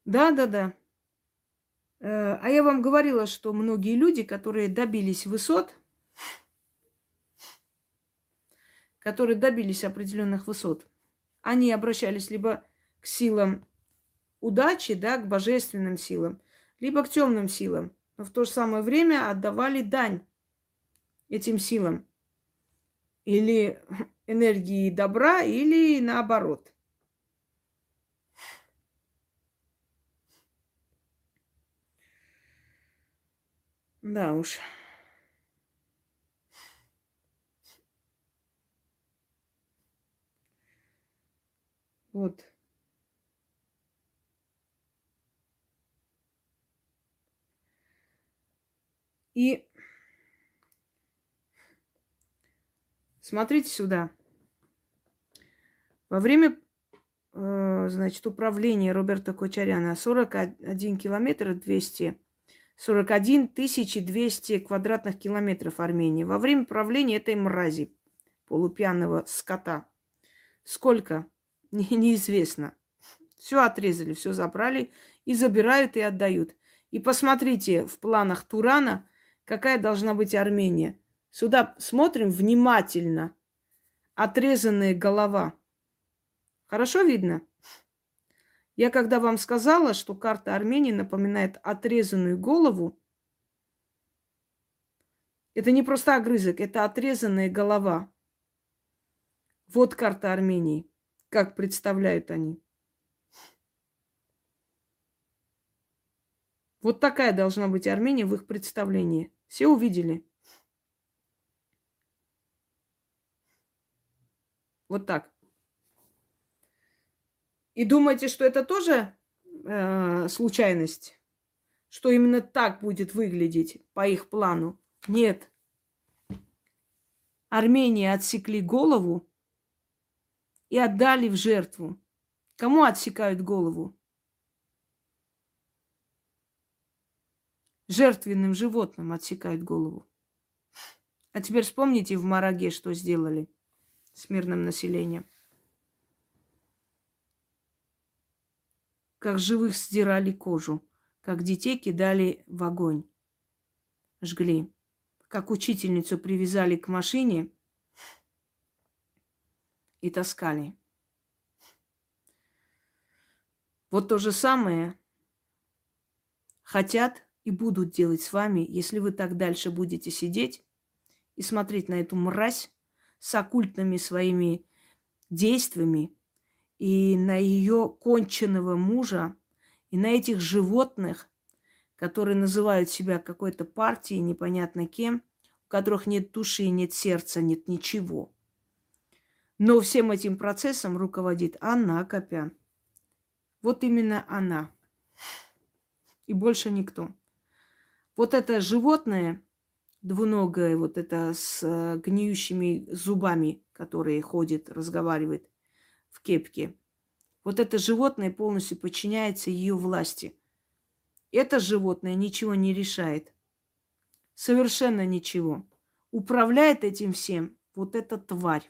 Да. А я вам говорила, что многие люди, которые добились высот, которые добились определенных высот, они обращались либо к силам удачи, да, к божественным силам, либо к темным силам, но в то же самое время отдавали дань этим силам. Или энергии добра, или наоборот. Да уж. Вот. И смотрите сюда. Во время, значит, управления Роберта Кочаряна 41 километр 200, 41 200 квадратных километров Армении. Во время правления этой мрази, полупьяного скота. Сколько? Неизвестно. Все отрезали, все забрали и забирают, и отдают. И посмотрите в планах Турана, какая должна быть Армения? Сюда смотрим внимательно. Отрезанная голова. Хорошо видно? Я когда вам сказала, что карта Армении напоминает отрезанную голову, это не просто огрызок, это отрезанная голова. Вот карта Армении, как представляют они. Вот такая должна быть Армения в их представлении. Все увидели. Вот так. И думаете, что это тоже случайность? Что именно так будет выглядеть по их плану? Нет. Армении отсекли голову и отдали в жертву. Кому отсекают голову? Жертвенным животным отсекают голову. А теперь вспомните в Мараге, что сделали с мирным населением. Как живых сдирали кожу, как детей кидали в огонь, жгли, как учительницу привязали к машине и таскали. Вот то же самое хотят и будут делать с вами, если вы так дальше будете сидеть и смотреть на эту мразь с оккультными своими действиями и на ее конченного мужа, и на этих животных, которые называют себя какой-то партией, непонятно кем, у которых нет души, нет сердца, нет ничего. Но всем этим процессом руководит Анна Акопян. Вот именно она. И больше никто. Вот это животное двуногое, вот это с гниющими зубами, которые ходит, разговаривает в кепке. Вот это животное полностью подчиняется ее власти. Это животное ничего не решает. Совершенно ничего. Управляет этим всем вот эта тварь.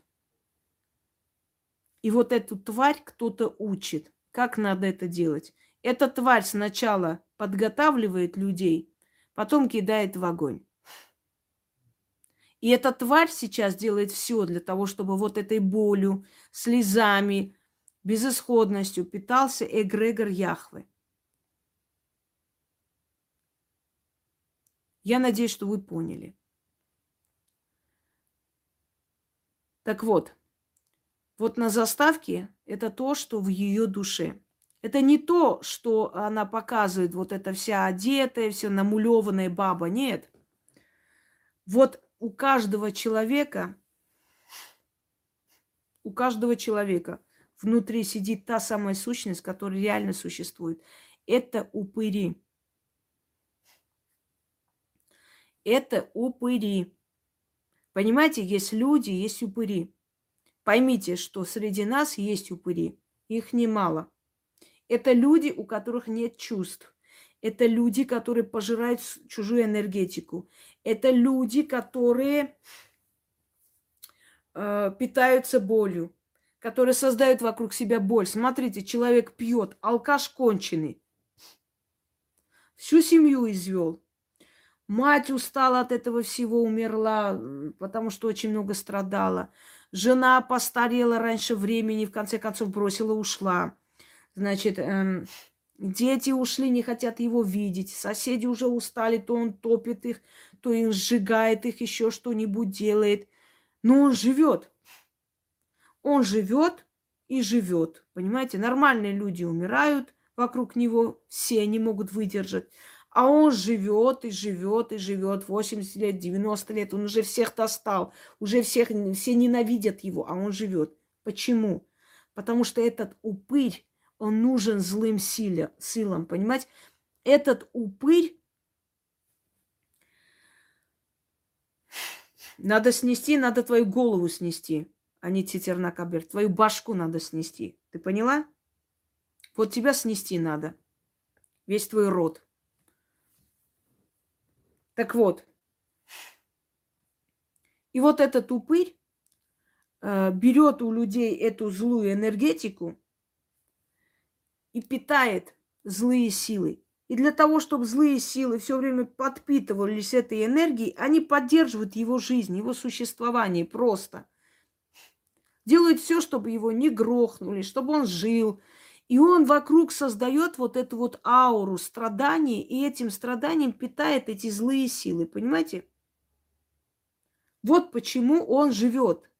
И вот эту тварь кто-то учит, как надо это делать. Эта тварь сначала подготавливает людей, потом кидает в огонь. И эта тварь сейчас делает все для того, чтобы вот этой болью, слезами, безысходностью питался эгрегор Яхвы. Я надеюсь, что вы поняли. Так вот, вот на заставке это то, что в ее душе. Это не то, что она показывает, вот эта вся одетая, все намулеванная баба. Нет. Вот у каждого человека внутри сидит та самая сущность, которая реально существует. Это упыри. Это упыри. Понимаете, есть люди, есть упыри. Поймите, что среди нас есть упыри. Их немало. Это люди, у которых нет чувств. Это люди, которые пожирают чужую энергетику. Это люди, которые питаются болью, которые создают вокруг себя боль. Смотрите, человек пьет, алкаш конченый. Всю семью извел. Мать устала от этого всего, умерла, потому что очень много страдала. Жена постарела раньше времени, в конце концов бросила, ушла. Значит, дети ушли, не хотят его видеть. Соседи уже устали, то он топит их, то их сжигает, их еще что-нибудь делает. Но он живет. Он живет и живет. Понимаете, нормальные люди умирают вокруг него, все они могут выдержать. А он живет и живет и живет. 80 лет, 90 лет, он уже всех достал, уже всех, все ненавидят его, а он живет. Почему? Потому что этот упырь, он нужен злым силам, понимаете? Этот упырь надо снести, надо твою голову снести, а не тетернакабер. Твою башку надо снести. Ты поняла? Вот тебя снести надо. Весь твой род. Так вот. И вот этот упырь берет у людей эту злую энергетику и питает злые силы. И для того, чтобы злые силы все время подпитывались этой энергией, они поддерживают его жизнь, его существование просто. Делают все, чтобы его не грохнули, чтобы он жил. И он вокруг создает вот эту вот ауру страданий, и этим страданием питает эти злые силы, понимаете? Вот почему он живет.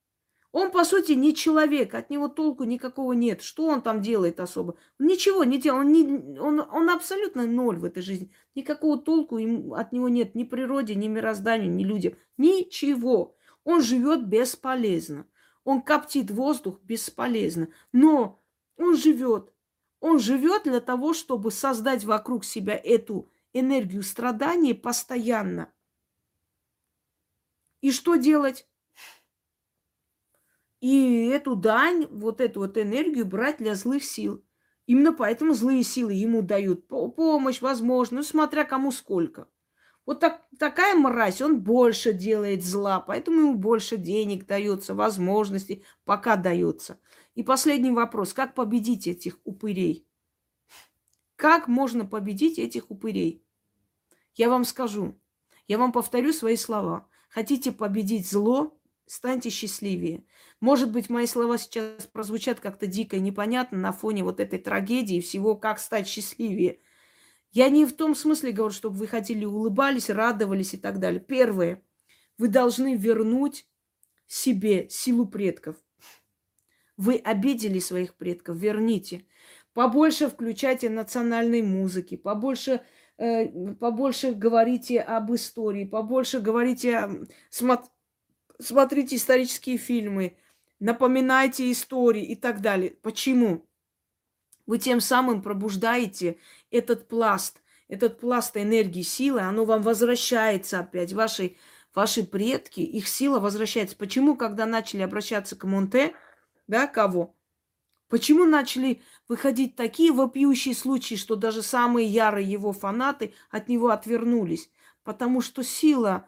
Он, по сути, не человек, от него толку никакого нет. Что он там делает особо? Ничего не делает, он абсолютно ноль в этой жизни. Никакого толку от него нет ни природе, ни мирозданию, ни людям. Ничего. Он живет бесполезно. Он коптит воздух бесполезно. Но он живет. Он живет для того, чтобы создать вокруг себя эту энергию страданий постоянно. И что делать? И эту дань, вот эту вот энергию брать для злых сил. Именно поэтому злые силы ему дают помощь, возможность, смотря кому сколько. Вот такая мразь, он больше делает зла, поэтому ему больше денег дается, возможностей пока дается. И последний вопрос. Как победить этих упырей? Как можно победить этих упырей? Я вам скажу. Я вам повторю свои слова. Хотите победить зло? Станьте счастливее. Может быть, мои слова сейчас прозвучат как-то дико и непонятно на фоне вот этой трагедии и всего, как стать счастливее. Я не в том смысле говорю, чтобы вы хотели улыбались, радовались и так далее. Первое. Вы должны вернуть себе силу предков. Вы обидели своих предков, верните. Побольше включайте национальной музыки, побольше говорите об истории, побольше говорите смотрите исторические фильмы, напоминайте истории и так далее. Почему? Вы тем самым пробуждаете этот пласт энергии, силы, оно вам возвращается опять. Ваши предки, их сила возвращается. Почему, когда начали обращаться к Монте, почему начали выходить такие вопиющие случаи, что даже самые ярые его фанаты от него отвернулись? Потому что сила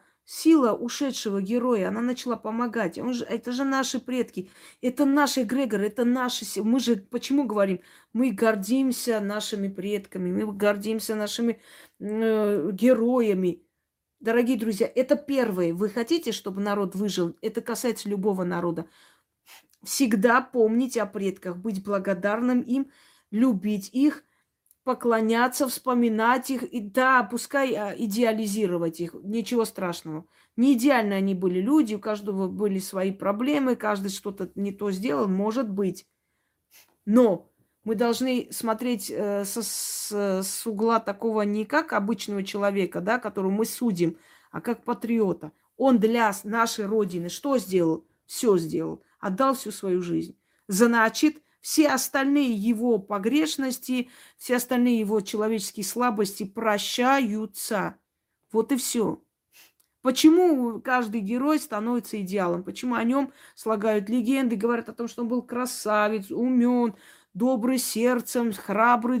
ушедшего героя, она начала помогать. Это же наши предки, это наш эгрегор, это наши силы. Мы же почему говорим? Мы гордимся нашими предками, мы гордимся нашими героями. Дорогие друзья, это первое. Вы хотите, чтобы народ выжил? Это касается любого народа. Всегда помнить о предках, быть благодарным им, любить их, поклоняться, вспоминать их. И да, пускай идеализировать их, ничего страшного. Не идеально они были люди, у каждого были свои проблемы, каждый что-то не то сделал, может быть. Но мы должны смотреть с угла такого не как обычного человека, да, которого мы судим, а как патриота. Он для нашей Родины что сделал? Все сделал. Отдал всю свою жизнь. Значит, все остальные его погрешности, все остальные его человеческие слабости прощаются. Вот и все. Почему каждый герой становится идеалом? Почему о нем слагают легенды, говорят о том, что он был красавец, умен, добрый сердцем, храбрый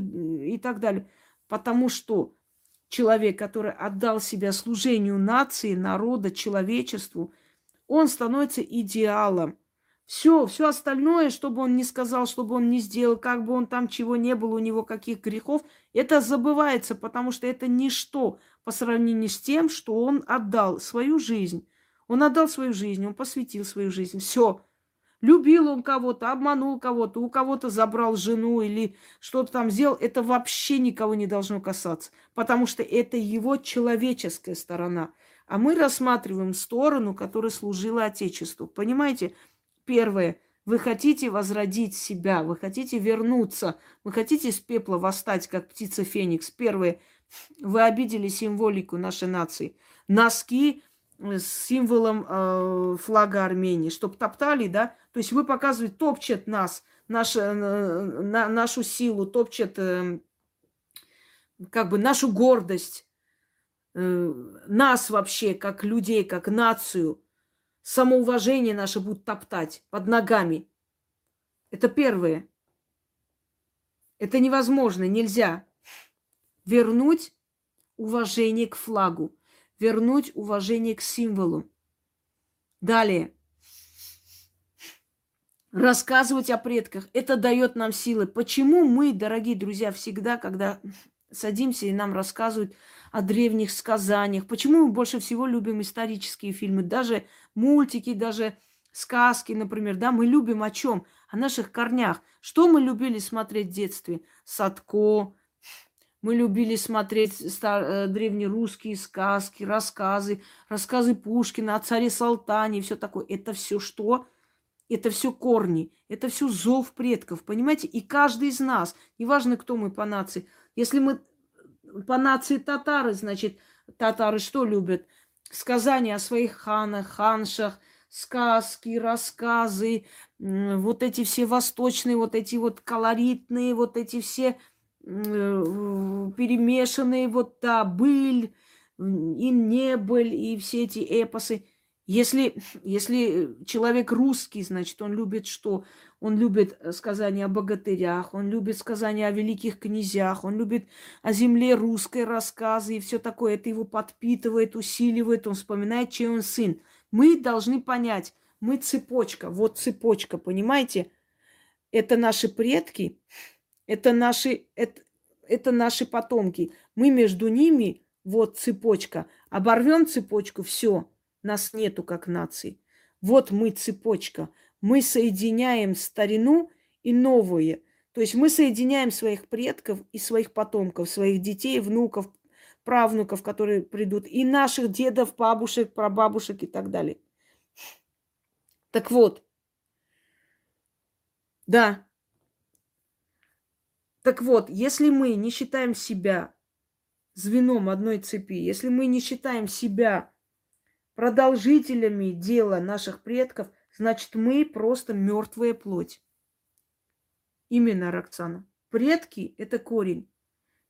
и так далее? Потому что человек, который отдал себя служению нации, народа, человечеству, он становится идеалом. Все остальное, что бы он ни сказал, что бы он ни сделал, как бы он там чего не было, у него каких грехов, это забывается, потому что это ничто по сравнению с тем, что он отдал свою жизнь. Он отдал свою жизнь, он посвятил свою жизнь. Все. Любил он кого-то, обманул кого-то, у кого-то забрал жену или что-то там сделал, это вообще никого не должно касаться, потому что это его человеческая сторона. А мы рассматриваем сторону, которая служила Отечеству. Понимаете? Первое. Вы хотите возродить себя, вы хотите вернуться, вы хотите из пепла восстать, как птица Феникс. Первое. Вы обидели символику нашей нации. Носки с символом флага Армении, чтобы топтали, да? То есть вы показываете, топчет нас, нашу силу, топчет как бы нашу гордость, нас вообще, как людей, как нацию. Самоуважение наше будут топтать под ногами. Это первое. Это невозможно, нельзя. Вернуть уважение к флагу. Вернуть уважение к символу. Далее. Рассказывать о предках. Это дает нам силы. Почему мы, дорогие друзья, всегда, когда садимся и нам рассказывают о древних сказаниях. Почему мы больше всего любим исторические фильмы, даже мультики, даже сказки, например, да, мы любим о чем? О наших корнях. Что мы любили смотреть в детстве? Садко, мы любили смотреть древнерусские сказки, рассказы Пушкина о царе Салтане и все такое. Это все что? Это все корни, это все зов предков, понимаете? И каждый из нас, неважно, кто мы по нации, если мы по нации татары, значит, татары что любят? Сказания о своих ханах, ханшах, сказки, рассказы, вот эти все восточные, вот эти вот колоритные, вот эти все перемешанные, вот да, быль, и небыль, и все эти эпосы. Если человек русский, значит, он любит что? Он любит сказания о богатырях, он любит сказания о великих князях, он любит о земле русской рассказы и все такое. Это его подпитывает, усиливает, он вспоминает, чей он сын. Мы должны понять, мы цепочка, вот цепочка, понимаете? Это наши предки, это наши потомки. Мы между ними, вот цепочка. Оборвем цепочку, все. Нас нету как нации. Вот мы цепочка. Мы соединяем старину и новое. То есть мы соединяем своих предков и своих потомков, своих детей, внуков, правнуков, которые придут, и наших дедов, бабушек, прабабушек и так далее. Так вот. Да. Так вот, если мы не считаем себя звеном одной цепи, если мы не считаем себя продолжителями дела наших предков, значит, мы просто мертвая плоть. Именно, Роксана. Предки – это корень.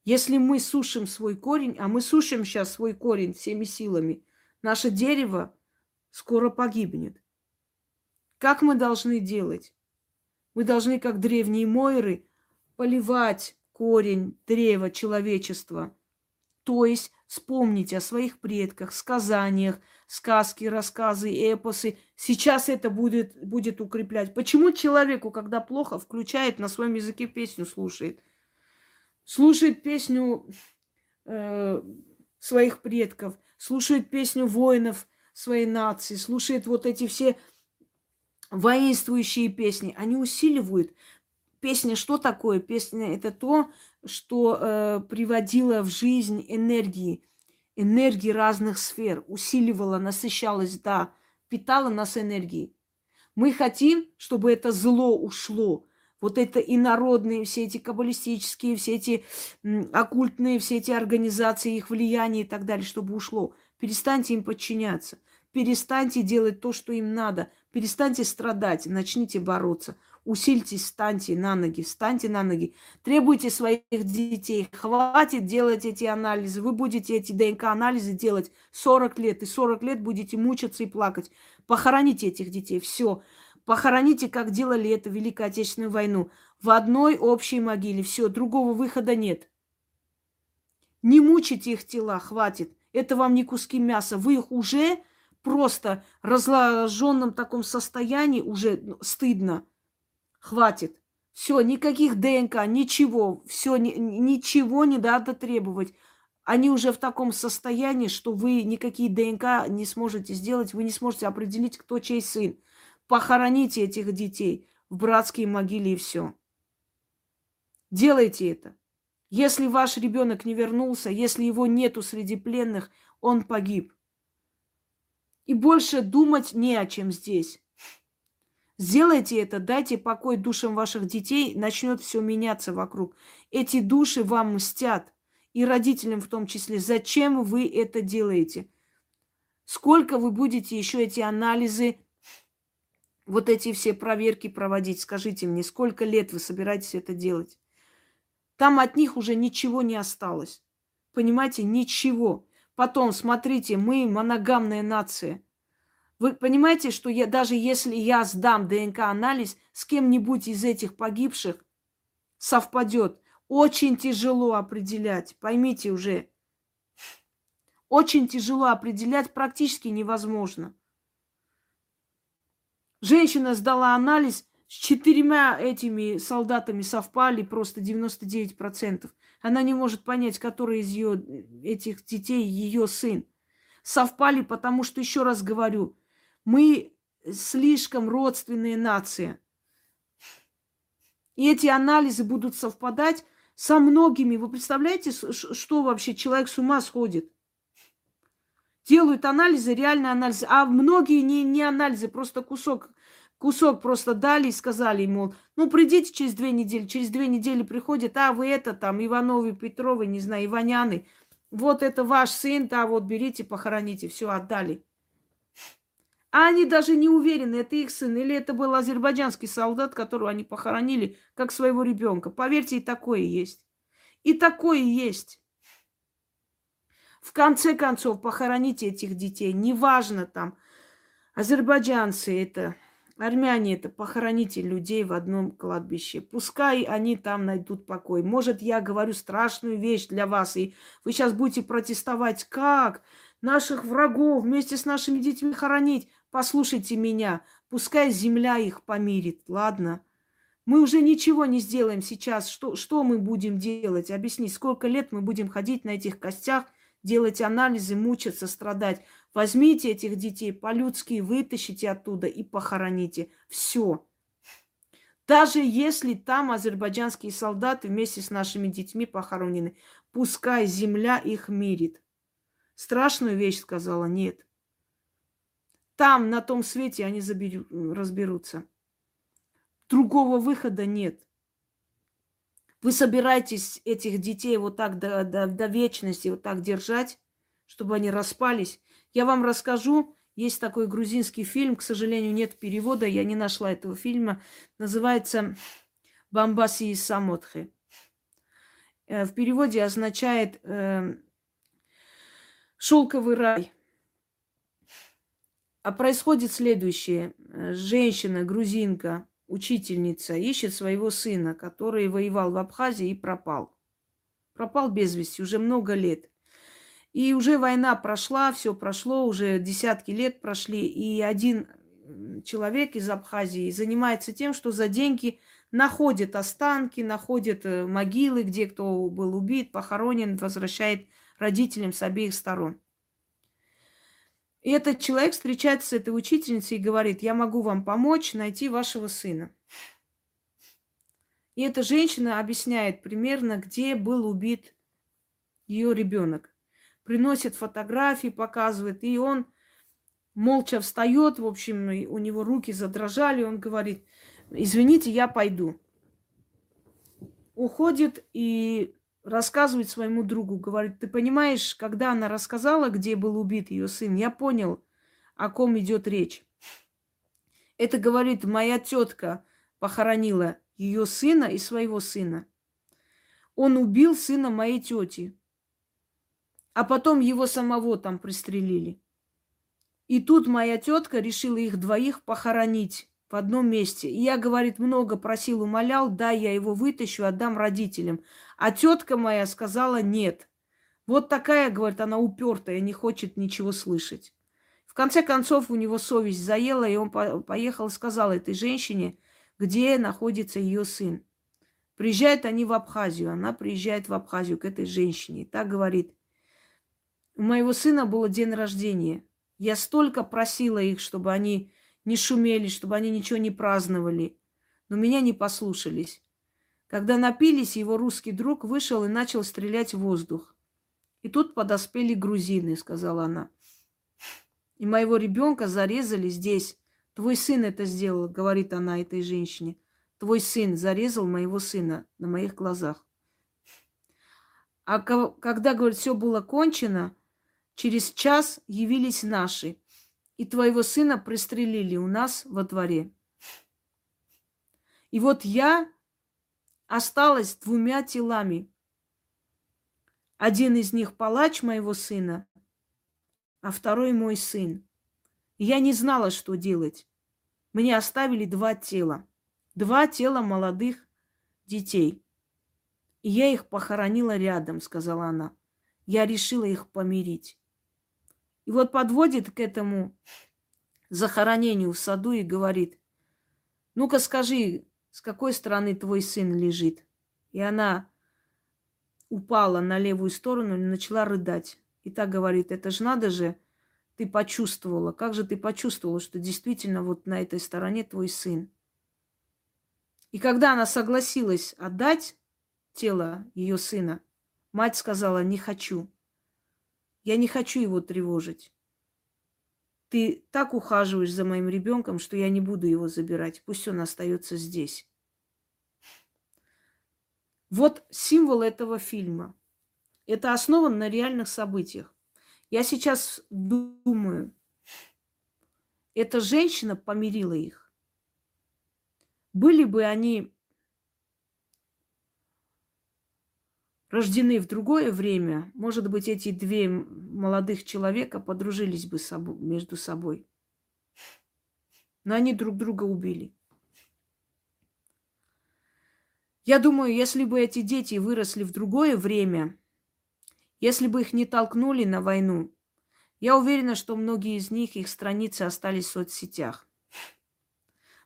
Если мы сушим свой корень, а мы сушим сейчас свой корень всеми силами, наше дерево скоро погибнет. Как мы должны делать? Мы должны, как древние мойры, поливать корень древа человечества. То есть вспомнить о своих предках, сказаниях, сказки, рассказы, эпосы. Сейчас это будет укреплять. Почему человеку, когда плохо, включает на своем языке песню, слушает? Слушает песню своих предков, слушает песню воинов своей нации, слушает вот эти все воинствующие песни. Они усиливают. Песня что такое? Песня – это то, что приводило в жизнь энергии разных сфер, усиливала, насыщалась, да, питала нас энергией. Мы хотим, чтобы это зло ушло. Вот это инородные, все эти каббалистические, все эти оккультные, все эти организации, их влияние и так далее, чтобы ушло. Перестаньте им подчиняться. Перестаньте делать то, что им надо. Перестаньте страдать, начните бороться. Усильтесь, встаньте на ноги, встаньте на ноги. Требуйте своих детей. Хватит делать эти анализы. Вы будете эти ДНК-анализы делать 40 лет. И 40 лет будете мучиться и плакать. Похороните этих детей. Все. Похороните, как делали это в Великую Отечественную войну. В одной общей могиле. Все, другого выхода нет. Не мучите их тела, хватит. Это вам не куски мяса. Вы их уже просто в разложенном таком состоянии, уже стыдно. Хватит. Все, никаких ДНК, ничего. Все, ничего не надо требовать. Они уже в таком состоянии, что вы никакие ДНК не сможете сделать. Вы не сможете определить, кто чей сын. Похороните этих детей в братские могиле и все. Делайте это. Если ваш ребенок не вернулся, если его нету среди пленных, он погиб. И больше думать не о чем здесь. Сделайте это, дайте покой душам ваших детей, начнет все меняться вокруг. Эти души вам мстят, и родителям в том числе. Зачем вы это делаете? Сколько вы будете еще эти анализы, вот эти все проверки проводить, скажите мне, сколько лет вы собираетесь это делать? Там от них уже ничего не осталось. Понимаете, ничего. Потом, смотрите, мы моногамная нация. Вы понимаете, что я, даже если я сдам ДНК-анализ, с кем-нибудь из этих погибших совпадет. Очень тяжело определять, поймите уже. Очень тяжело определять, практически невозможно. Женщина сдала анализ, с 4 этими солдатами совпали просто 99%. Она не может понять, который из ее, этих детей ее сын. Совпали, потому что, еще раз говорю, мы слишком родственные нации. И эти анализы будут совпадать со многими. Вы представляете, что вообще человек с ума сходит? Делают анализы, реальные анализы. А многие не анализы, просто кусок просто дали и сказали ему, ну, придите через 2 недели. Через 2 недели приходят, а вы это там, Ивановы, Петровы, не знаю, Иваняны. Вот это ваш сын, да, вот берите, похороните, все, отдали. А они даже не уверены, это их сын или это был азербайджанский солдат, которого они похоронили как своего ребенка. Поверьте, и такое есть. И такое есть. В конце концов, похороните этих детей. Неважно там, азербайджанцы это, армяне это, похороните людей в одном кладбище. Пускай они там найдут покой. Может, я говорю страшную вещь для вас, и вы сейчас будете протестовать, как наших врагов вместе с нашими детьми хоронить. Послушайте меня, пускай земля их помирит, ладно? Мы уже ничего не сделаем сейчас. Что мы будем делать? Объясни, сколько лет мы будем ходить на этих костях, делать анализы, мучиться, страдать. Возьмите этих детей по-людски, вытащите оттуда и похороните. Все. Даже если там азербайджанские солдаты вместе с нашими детьми похоронены, пускай земля их мирит. Страшную вещь сказала, нет. Там, на том свете, они разберутся. Другого выхода нет. Вы собираетесь этих детей вот так до вечности вот так держать, чтобы они распались? Я вам расскажу. Есть такой грузинский фильм. К сожалению, нет перевода. Я не нашла этого фильма. Называется «Бамбаси Самотхе». В переводе означает «шелковый рай». А происходит следующее. Женщина, грузинка, учительница ищет своего сына, который воевал в Абхазии и пропал. Пропал без вести уже много лет. И уже война прошла, все прошло, уже десятки лет прошли. И один человек из Абхазии занимается тем, что за деньги находит останки, находит могилы, где кто был убит, похоронен, возвращает родителям с обеих сторон. И этот человек встречается с этой учительницей и говорит: я могу вам помочь найти вашего сына. И эта женщина объясняет примерно, где был убит ее ребенок. Приносит фотографии, показывает, и он молча встает, в общем, у него руки задрожали, он говорит: извините, я пойду. Уходит и рассказывает своему другу, говорит: ты понимаешь, когда она рассказала, где был убит ее сын, я понял, о ком идет речь. Это, говорит, моя тетка похоронила ее сына и своего сына. Он убил сына моей тети, а потом его самого там пристрелили. И тут моя тетка решила их двоих похоронить в одном месте. И я, говорит, много просил, умолял, да, я его вытащу, отдам родителям. А тетка моя сказала нет. Вот такая, говорит, она упертая, не хочет ничего слышать. В конце концов у него совесть заела, и он поехал и сказал этой женщине, где находится ее сын. Приезжают они в Абхазию, она приезжает в Абхазию к этой женщине. И так говорит: у моего сына был день рождения. Я столько просила их, чтобы они не шумели, чтобы они ничего не праздновали. Но меня не послушались. Когда напились, его русский друг вышел и начал стрелять в воздух. И тут подоспели грузины, сказала она. И моего ребенка зарезали здесь. Твой сын это сделал, говорит она этой женщине. Твой сын зарезал моего сына на моих глазах. А когда, говорит, все было кончено, через час явились наши. И твоего сына пристрелили у нас во дворе. И вот я осталась с двумя телами. Один из них палач моего сына, а второй мой сын. И я не знала, что делать. Мне оставили два тела. Два тела молодых детей. И я их похоронила рядом, сказала она. Я решила их помирить. И вот подводит к этому захоронению в саду и говорит: ну-ка скажи, с какой стороны твой сын лежит? И она упала на левую сторону и начала рыдать. И так говорит: это же надо же, ты почувствовала. Как же ты почувствовала, что действительно вот на этой стороне твой сын? И когда она согласилась отдать тело ее сына, мать сказала: не хочу. Я не хочу его тревожить. Ты так ухаживаешь за моим ребенком, что я не буду его забирать. Пусть он остается здесь. Вот символ этого фильма. Это основано на реальных событиях. Я сейчас думаю, эта женщина помирила их. Были бы они рождены в другое время, может быть, эти две молодых человека подружились бы между собой. Но они друг друга убили. Я думаю, если бы эти дети выросли в другое время, если бы их не толкнули на войну, я уверена, что многие из них, их страницы остались в соцсетях.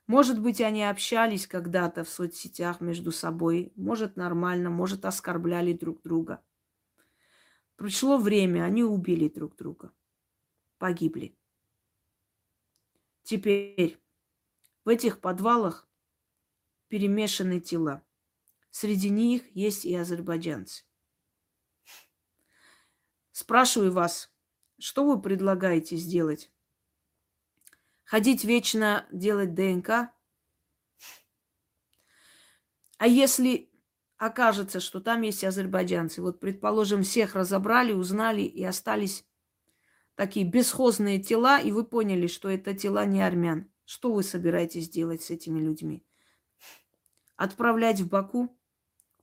Может быть, они общались когда-то в соцсетях между собой. Может, нормально, может, оскорбляли друг друга. Пришло время, они убили друг друга. Погибли. Теперь в этих подвалах перемешаны тела. Среди них есть и азербайджанцы. Спрашиваю вас, что вы предлагаете сделать? Ходить вечно, делать ДНК? А если окажется, что там есть азербайджанцы? Вот, предположим, всех разобрали, узнали и остались такие бесхозные тела, и вы поняли, что это тела не армян. Что вы собираетесь делать с этими людьми? Отправлять в Баку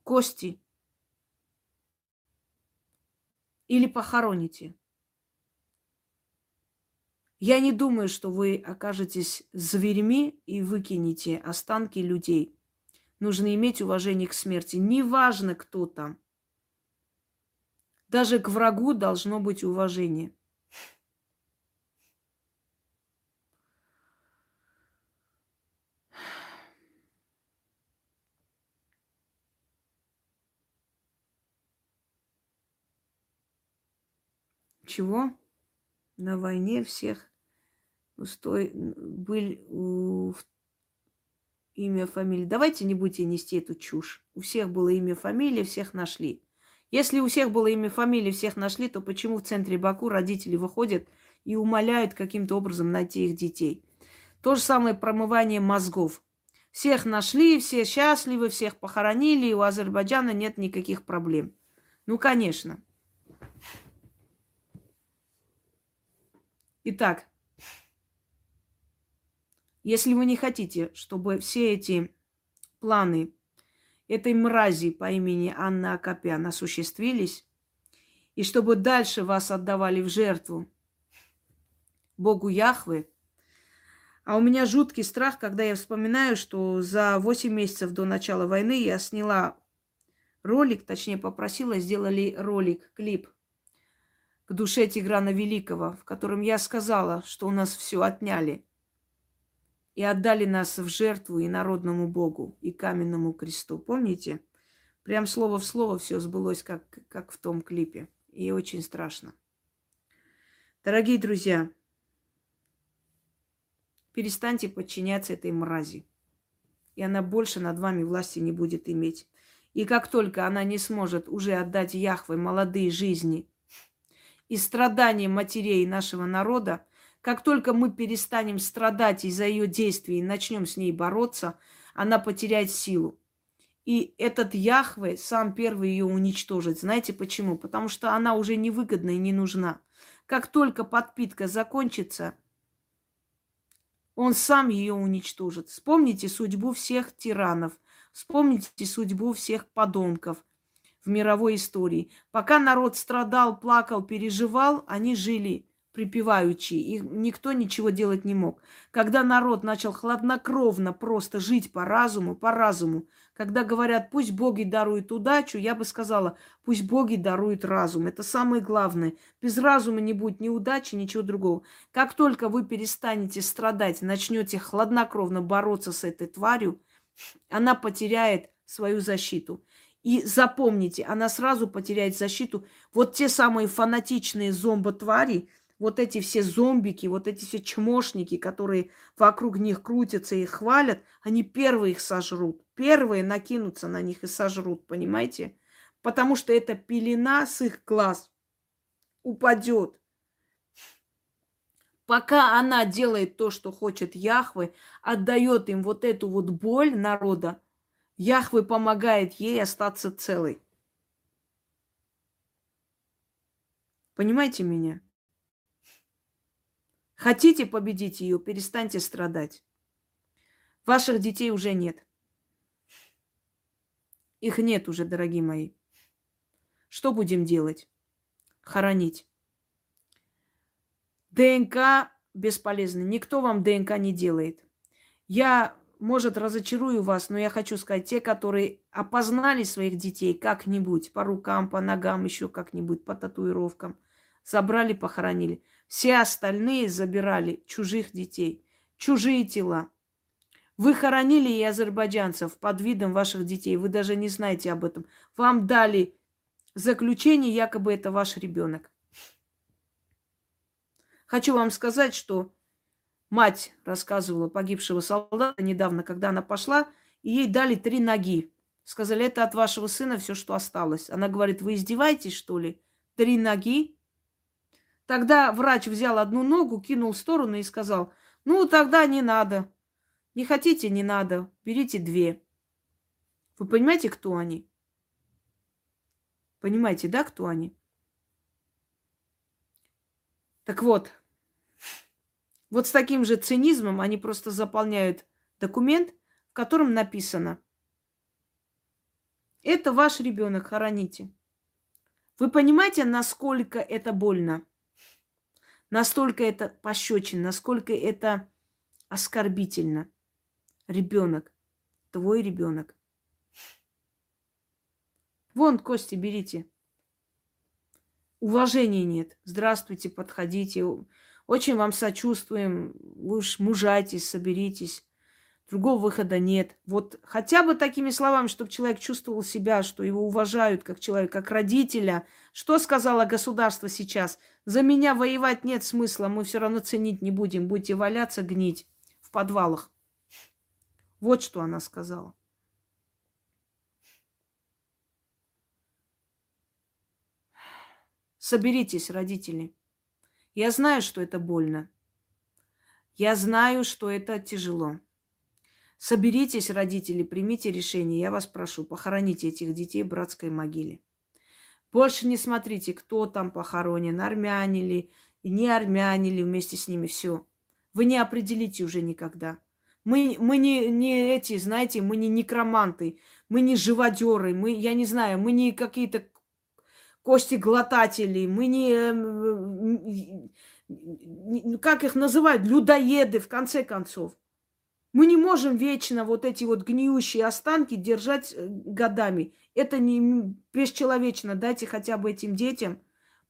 кости? Или похороните? Я не думаю, что вы окажетесь зверями и выкинете останки людей. Нужно иметь уважение к смерти. Неважно, кто там. Даже к врагу должно быть уважение. чего? На войне всех были имя, фамилия. Давайте не будете нести эту чушь. У всех было имя, фамилия, всех нашли. Если у всех было имя, фамилия, всех нашли, то почему в центре Баку родители выходят и умоляют каким-то образом найти их детей? То же самое промывание мозгов. Всех нашли, все счастливы, всех похоронили, и у Азербайджана нет никаких проблем. Ну, конечно. Итак, если вы не хотите, чтобы все эти планы этой мрази по имени Анна Акопян осуществились, и чтобы дальше вас отдавали в жертву Богу Яхве, а у меня жуткий страх, когда я вспоминаю, что за 8 месяцев до начала войны я сняла ролик, точнее попросила, сделали ролик, клип к душе Тиграна Великого, в котором я сказала, что у нас все отняли и отдали нас в жертву и народному богу, и каменному кресту. Помните? Прям слово в слово все сбылось, как в том клипе. И очень страшно. Дорогие друзья, перестаньте подчиняться этой мрази. И она больше над вами власти не будет иметь. И как только она не сможет уже отдать Яхве молодые жизни и страдания матерей нашего народа, как только мы перестанем страдать из-за ее действий и начнем с ней бороться, она потеряет силу. И этот Яхве сам первый ее уничтожит. Знаете почему? Потому что она уже невыгодна и не нужна. Как только подпитка закончится, он сам ее уничтожит. Вспомните судьбу всех тиранов. Вспомните судьбу всех подонков в мировой истории. Пока народ страдал, плакал, переживал, они жили припеваючи, и никто ничего делать не мог. Когда народ начал хладнокровно просто жить по разуму, когда говорят, пусть боги даруют удачу, я бы сказала, пусть боги даруют разум. Это самое главное. Без разума не будет ни удачи, ничего другого. Как только вы перестанете страдать, начнете хладнокровно бороться с этой тварью, она потеряет свою защиту. И запомните, она сразу потеряет защиту. Вот те самые фанатичные зомботвари, вот эти все зомбики, вот эти все чмошники, которые вокруг них крутятся и хвалят, они первые их сожрут. Первые накинутся на них и сожрут, понимаете? Потому что эта пелена с их глаз упадет. Пока она делает то, что хочет Яхве, отдает им вот эту вот боль народа, Яхве помогает ей остаться целой. Понимаете меня? Хотите победить ее, перестаньте страдать. Ваших детей уже нет. Их нет уже, дорогие мои. Что будем делать? Хоронить. ДНК бесполезно. Никто вам ДНК не делает. Я, может, разочарую вас, но я хочу сказать, те, которые опознали своих детей как-нибудь, по рукам, по ногам, еще как-нибудь, по татуировкам, забрали, похоронили. Все остальные забирали чужих детей, чужие тела. Вы хоронили и азербайджанцев под видом ваших детей. Вы даже не знаете об этом. Вам дали заключение, якобы это ваш ребенок. Хочу вам сказать, что мать рассказывала погибшего солдата недавно, когда она пошла, и ей дали 3 ноги. Сказали, это от вашего сына все, что осталось. Она говорит, вы издеваетесь, что ли? 3 ноги? Тогда врач взял 1 ногу, кинул в сторону и сказал, ну, тогда не надо. Не хотите, не надо. Берите 2. Вы понимаете, кто они? Понимаете, да, кто они? Так вот, вот с таким же цинизмом они просто заполняют документ, в котором написано, это ваш ребенок, хороните. Вы понимаете, насколько это больно? Настолько это пощечин, насколько это оскорбительно. Ребенок, твой ребенок. Вон кости берите. Уважения нет. Здравствуйте, подходите. Очень вам сочувствуем. Вы уж мужайтесь, соберитесь. другого выхода нет. Вот хотя бы такими словами, чтобы человек чувствовал себя, что его уважают как человека, как родителя. Что сказала государство сейчас? За меня воевать нет смысла, мы все равно ценить не будем, будете валяться, гнить в подвалах. Вот что она сказала. Соберитесь, родители. Я знаю, что это больно. Я знаю, что это тяжело. Соберитесь, родители, примите решение. Я вас прошу, похороните этих детей в братской могиле. Больше не смотрите, кто там похоронен, армяне ли, не армяне ли, вместе с ними все. Вы не определите уже никогда. Мы не эти, знаете, мы не некроманты, мы не живодеры, мы, я не знаю, мы не какие-то костеглотатели, мы не, как их называют, людоеды, в конце концов. Мы не можем вечно вот эти вот гниющие останки держать годами. Это не бесчеловечно. Дайте хотя бы этим детям,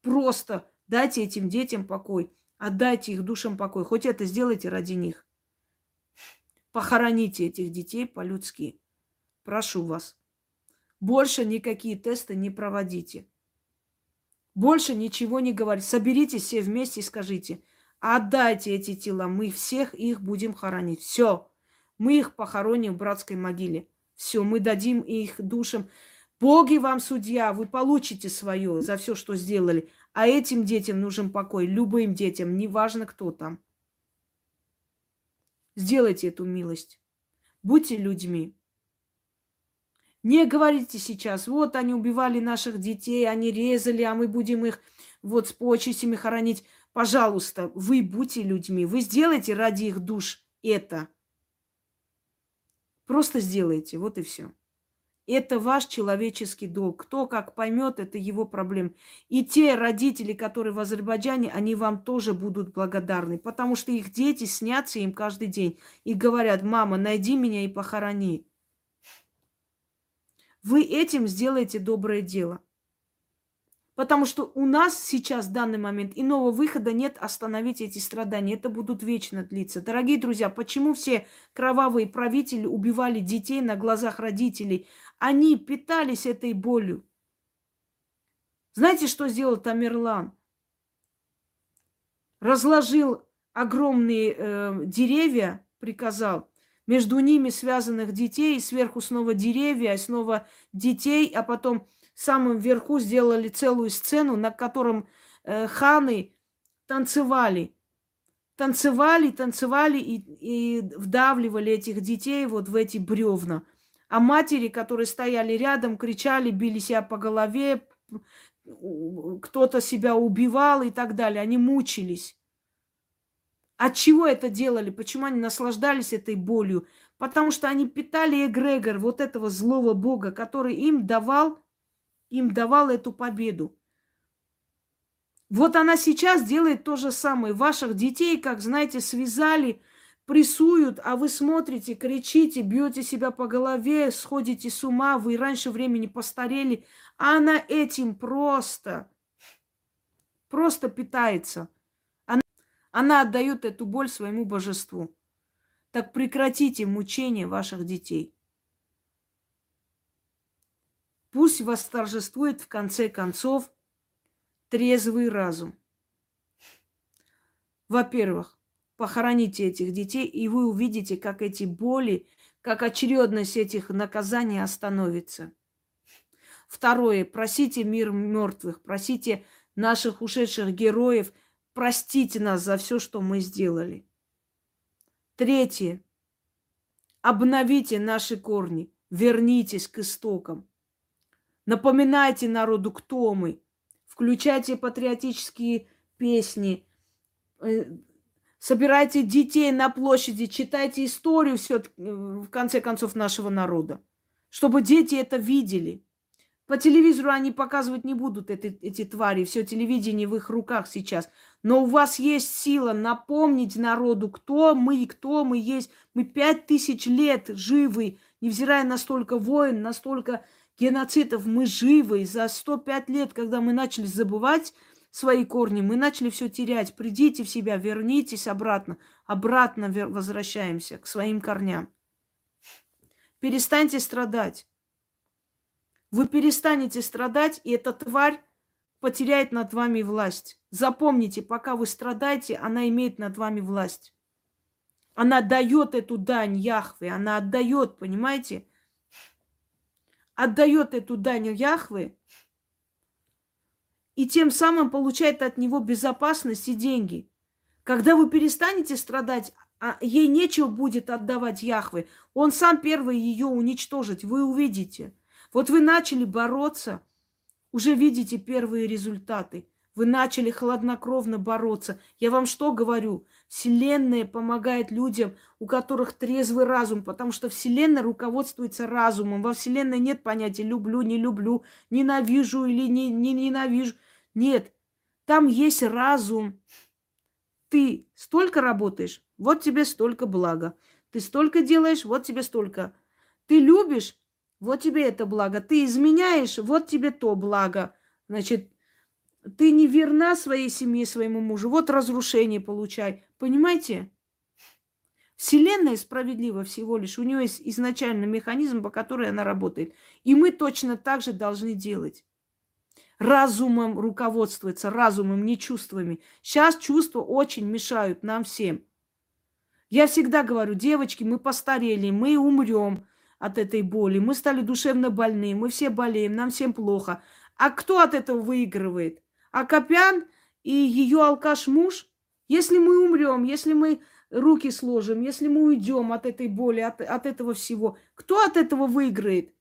просто дайте этим детям покой, отдайте их душам покой. Хоть это сделайте ради них. Похороните этих детей по-людски. Прошу вас. Больше никакие тесты не проводите. Больше ничего не говорите. Соберитесь все вместе и скажите: отдайте эти тела, мы всех их будем хоронить. Все. Мы их похороним в братской могиле. Все, мы дадим их душам. Боги вам судья, вы получите свое за все, что сделали. А этим детям нужен покой, любым детям, неважно, кто там. Сделайте эту милость. Будьте людьми. Не говорите сейчас, вот они убивали наших детей, они резали, а мы будем их вот с почестями хоронить. Пожалуйста, вы будьте людьми. Вы сделайте ради их душ это. Просто сделайте, вот и все. Это ваш человеческий долг. Кто как поймет, это его проблема. И те родители, которые в Азербайджане, они вам тоже будут благодарны, потому что их дети снятся им каждый день и говорят: мама, найди меня и похорони. Вы этим сделаете доброе дело. Потому что у нас сейчас, в данный момент, иного выхода нет остановить эти страдания. Это будут вечно длиться. Дорогие друзья, почему все кровавые правители убивали детей на глазах родителей? Они питались этой болью. Знаете, что сделал Тамерлан? Разложил огромные деревья, приказал. Между ними связанных детей, сверху снова деревья, снова детей, а потом... В самом верху сделали целую сцену, на котором ханы танцевали. Танцевали и вдавливали этих детей вот в эти бревна. А матери, которые стояли рядом, кричали, били себя по голове, кто-то себя убивал и так далее. Они мучились. От чего это делали? Почему они наслаждались этой болью? Потому что они питали эгрегор вот этого злого бога, который им давал эту победу. Вот она сейчас делает то же самое. Ваших детей, как знаете, связали, прессуют, а вы смотрите, кричите, бьете себя по голове, сходите с ума, вы раньше времени постарели. А она этим просто питается. Она отдает эту боль своему божеству. Так прекратите мучения ваших детей. Пусть восторжествует, в конце концов, трезвый разум. Во-первых, похороните этих детей, и вы увидите, как эти боли, как очередность этих наказаний остановится. Второе, просите мир мертвых, просите наших ушедших героев, простите нас за все, что мы сделали. Третье, обновите наши корни, вернитесь к истокам. Напоминайте народу, кто мы. Включайте патриотические песни. Собирайте детей на площади. Читайте историю все, в конце концов, нашего народа. Чтобы дети это видели. По телевизору они показывать не будут эти твари. Все телевидение в их руках сейчас. Но у вас есть сила напомнить народу, кто мы есть. Мы 5000 лет живы, невзирая на столько войн, на столько... геноцидов, мы живы. И за 105 лет, когда мы начали забывать свои корни, мы начали все терять. Придите в себя, вернитесь обратно. Обратно возвращаемся к своим корням. Перестаньте страдать. Вы перестанете страдать, и эта тварь потеряет над вами власть. Запомните, пока вы страдаете, она имеет над вами власть. Она дает эту дань Яхве, она отдает, понимаете? Отдает эту дань Яхве и тем самым получает от него безопасность и деньги. Когда вы перестанете страдать, ей нечего будет отдавать Яхве. Он сам первый ее уничтожит, вы увидите. Вот вы начали бороться, уже видите первые результаты. Вы начали хладнокровно бороться. Я вам что говорю? Вселенная помогает людям, у которых трезвый разум, потому что Вселенная руководствуется разумом. Во Вселенной нет понятия «люблю», «не люблю», «ненавижу» или «не ненавижу». Нет, там есть разум. Ты столько работаешь, вот тебе столько блага. Ты столько делаешь, вот тебе столько. Ты любишь, вот тебе это благо. Ты изменяешь, вот тебе то благо. Значит, ты не верна своей семье, своему мужу. Вот разрушение получай. Понимаете? Вселенная справедлива всего лишь. У нее есть изначально механизм, по которому она работает. И мы точно так же должны делать. Разумом руководствоваться, разумом, не чувствами. Сейчас чувства очень мешают нам всем. Я всегда говорю, девочки, мы постарели, мы умрем от этой боли, мы стали душевно больны, мы все болеем, нам всем плохо. А кто от этого выигрывает? Акопян и ее алкаш-муж? Если мы умрем, если мы руки сложим, если мы уйдем от этой боли, от этого всего, кто от этого выиграет?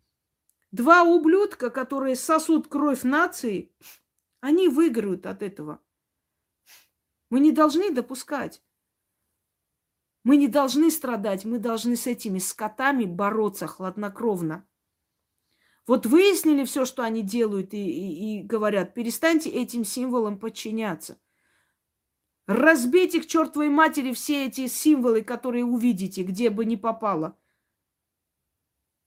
Два ублюдка, которые сосут кровь нации, они выиграют от этого. Мы не должны допускать. Мы не должны страдать, мы должны с этими скотами бороться хладнокровно. Вот выяснили все, что они делают, и говорят, перестаньте этим символам подчиняться. Разбейте к чертовой матери все эти символы, которые увидите, где бы ни попало.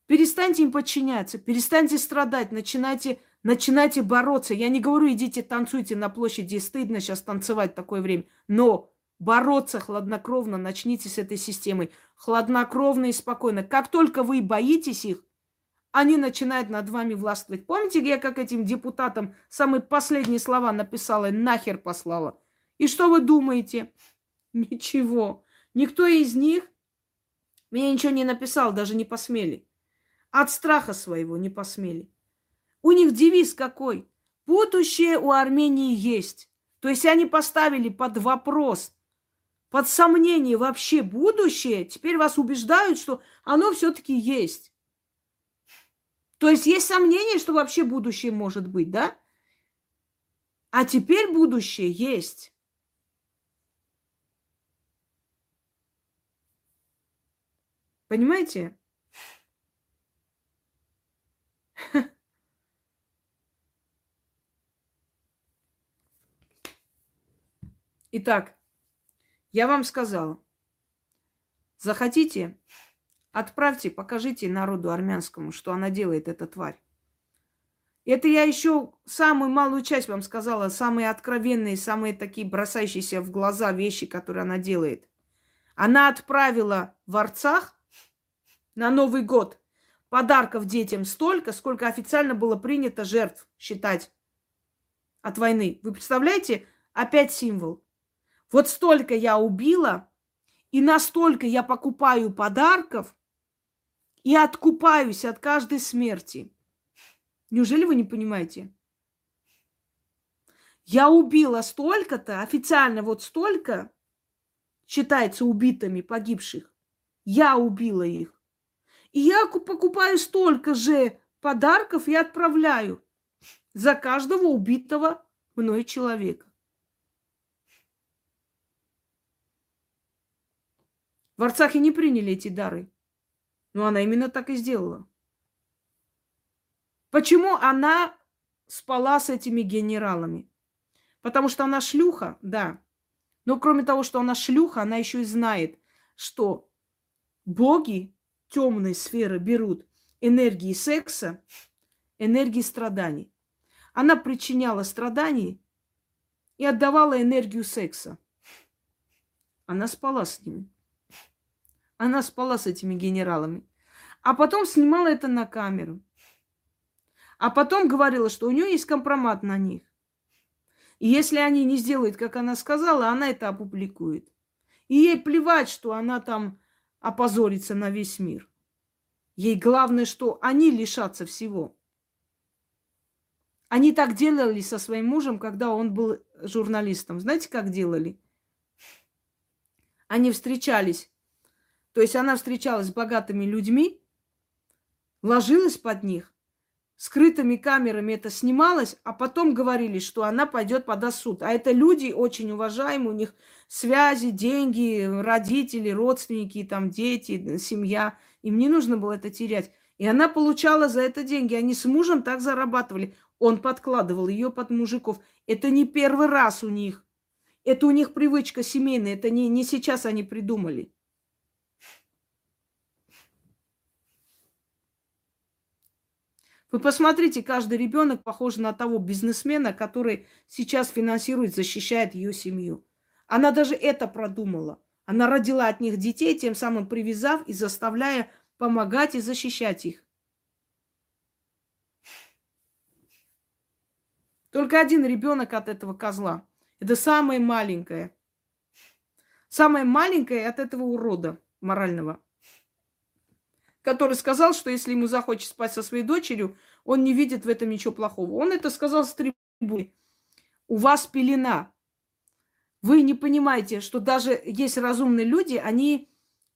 Перестаньте им подчиняться, перестаньте страдать, начинайте бороться. Я не говорю, идите танцуйте на площади, стыдно сейчас танцевать в такое время. Но бороться хладнокровно начните с этой системой. Хладнокровно и спокойно. Как только вы боитесь их, они начинают над вами властвовать. Помните, я как этим депутатам самые последние слова написала, нахер послала? И что вы думаете? Ничего. Никто из них мне ничего не написал, даже не посмели. От страха своего не посмели. У них девиз какой? Будущее у Армении есть. То есть они поставили под вопрос, под сомнение вообще будущее. Теперь вас убеждают, что оно все-таки есть. То есть есть сомнение, что вообще будущее может быть, да? А теперь будущее есть. Понимаете? Итак, я вам сказала, захотите... Отправьте, покажите народу армянскому, что она делает, эта тварь. Это я еще самую малую часть вам сказала, самые откровенные, самые такие бросающиеся в глаза вещи, которые она делает. Она отправила в Арцах на Новый год подарков детям столько, сколько официально было принято жертв считать от войны. Вы представляете? Опять символ. Вот столько я убила, и настолько я покупаю подарков, и откупаюсь от каждой смерти. Неужели вы не понимаете? Я убила столько-то, официально вот столько, считается убитыми, погибших. Я убила их. И я покупаю столько же подарков и отправляю за каждого убитого мной человека. В Арцахе не приняли эти дары. Но она именно так и сделала. Почему она спала с этими генералами? Потому что она шлюха, да. Но кроме того, что она шлюха, она еще и знает, что боги темной сферы берут энергии секса, энергии страданий. Она причиняла страдания и отдавала энергию секса. Она спала с ними. Она спала с этими генералами. а потом снимала это на камеру. А потом говорила, что у нее есть компромат на них. И если они не сделают, как она сказала, она это опубликует. И ей плевать, что она там опозорится на весь мир. Ей главное, что они лишатся всего. Они так делали со своим мужем, когда он был журналистом. Знаете, как делали? Они встречались. То есть она встречалась с богатыми людьми, ложилась под них, скрытыми камерами это снималось, а потом говорили, что она пойдет подаст в суд. А это люди очень уважаемые, у них связи, деньги, родители, родственники, там дети, семья. Им не нужно было это терять. И она получала за это деньги. Они с мужем так зарабатывали. Он подкладывал ее под мужиков. Это не первый раз у них. Это у них привычка семейная. Это не сейчас они придумали. Вы посмотрите, каждый ребенок похож на того бизнесмена, который сейчас финансирует, защищает ее семью. Она даже это продумала. Она родила от них детей, тем самым привязав и заставляя помогать и защищать их. Только один ребенок от этого козла. Это самое маленькое. Самое маленькое от этого урода морального, который сказал, что если ему захочет спать со своей дочерью, он не видит в этом ничего плохого. Он это сказал с трибуны. У вас пелена. Вы не понимаете, что даже есть разумные люди, они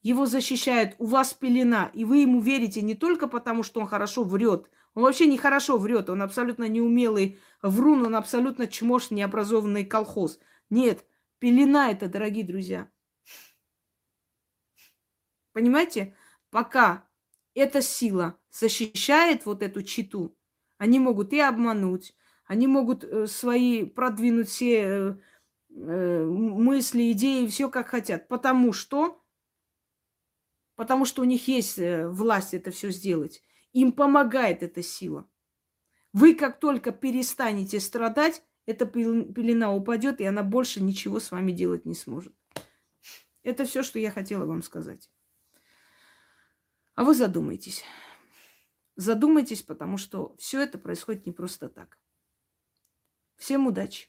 его защищают. У вас пелена. И вы ему верите не только потому, что он хорошо врет. Он вообще не хорошо врет. Он абсолютно неумелый врун. Он абсолютно чмошный, необразованный колхоз. Нет, пелена это, дорогие друзья. Понимаете? Пока эта сила защищает вот эту читу, они могут и обмануть, они могут свои продвинуть все мысли, идеи, все как хотят. Потому что у них есть власть это все сделать. Им помогает эта сила. Вы как только перестанете страдать, эта пелена упадет, и она больше ничего с вами делать не сможет. Это все, что я хотела вам сказать. А вы задумайтесь. Задумайтесь, потому что все это происходит не просто так. Всем удачи!